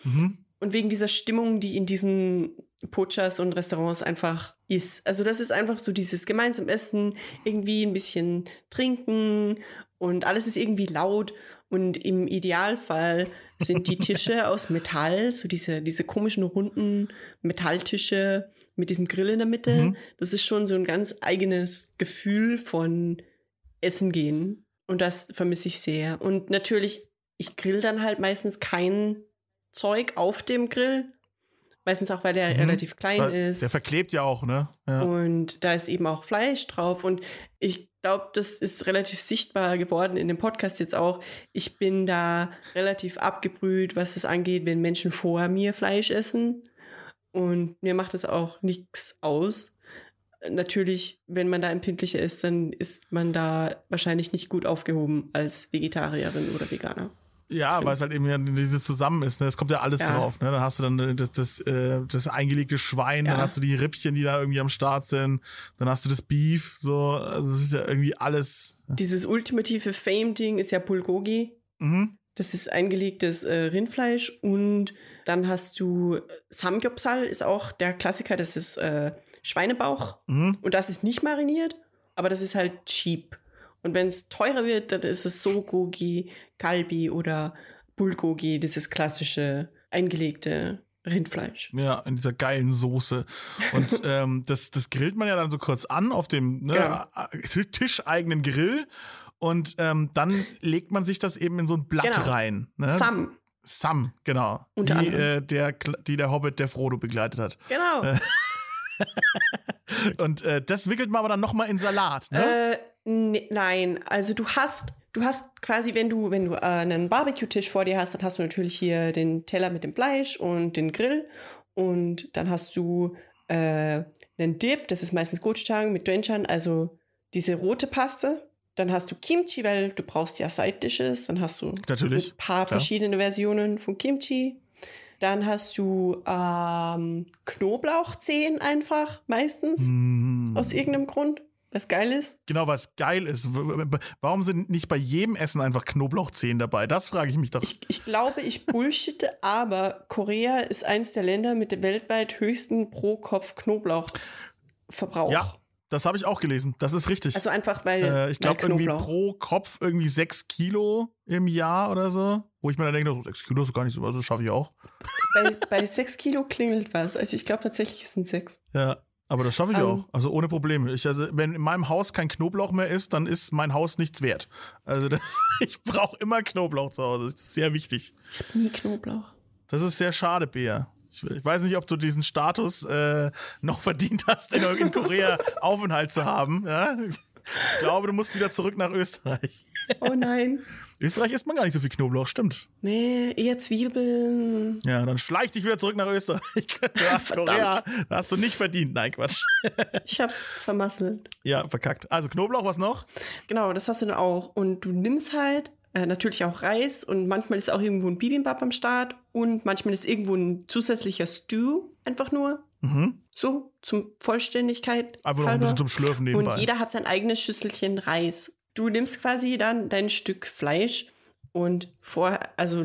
und wegen dieser Stimmung, die in diesen Pochas und Restaurants einfach ist. Also das ist einfach so dieses gemeinsam Essen, irgendwie ein bisschen trinken und alles ist irgendwie laut und im Idealfall sind die Tische aus Metall, so diese komischen runden Metalltische, mit diesem Grill in der Mitte, das ist schon so ein ganz eigenes Gefühl von Essen gehen. Und das vermisse ich sehr. Und natürlich, ich grill dann halt meistens kein Zeug auf dem Grill. Meistens auch, weil der relativ klein ist. Der verklebt ja auch, ne? Ja. Und da ist eben auch Fleisch drauf. Und ich glaube, das ist relativ sichtbar geworden in dem Podcast jetzt auch. Ich bin da relativ abgebrüht, was das angeht, wenn Menschen vor mir Fleisch essen. Und mir macht das auch nichts aus. Natürlich, wenn man da empfindlicher ist, dann ist man da wahrscheinlich nicht gut aufgehoben als Vegetarierin oder Veganer. Ja, weil es halt eben dieses zusammen ist. Ne? Es kommt ja alles drauf. Ne? Dann hast du dann das eingelegte Schwein, dann hast du die Rippchen, die da irgendwie am Start sind, dann hast du das Beef. So. Also es ist ja irgendwie alles. Dieses ultimative Fame-Ding ist ja Bulgogi. Mhm. Das ist eingelegtes Rindfleisch und dann hast du Samgyeopsal, ist auch der Klassiker, das ist Schweinebauch und das ist nicht mariniert, aber das ist halt cheap. Und wenn es teurer wird, dann ist es Sogogi, Kalbi oder Bulgogi, dieses klassische eingelegte Rindfleisch. Ja, in dieser geilen Soße. Und das grillt man ja dann so kurz an auf dem tischeigenen Grill. Und dann legt man sich das eben in so ein Blatt rein. Ne? Sam. Sam, genau. Unter anderem. Die der Hobbit, der Frodo begleitet hat. Genau. Und das wickelt man aber dann nochmal in Salat, ne? Nein, also du hast quasi, wenn du einen Barbecue-Tisch vor dir hast, dann hast du natürlich hier den Teller mit dem Fleisch und den Grill. Und dann hast du einen Dip, das ist meistens Gochujang mit Doenjang, also diese rote Paste. Dann hast du Kimchi, weil du brauchst ja Side-Dishes. Dann hast du natürlich, ein paar verschiedene Versionen von Kimchi. Dann hast du Knoblauchzehen einfach meistens, aus irgendeinem Grund, was geil ist. Genau, was geil ist. Warum sind nicht bei jedem Essen einfach Knoblauchzehen dabei? Das frage ich mich doch. Ich glaube, ich bullshitte, aber Korea ist eins der Länder mit dem weltweit höchsten Pro-Kopf-Knoblauchverbrauch. Ja. Das habe ich auch gelesen. Das ist richtig. Also einfach, weil ich glaube irgendwie pro Kopf irgendwie 6 Kilo im Jahr oder so. Wo ich mir dann denke, oh, 6 Kilo ist gar nicht so, also schaffe ich auch. Bei 6 Kilo klingelt was. Also ich glaube tatsächlich, es sind 6. Ja, aber das schaffe ich auch. Also ohne Probleme. Also wenn in meinem Haus kein Knoblauch mehr ist, dann ist mein Haus nichts wert. Also ich brauche immer Knoblauch zu Hause. Das ist sehr wichtig. Ich habe nie Knoblauch. Das ist sehr schade, Bea. Ich weiß nicht, ob du diesen Status noch verdient hast, in Korea Aufenthalt zu haben. Ja? Ich glaube, du musst wieder zurück nach Österreich. Oh nein. Österreich isst man gar nicht so viel Knoblauch, stimmt. Nee, eher Zwiebeln. Ja, dann schleich dich wieder zurück nach Österreich. Korea, das hast du nicht verdient. Nein, Quatsch. Ich hab vermasselt. Ja, verkackt. Also Knoblauch, was noch? Genau, das hast du dann auch. Und du nimmst halt natürlich auch Reis und manchmal ist auch irgendwo ein Bibimbap am Start und manchmal ist irgendwo ein zusätzlicher Stew einfach nur. Mhm. So, zum Vollständigkeit. Einfach noch ein bisschen zum Schlürfen nebenbei. Und jeder hat sein eigenes Schüsselchen Reis. Du nimmst quasi dann dein Stück Fleisch und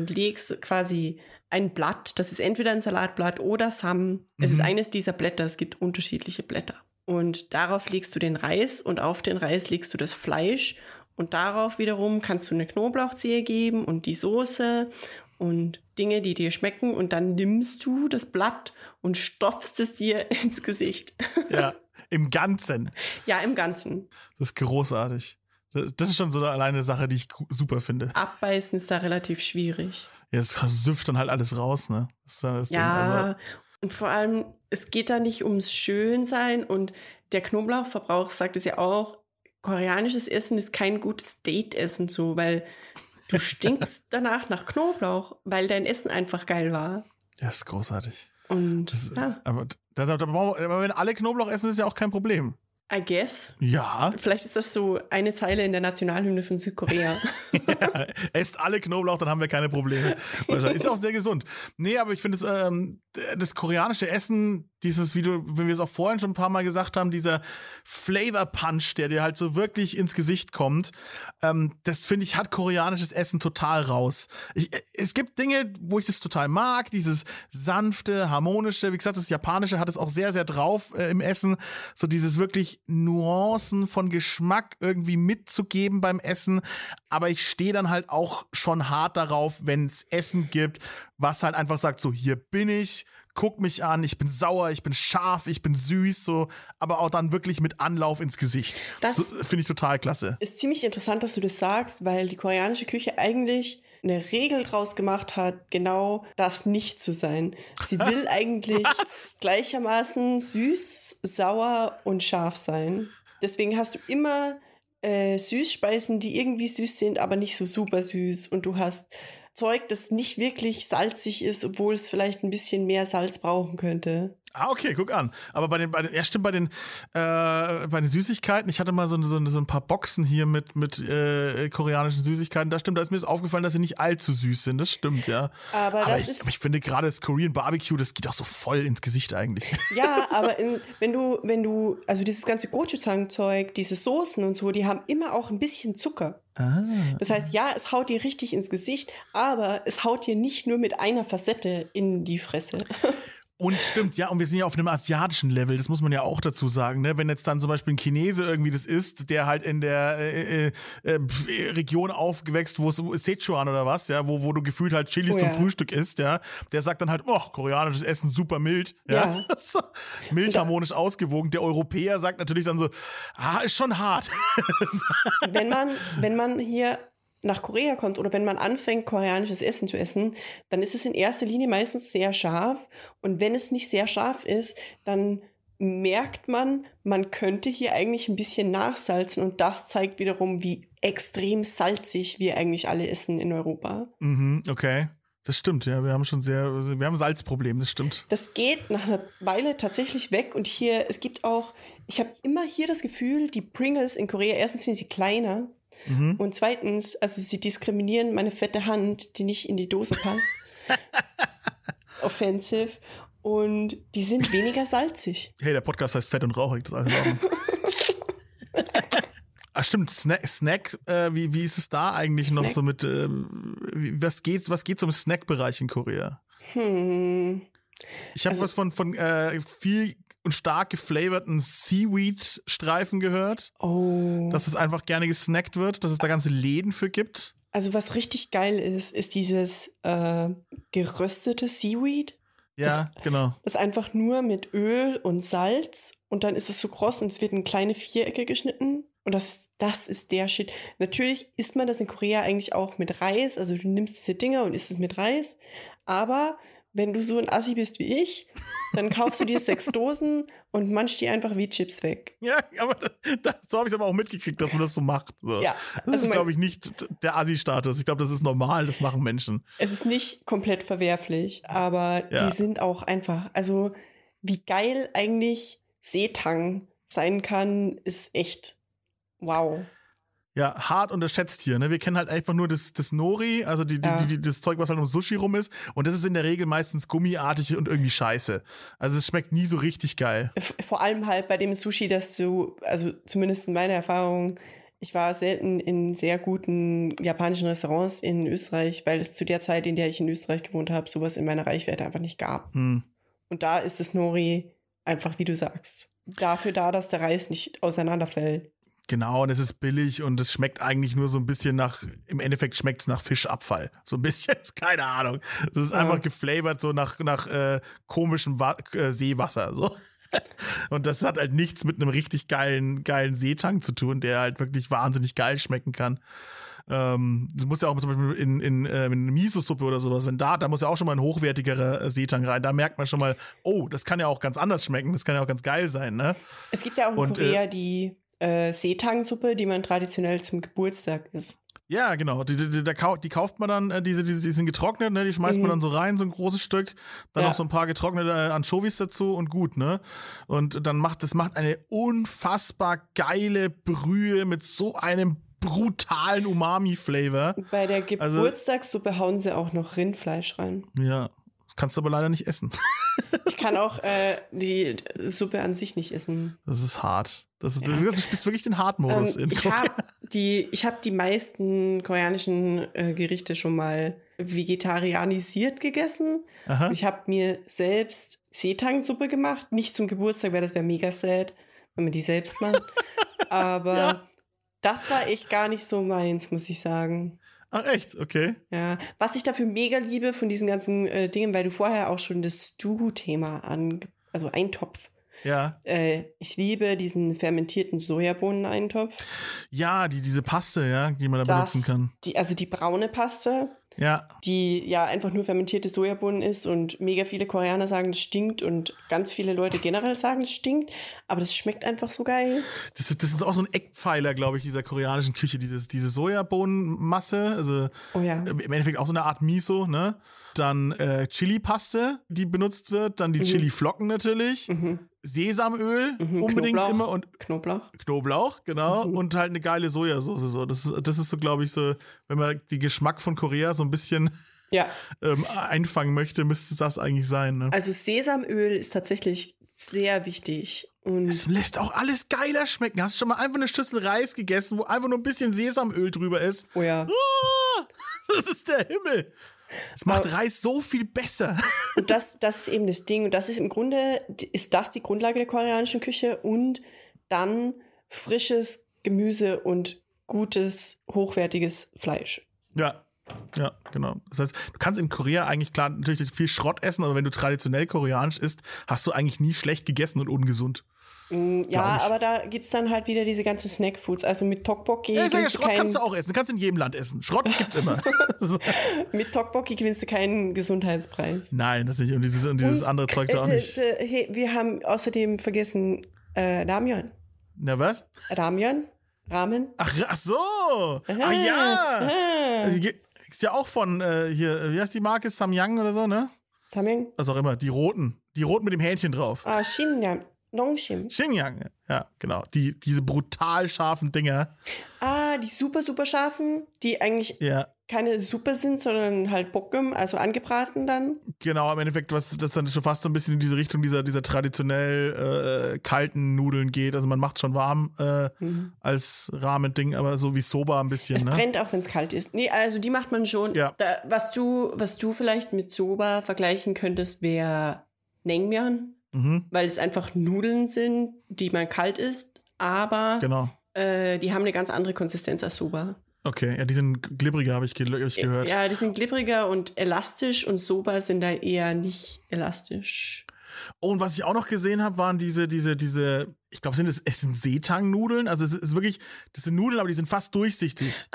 legst quasi ein Blatt. Das ist entweder ein Salatblatt oder Sam. Mhm. Es ist eines dieser Blätter. Es gibt unterschiedliche Blätter. Und darauf legst du den Reis und auf den Reis legst du das Fleisch. Und darauf wiederum kannst du eine Knoblauchzehe geben und die Soße und Dinge, die dir schmecken. Und dann nimmst du das Blatt und stopfst es dir ins Gesicht. Ja, im Ganzen. Ja, im Ganzen. Das ist großartig. Das ist schon so eine Sache, die ich super finde. Abbeißen ist da relativ schwierig. Ja, es süfft dann halt alles raus, ne? Das ist dann das Ding. Also und vor allem, es geht da nicht ums Schönsein. Und der Knoblauchverbrauch sagt es ja auch, koreanisches Essen ist kein gutes Date-Essen, so, weil du stinkst danach nach Knoblauch, weil dein Essen einfach geil war. Ja, ist großartig. Und das ist, aber wenn alle Knoblauch essen, ist ja auch kein Problem. I guess. Ja. Vielleicht ist das so eine Zeile in der Nationalhymne von Südkorea. Ja, esst alle Knoblauch, dann haben wir keine Probleme. Ist auch sehr gesund. Nee, aber ich finde, das koreanische Essen, dieses, wie wir es auch vorhin schon ein paar Mal gesagt haben, dieser Flavor-Punch, der dir halt so wirklich ins Gesicht kommt, das finde ich, hat koreanisches Essen total raus. Es gibt Dinge, wo ich das total mag, dieses sanfte, harmonische, wie gesagt, das Japanische hat es auch sehr, sehr drauf im Essen, so dieses wirklich Nuancen von Geschmack irgendwie mitzugeben beim Essen, aber ich stehe dann halt auch schon hart darauf, wenn es Essen gibt, was halt einfach sagt, so hier bin ich, guck mich an, ich bin sauer, ich bin scharf, ich bin süß, so, aber auch dann wirklich mit Anlauf ins Gesicht. Das so, finde ich total klasse. Ist ziemlich interessant, dass du das sagst, weil die koreanische Küche eigentlich eine Regel draus gemacht hat, genau das nicht zu sein. Sie will eigentlich gleichermaßen süß, sauer und scharf sein. Deswegen hast du immer Süßspeisen, die irgendwie süß sind, aber nicht so super süß. Und du hast Zeug, das nicht wirklich salzig ist, obwohl es vielleicht ein bisschen mehr Salz brauchen könnte. Ah, okay, guck an. Aber bei den Süßigkeiten, ich hatte mal so ein paar Boxen hier mit koreanischen Süßigkeiten, das stimmt, da ist mir das aufgefallen, dass sie nicht allzu süß sind, das stimmt, ja. Aber ich finde gerade das Korean Barbecue, das geht auch so voll ins Gesicht eigentlich. Ja, aber wenn du, also dieses ganze Gochujang-Zeug, diese Soßen und so, die haben immer auch ein bisschen Zucker. Ah. Das heißt, ja, es haut dir richtig ins Gesicht, aber es haut dir nicht nur mit einer Facette in die Fresse. Und stimmt, ja, und wir sind ja auf einem asiatischen Level, das muss man ja auch dazu sagen, ne? Wenn jetzt dann zum Beispiel ein Chinese irgendwie das isst, der halt in der Region aufgewächst, wo es Sichuan oder was, ja, wo du gefühlt halt Chilis zum Frühstück isst, ja, der sagt dann halt, oh, koreanisches Essen super mild, ja. Mild, harmonisch ausgewogen. Der Europäer sagt natürlich dann so, ist schon hart. Wenn man hier nach Korea kommt oder wenn man anfängt, koreanisches Essen zu essen, dann ist es in erster Linie meistens sehr scharf. Und wenn es nicht sehr scharf ist, dann merkt man, man könnte hier eigentlich ein bisschen nachsalzen. Und das zeigt wiederum, wie extrem salzig wir eigentlich alle essen in Europa. Mhm, okay. Das stimmt, ja. Wir haben ein Salzproblem, das stimmt. Das geht nach einer Weile tatsächlich weg. Und hier, es gibt auch, ich habe immer hier das Gefühl, die Pringles in Korea, erstens sind sie kleiner. Mhm. Und zweitens, also sie diskriminieren meine fette Hand, die nicht in die Dose passt. Offensive. Und die sind weniger salzig. Hey, der Podcast heißt Fett und Rauchig. Das heißt Ach stimmt, Snack wie ist es da eigentlich Snack? Noch so mit, was geht so im Snack-Bereich in Korea? Ich habe was von viel und stark geflavorten Seaweed-Streifen gehört. Oh. Dass es einfach gerne gesnackt wird, dass es da ganze Läden für gibt. Also was richtig geil ist, ist dieses geröstete Seaweed. Ja, genau. Das einfach nur mit Öl und Salz und dann ist es so kross und es wird in kleine Vierecke geschnitten. Und das ist der Shit. Natürlich isst man das in Korea eigentlich auch mit Reis. Also du nimmst diese Dinger und isst es mit Reis. Aber wenn du so ein Assi bist wie ich, dann kaufst du dir 6 Dosen und manchst die einfach wie Chips weg. Ja, aber so habe ich es aber auch mitgekriegt, dass man das so macht. So. Ja, also das ist, glaube ich, nicht der Assi-Status. Ich glaube, das ist normal, das machen Menschen. Es ist nicht komplett verwerflich, aber die sind auch einfach, also wie geil eigentlich Seetang sein kann, ist echt wow. Ja, hart unterschätzt hier, ne? Wir kennen halt einfach nur das Nori, also das Zeug, was halt um Sushi rum ist. Und das ist in der Regel meistens gummiartig und irgendwie scheiße. Also es schmeckt nie so richtig geil. Vor allem halt bei dem Sushi, dass du, also zumindest in meiner Erfahrung, ich war selten in sehr guten japanischen Restaurants in Österreich, weil es zu der Zeit, in der ich in Österreich gewohnt habe, sowas in meiner Reichweite einfach nicht gab. Hm. Und da ist das Nori einfach, wie du sagst, dafür da, dass der Reis nicht auseinanderfällt. Genau, und es ist billig und es schmeckt eigentlich nur so ein bisschen nach, im Endeffekt schmeckt es nach Fischabfall. So ein bisschen, keine Ahnung. Es ist einfach geflavored so nach komischem Seewasser. So. Und das hat halt nichts mit einem richtig geilen Seetang zu tun, der halt wirklich wahnsinnig geil schmecken kann. Du musst ja auch zum Beispiel in eine Miso-Suppe oder sowas, wenn da muss ja auch schon mal ein hochwertigerer Seetang rein. Da merkt man schon mal, oh, das kann ja auch ganz anders schmecken, das kann ja auch ganz geil sein, ne? Es gibt ja auch in Korea die Seetangsuppe, die man traditionell zum Geburtstag isst. Ja, genau. Die kauft man dann, die sind getrocknet, ne? Die schmeißt man dann so rein, so ein großes Stück. Dann noch so ein paar getrocknete Anchovies dazu und gut, ne? Und dann macht eine unfassbar geile Brühe mit so einem brutalen Umami-Flavor. Bei der Geburtstagssuppe hauen sie auch noch Rindfleisch rein. Ja, das kannst du aber leider nicht essen. Ich kann auch die Suppe an sich nicht essen. Das ist hart. Du spielst wirklich den Hard-Modus in Korea. Ich hab die meisten koreanischen Gerichte schon mal vegetarianisiert gegessen. Aha. Ich habe mir selbst Seetang-Suppe gemacht. Nicht zum Geburtstag, weil das wäre mega sad, wenn man die selbst macht. Aber das war echt gar nicht so meins, muss ich sagen. Ach echt? Okay. Ja, was ich dafür mega liebe von diesen ganzen Dingen, weil du vorher auch schon das Stew-Thema also Eintopf. Ja. Ich liebe diesen fermentierten Sojabohnen-Eintopf. Ja, diese Paste, ja, die man da benutzen kann. Die braune Paste, die ja einfach nur fermentierte Sojabohnen ist und mega viele Koreaner sagen, es stinkt und ganz viele Leute generell sagen, es stinkt, aber das schmeckt einfach so geil. Das ist auch so ein Eckpfeiler, glaube ich, dieser koreanischen Küche, diese Sojabohnenmasse, also im Endeffekt auch so eine Art Miso, ne? Dann Chili-Paste, die benutzt wird, dann die Chili-Flocken natürlich, Sesamöl unbedingt Knoblauch. Immer und Knoblauch, genau, und halt eine geile Sojasauce. So. Das ist so, glaube ich, so, wenn man den Geschmack von Korea so ein bisschen einfangen möchte, müsste das eigentlich sein. Ne? Also Sesamöl ist tatsächlich sehr wichtig. Es lässt auch alles geiler schmecken. Hast du schon mal einfach eine Schüssel Reis gegessen, wo einfach nur ein bisschen Sesamöl drüber ist? Oh ja. Ah, das ist der Himmel. Es macht Reis so viel besser. Und das ist eben das Ding. Und das ist im Grunde, ist das die Grundlage der koreanischen Küche. Und dann frisches Gemüse und gutes, hochwertiges Fleisch. Ja, genau. Das heißt, du kannst in Korea eigentlich, klar, natürlich viel Schrott essen, aber wenn du traditionell koreanisch isst, hast du eigentlich nie schlecht gegessen und ungesund. Ja, aber da gibt es dann halt wieder diese ganzen Snackfoods. Also mit Tteokbokki. Ja, ich sag ja, Schrott kannst du auch essen. Kannst in jedem Land essen. Schrott gibt's immer. Mit Tteokbokki gewinnst du keinen Gesundheitspreis. Nein, das nicht. Und dieses andere Zeug da auch nicht. Hey, wir haben außerdem vergessen Ramyeon. Na was? Ramen. Ach so. Aha. Ach ja. Aha. Ist ja auch von hier, wie heißt die Marke? Samyang oder so, ne? Samyang? Was auch immer. Die roten mit dem Hähnchen drauf. Ah, Samyang. Nongshim. Samyang, ja, genau. Diese brutal scharfen Dinger. Ah, die super, super scharfen, die eigentlich keine Suppe sind, sondern halt Bokkeum, also angebraten dann. Genau, im Endeffekt, was das dann schon fast so ein bisschen in diese Richtung dieser traditionell kalten Nudeln geht. Also man macht es schon warm als Ramen-Ding, aber so wie Soba ein bisschen. Es brennt auch, wenn es kalt ist. Nee, also die macht man schon. Ja. Da, was du vielleicht mit Soba vergleichen könntest, wäre Naengmyeon. Mhm. Weil es einfach Nudeln sind, die man kalt isst, aber die haben eine ganz andere Konsistenz als Soba. Okay, ja, die sind glibbriger, habe ich gehört. Ja, die sind glibbriger und elastisch und Soba sind da eher nicht elastisch. Oh, und was ich auch noch gesehen habe, waren diese, ich glaube, es sind Seetang-Nudeln. Also es ist wirklich, das sind Nudeln, aber die sind fast durchsichtig.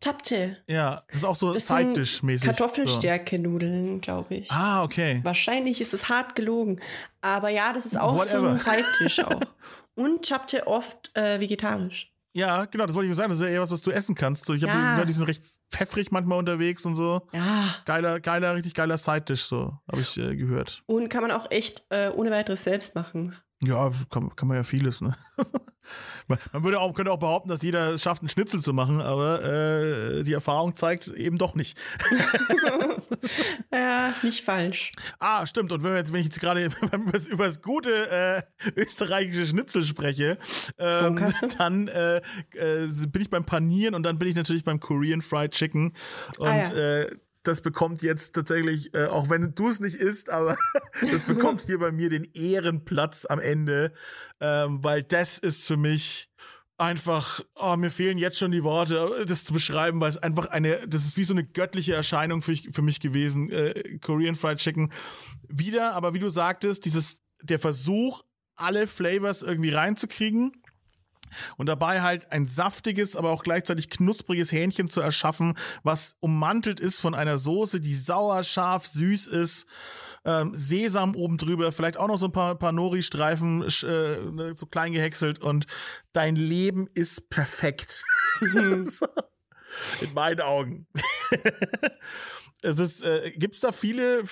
Tapte. Ja, das ist auch so Side-Dish-mäßig. Kartoffelstärke-Nudeln, glaube ich. Ah, okay. Wahrscheinlich ist es hart gelogen. Aber ja, das ist auch so ein Side-Dish auch. Und Tapte oft vegetarisch. Ja, genau, das wollte ich nur sagen. Das ist ja eher was du essen kannst. So, ich habe die sind recht pfeffrig manchmal unterwegs und so. Ja. Geiler, richtig geiler Side-Dish, so habe ich gehört. Und kann man auch echt ohne weiteres selbst machen. Ja, kann man ja vieles, ne? Man könnte auch behaupten, dass jeder es schafft, einen Schnitzel zu machen, aber die Erfahrung zeigt eben doch nicht. Ja, nicht falsch. Ah, stimmt. Und wenn ich jetzt gerade über das gute österreichische Schnitzel spreche, dann bin ich beim Panieren und dann bin ich natürlich beim Korean Fried Chicken. Und das bekommt jetzt tatsächlich, auch wenn du es nicht isst, aber das bekommt hier bei mir den Ehrenplatz am Ende, weil das ist für mich einfach, mir fehlen jetzt schon die Worte, das zu beschreiben, weil es einfach das ist wie so eine göttliche Erscheinung für mich gewesen, Korean Fried Chicken. Wieder, aber wie du sagtest, der Versuch, alle Flavors irgendwie reinzukriegen. Und dabei halt ein saftiges, aber auch gleichzeitig knuspriges Hähnchen zu erschaffen, was ummantelt ist von einer Soße, die sauer, scharf, süß ist. Sesam oben drüber, vielleicht auch noch so ein paar Nori-Streifen, so klein gehäckselt. Und dein Leben ist perfekt. In meinen Augen. Gibt's da viele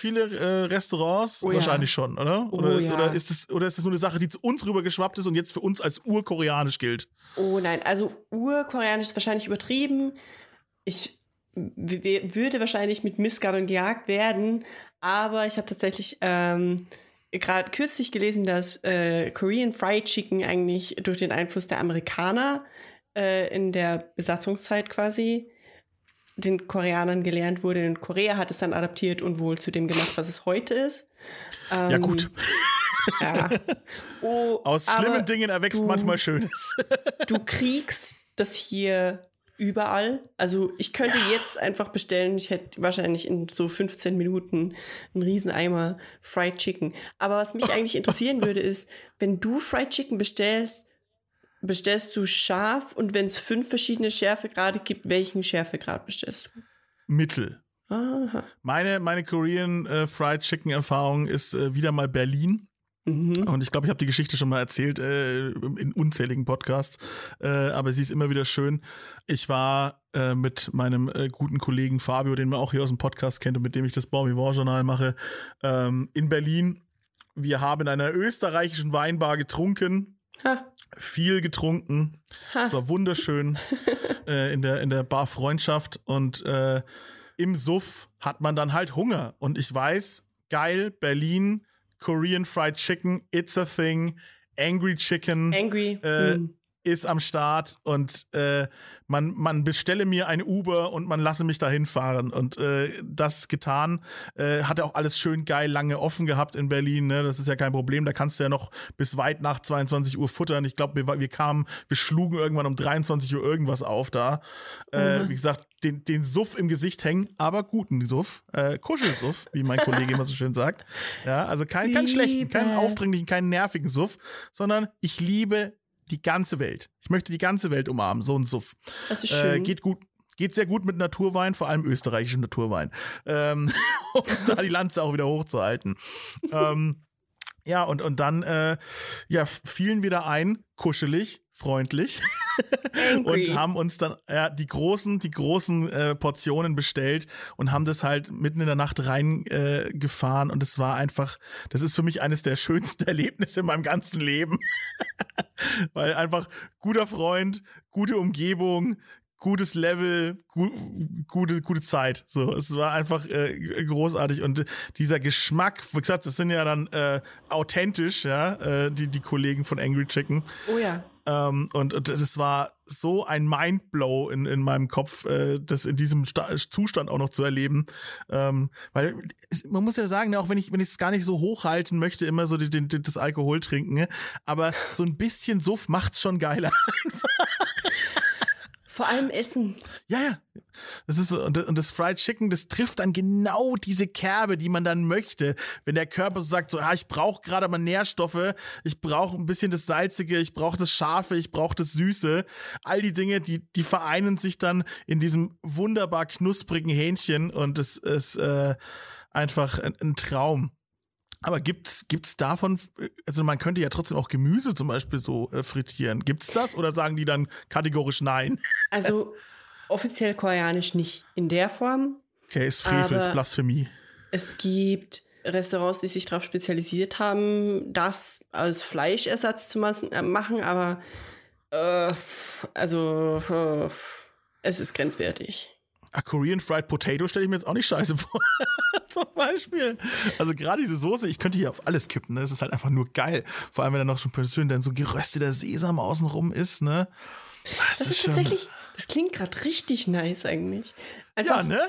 Restaurants? Oh, wahrscheinlich schon, oder? Oder ist das nur eine Sache, die zu uns rübergeschwappt ist und jetzt für uns als urkoreanisch gilt? Oh nein, also urkoreanisch ist wahrscheinlich übertrieben. Ich würde wahrscheinlich mit Missgabeln gejagt werden, aber ich habe tatsächlich gerade kürzlich gelesen, dass Korean Fried Chicken eigentlich durch den Einfluss der Amerikaner in der Besatzungszeit quasi den Koreanern gelernt wurde. Und Korea hat es dann adaptiert und wohl zu dem gemacht, was es heute ist. Ja, gut. Ja. Oh, aus schlimmen Dingen erwächst manchmal Schönes. Du kriegst das hier überall. Also ich könnte jetzt einfach bestellen, ich hätte wahrscheinlich in so 15 Minuten einen Rieseneimer Fried Chicken. Aber was mich eigentlich interessieren würde, ist, wenn du Fried Chicken bestellst du scharf und wenn es 5 verschiedene Schärfegrade gibt, welchen Schärfegrad bestellst du? Mittel. Aha. Meine Korean Fried Chicken Erfahrung ist wieder mal Berlin. Mhm. Und ich glaube, ich habe die Geschichte schon mal erzählt in unzähligen Podcasts, aber sie ist immer wieder schön. Ich war mit meinem guten Kollegen Fabio, den man auch hier aus dem Podcast kennt und mit dem ich das Bon Vivant Journal mache, in Berlin. Wir haben in einer österreichischen Weinbar getrunken. Ha. Viel getrunken. Ha. Es war wunderschön in der Bar Freundschaft und im Suff hat man dann halt Hunger. Und ich weiß, geil, Berlin, Korean Fried Chicken, It's a Thing, Angry Chicken. ist am Start und man bestelle mir ein Uber und man lasse mich dahin fahren und das getan. Hat auch alles schön geil lange offen gehabt in Berlin, ne? Das ist ja kein Problem, da kannst du ja noch bis weit nach 22 Uhr futtern. Ich glaube, wir schlugen irgendwann um 23 Uhr irgendwas auf da. Wie gesagt, den Suff im Gesicht hängen, aber guten Suff, Kuschelsuff, wie mein Kollege immer so schön sagt. Ja, also keinen schlechten, keinen aufdringlichen, keinen nervigen Suff, sondern ich liebe die ganze Welt. Ich möchte die ganze Welt umarmen, so ein Suff. Das ist schön. Geht sehr gut mit Naturwein, vor allem österreichischem Naturwein. Um da die Lanze auch wieder hochzuhalten. Ja, und dann fielen wir da ein, kuschelig, freundlich. Und haben uns dann die großen Portionen bestellt und haben das halt mitten in der Nacht reingefahren und es war einfach, das ist für mich eines der schönsten Erlebnisse in meinem ganzen Leben, weil einfach guter Freund, gute Umgebung, gutes Level, gute Zeit. So, es war einfach großartig und dieser Geschmack, wie gesagt, das sind ja dann authentisch, ja, die Kollegen von Angry Chicken. Oh ja. Und es war so ein Mindblow in meinem Kopf, das in diesem Zustand auch noch zu erleben. Weil man muss ja sagen, auch wenn ich es gar nicht so hochhalten möchte, immer so das Alkohol trinken, ne? Aber so ein bisschen Suff macht's schon geiler. Vor allem Essen. Ja. Das ist so, und das Fried Chicken, das trifft dann genau diese Kerbe, die man dann möchte. Wenn der Körper so sagt, so, ich brauche gerade mal Nährstoffe, ich brauche ein bisschen das Salzige, ich brauche das Scharfe, ich brauche das Süße. All die Dinge, die vereinen sich dann in diesem wunderbar knusprigen Hähnchen und es ist einfach ein Traum. Aber gibt's davon, also man könnte ja trotzdem auch Gemüse zum Beispiel so frittieren. Gibt's das oder sagen die dann kategorisch nein? Also offiziell koreanisch nicht in der Form. Okay, ist Frevel, ist Blasphemie. Es gibt Restaurants, die sich darauf spezialisiert haben, das als Fleischersatz zu machen, aber es ist grenzwertig. A Korean Fried Potato stelle ich mir jetzt auch nicht scheiße vor, zum Beispiel. Also gerade diese Soße, ich könnte hier auf alles kippen, ne? Das ist halt einfach nur geil. Vor allem, wenn da noch so ein gerösteter Sesam außenrum ist, ne? Das ist tatsächlich, das klingt gerade richtig nice eigentlich. Einfach, ja, ne?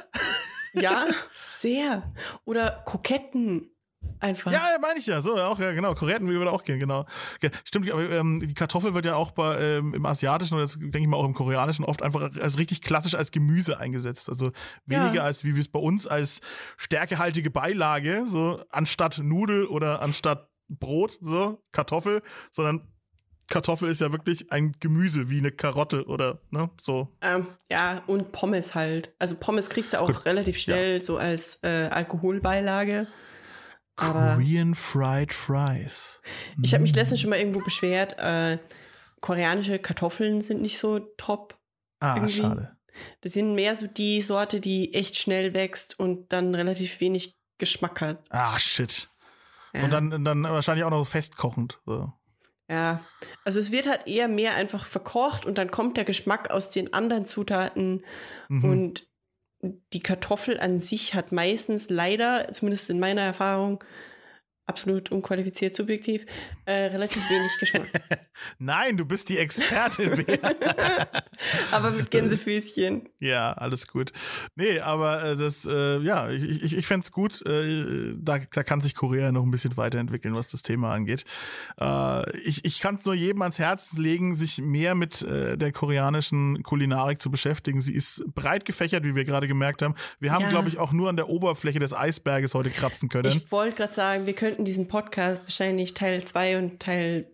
Ja, sehr. Oder Kroketten. Einfach. Ja, meine ich ja. So, auch, ja, genau. Kroketten würde auch gehen, genau. Stimmt, aber die Kartoffel wird ja auch im Asiatischen oder denke ich mal auch im Koreanischen oft einfach als richtig klassisch als Gemüse eingesetzt. Also weniger als, wie wir es bei uns als stärkehaltige Beilage, so anstatt Nudel oder anstatt Brot, so Kartoffel, sondern Kartoffel ist ja wirklich ein Gemüse, wie eine Karotte oder ne, so. Ja, und Pommes halt. Also Pommes kriegst du auch relativ schnell so als Alkoholbeilage. Aber Korean Fried Fries. Ich habe mich letztens schon mal irgendwo beschwert, koreanische Kartoffeln sind nicht so top. Ah, irgendwie. Schade. Das sind mehr so die Sorte, die echt schnell wächst und dann relativ wenig Geschmack hat. Ah, shit. Ja. Und dann wahrscheinlich auch noch festkochend. So. Ja, also es wird halt eher mehr einfach verkocht und dann kommt der Geschmack aus den anderen Zutaten und die Kartoffel an sich hat meistens leider, zumindest in meiner Erfahrung, absolut unqualifiziert, subjektiv, relativ wenig Geschmack. Nein, du bist die Expertin. Aber mit Gänsefüßchen. Ja, alles gut. Nee, aber ich fänd's gut. Da kann sich Korea noch ein bisschen weiterentwickeln, was das Thema angeht. Ich kann's nur jedem ans Herz legen, sich mehr mit der koreanischen Kulinarik zu beschäftigen. Sie ist breit gefächert, wie wir gerade gemerkt haben. Wir haben, glaube ich, auch nur an der Oberfläche des Eisberges heute kratzen können. Ich wollte gerade sagen, wir könnten diesen Podcast wahrscheinlich Teil 2 und Teil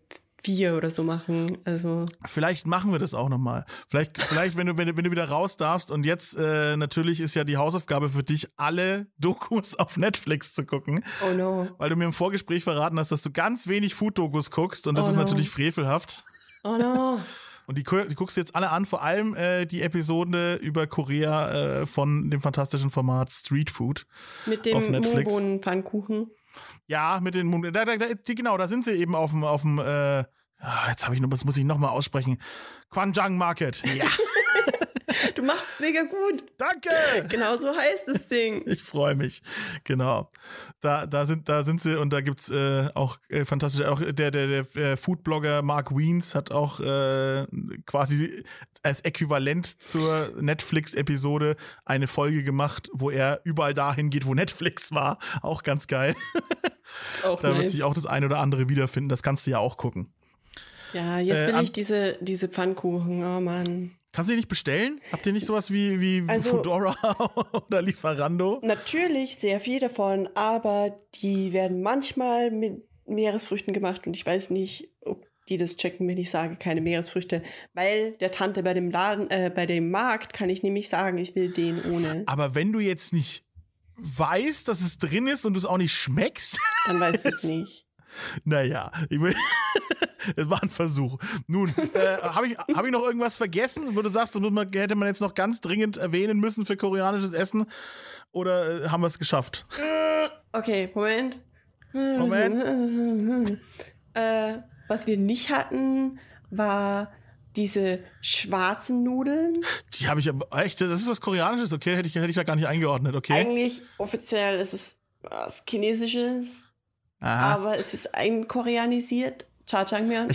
4 oder so machen. Also vielleicht machen wir das auch nochmal. Vielleicht wenn du wieder raus darfst und jetzt natürlich ist ja die Hausaufgabe für dich, alle Dokus auf Netflix zu gucken. Oh no. Weil du mir im Vorgespräch verraten hast, dass du ganz wenig Food-Dokus guckst und das ist natürlich frevelhaft. Oh no. Und die guckst du jetzt alle an, vor allem die Episode über Korea von dem fantastischen Format Street Food mit dem auf Netflix. Mohnbohnen-Pfannkuchen. Ja, mit den Mohnbohnen. Genau, da sind sie eben auf dem jetzt habe ich noch, das muss ich nochmal aussprechen. Gwangjang Market. Ja. Du machst es mega gut. Danke! Genau so heißt das Ding. Ich freue mich. Genau. Da sind sie und da gibt es auch fantastisch. Auch der Foodblogger Mark Wiens hat auch quasi als Äquivalent zur Netflix-Episode eine Folge gemacht, wo er überall dahin geht, wo Netflix war. Auch ganz geil. Ist auch da nice. Wird sich auch das ein oder andere wiederfinden. Das kannst du ja auch gucken. Ja, jetzt will ich diese Pfannkuchen. Oh Mann. Kannst du die nicht bestellen? Habt ihr nicht sowas wie Foodora oder Lieferando? Natürlich sehr viel davon, aber die werden manchmal mit Meeresfrüchten gemacht und ich weiß nicht, ob die das checken, wenn ich sage, keine Meeresfrüchte. Weil der Tante bei dem Laden, bei dem Markt kann ich nämlich sagen, ich will den ohne. Aber wenn du jetzt nicht weißt, dass es drin ist und du es auch nicht schmeckst, dann weißt du es nicht. Naja, es war ein Versuch. Nun, hab ich noch irgendwas vergessen, wo du sagst, hätte man jetzt noch ganz dringend erwähnen müssen für koreanisches Essen? Oder haben wir es geschafft? Okay, Moment. Was wir nicht hatten, war diese schwarzen Nudeln. Die habe ich aber echt, das ist was Koreanisches, okay? Hätte ich da gar nicht eingeordnet, okay? Eigentlich offiziell ist es was Chinesisches. Aha. Aber es ist einkoreanisiert. Jajangmyeon.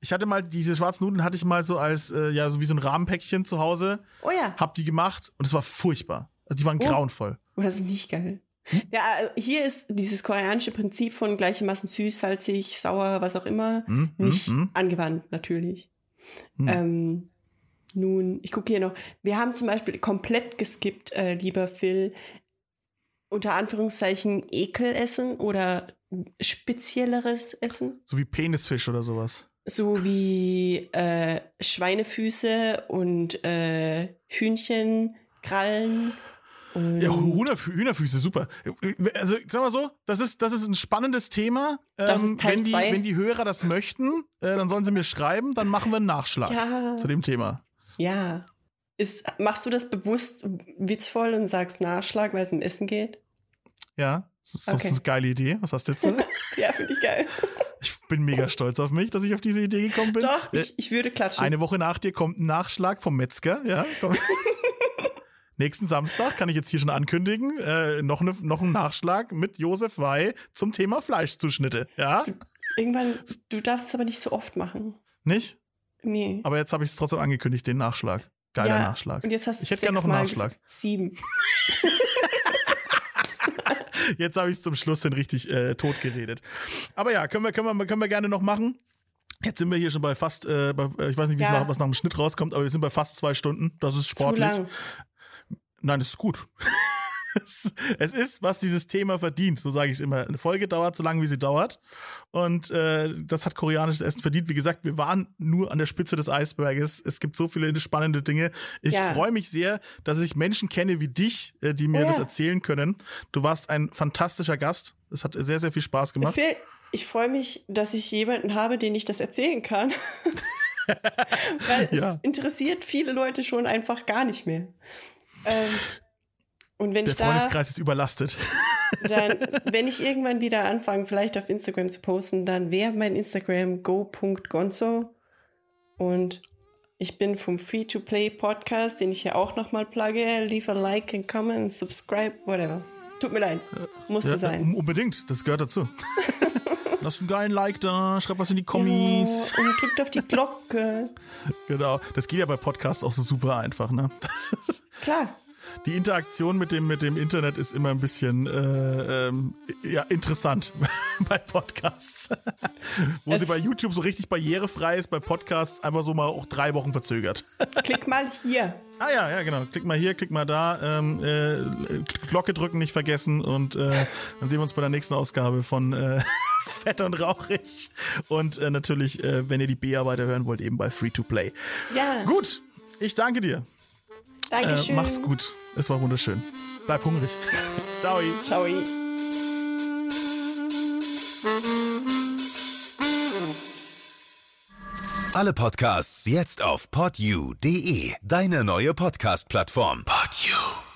Ich hatte mal diese schwarzen Nudeln, so als, so wie so ein Rahmenpäckchen zu Hause. Oh ja. Hab die gemacht und es war furchtbar. Also die waren grauenvoll. Oh, das ist nicht geil. Hm? Ja, hier ist dieses koreanische Prinzip von gleiche Massen süß, salzig, sauer, was auch immer, nicht angewandt, natürlich. Nun, ich gucke hier noch. Wir haben zum Beispiel komplett geskippt, lieber Phil, unter Anführungszeichen Ekelessen oder spezielleres Essen. So wie Penisfisch oder sowas. So wie Schweinefüße und Hühnchenkrallen. Und ja, Hühnerfüße, super. Also, sag mal so, das ist ein spannendes Thema. Wenn die Hörer das möchten, dann sollen sie mir schreiben, dann machen wir einen Nachschlag zu dem Thema. Ja. Machst du das bewusst witzvoll und sagst Nachschlag, weil es um Essen geht? Ja, das ist eine geile Idee. Was hast du jetzt? Ja, finde ich geil. Ich bin mega stolz auf mich, dass ich auf diese Idee gekommen bin. Doch, ich würde klatschen. Eine Woche nach dir kommt ein Nachschlag vom Metzger. Ja, komm. Nächsten Samstag kann ich jetzt hier schon ankündigen. Noch ein Nachschlag mit Josef Wey zum Thema Fleischzuschnitte. Ja? Du darfst es aber nicht so oft machen. Nicht? Nee. Aber jetzt habe ich es trotzdem angekündigt, den Nachschlag. Geiler Nachschlag. Und jetzt hast du ich hätte gerne noch einen Nachschlag. 7. Jetzt habe ich es zum Schluss hin richtig tot geredet. Aber ja, können wir gerne noch machen. Jetzt sind wir hier schon bei fast, ich weiß nicht, was nach dem Schnitt rauskommt, aber wir sind bei fast 2 Stunden. Das ist sportlich. Zu lang. Nein, das ist gut. Es ist, was dieses Thema verdient, so sage ich es immer. Eine Folge dauert so lange, wie sie dauert. Und das hat koreanisches Essen verdient. Wie gesagt, wir waren nur an der Spitze des Eisberges. Es gibt so viele spannende Dinge. Ich freue mich sehr, dass ich Menschen kenne wie dich, die mir das erzählen können. Du warst ein fantastischer Gast. Es hat sehr, sehr viel Spaß gemacht. Phil, ich freue mich, dass ich jemanden habe, den ich das erzählen kann. Weil es interessiert viele Leute schon einfach gar nicht mehr. Und wenn der Freundeskreis ist überlastet. Dann, wenn ich irgendwann wieder anfange, vielleicht auf Instagram zu posten, dann wäre mein Instagram go.gonzo. Und ich bin vom Free-to-Play Podcast, den ich hier auch nochmal plugge. Leave a like and comment and subscribe, whatever. Tut mir leid, musste sein. Unbedingt, das gehört dazu. Lass einen geilen Like da, schreib was in die Kommis. Ja, und klickt auf die Glocke. Genau, das geht ja bei Podcasts auch so super einfach, ne? Klar. Die Interaktion mit dem Internet ist immer ein bisschen interessant bei Podcasts. Wo sie bei YouTube so richtig barrierefrei ist, bei Podcasts einfach so mal auch 3 Wochen verzögert. Klick mal hier. Ah ja, genau. Klick mal hier, klick mal da. Glocke drücken nicht vergessen und dann sehen wir uns bei der nächsten Ausgabe von Fett und Rauchig. Und natürlich, wenn ihr die Bea weiterhören wollt, eben bei Free-to-Play. Ja. Gut, ich danke dir. Dankeschön. Mach's gut. Es war wunderschön. Bleib hungrig. Ciao. Ciao. Alle Podcasts jetzt auf podyou.de. Deine neue Podcast-Plattform. Podyou.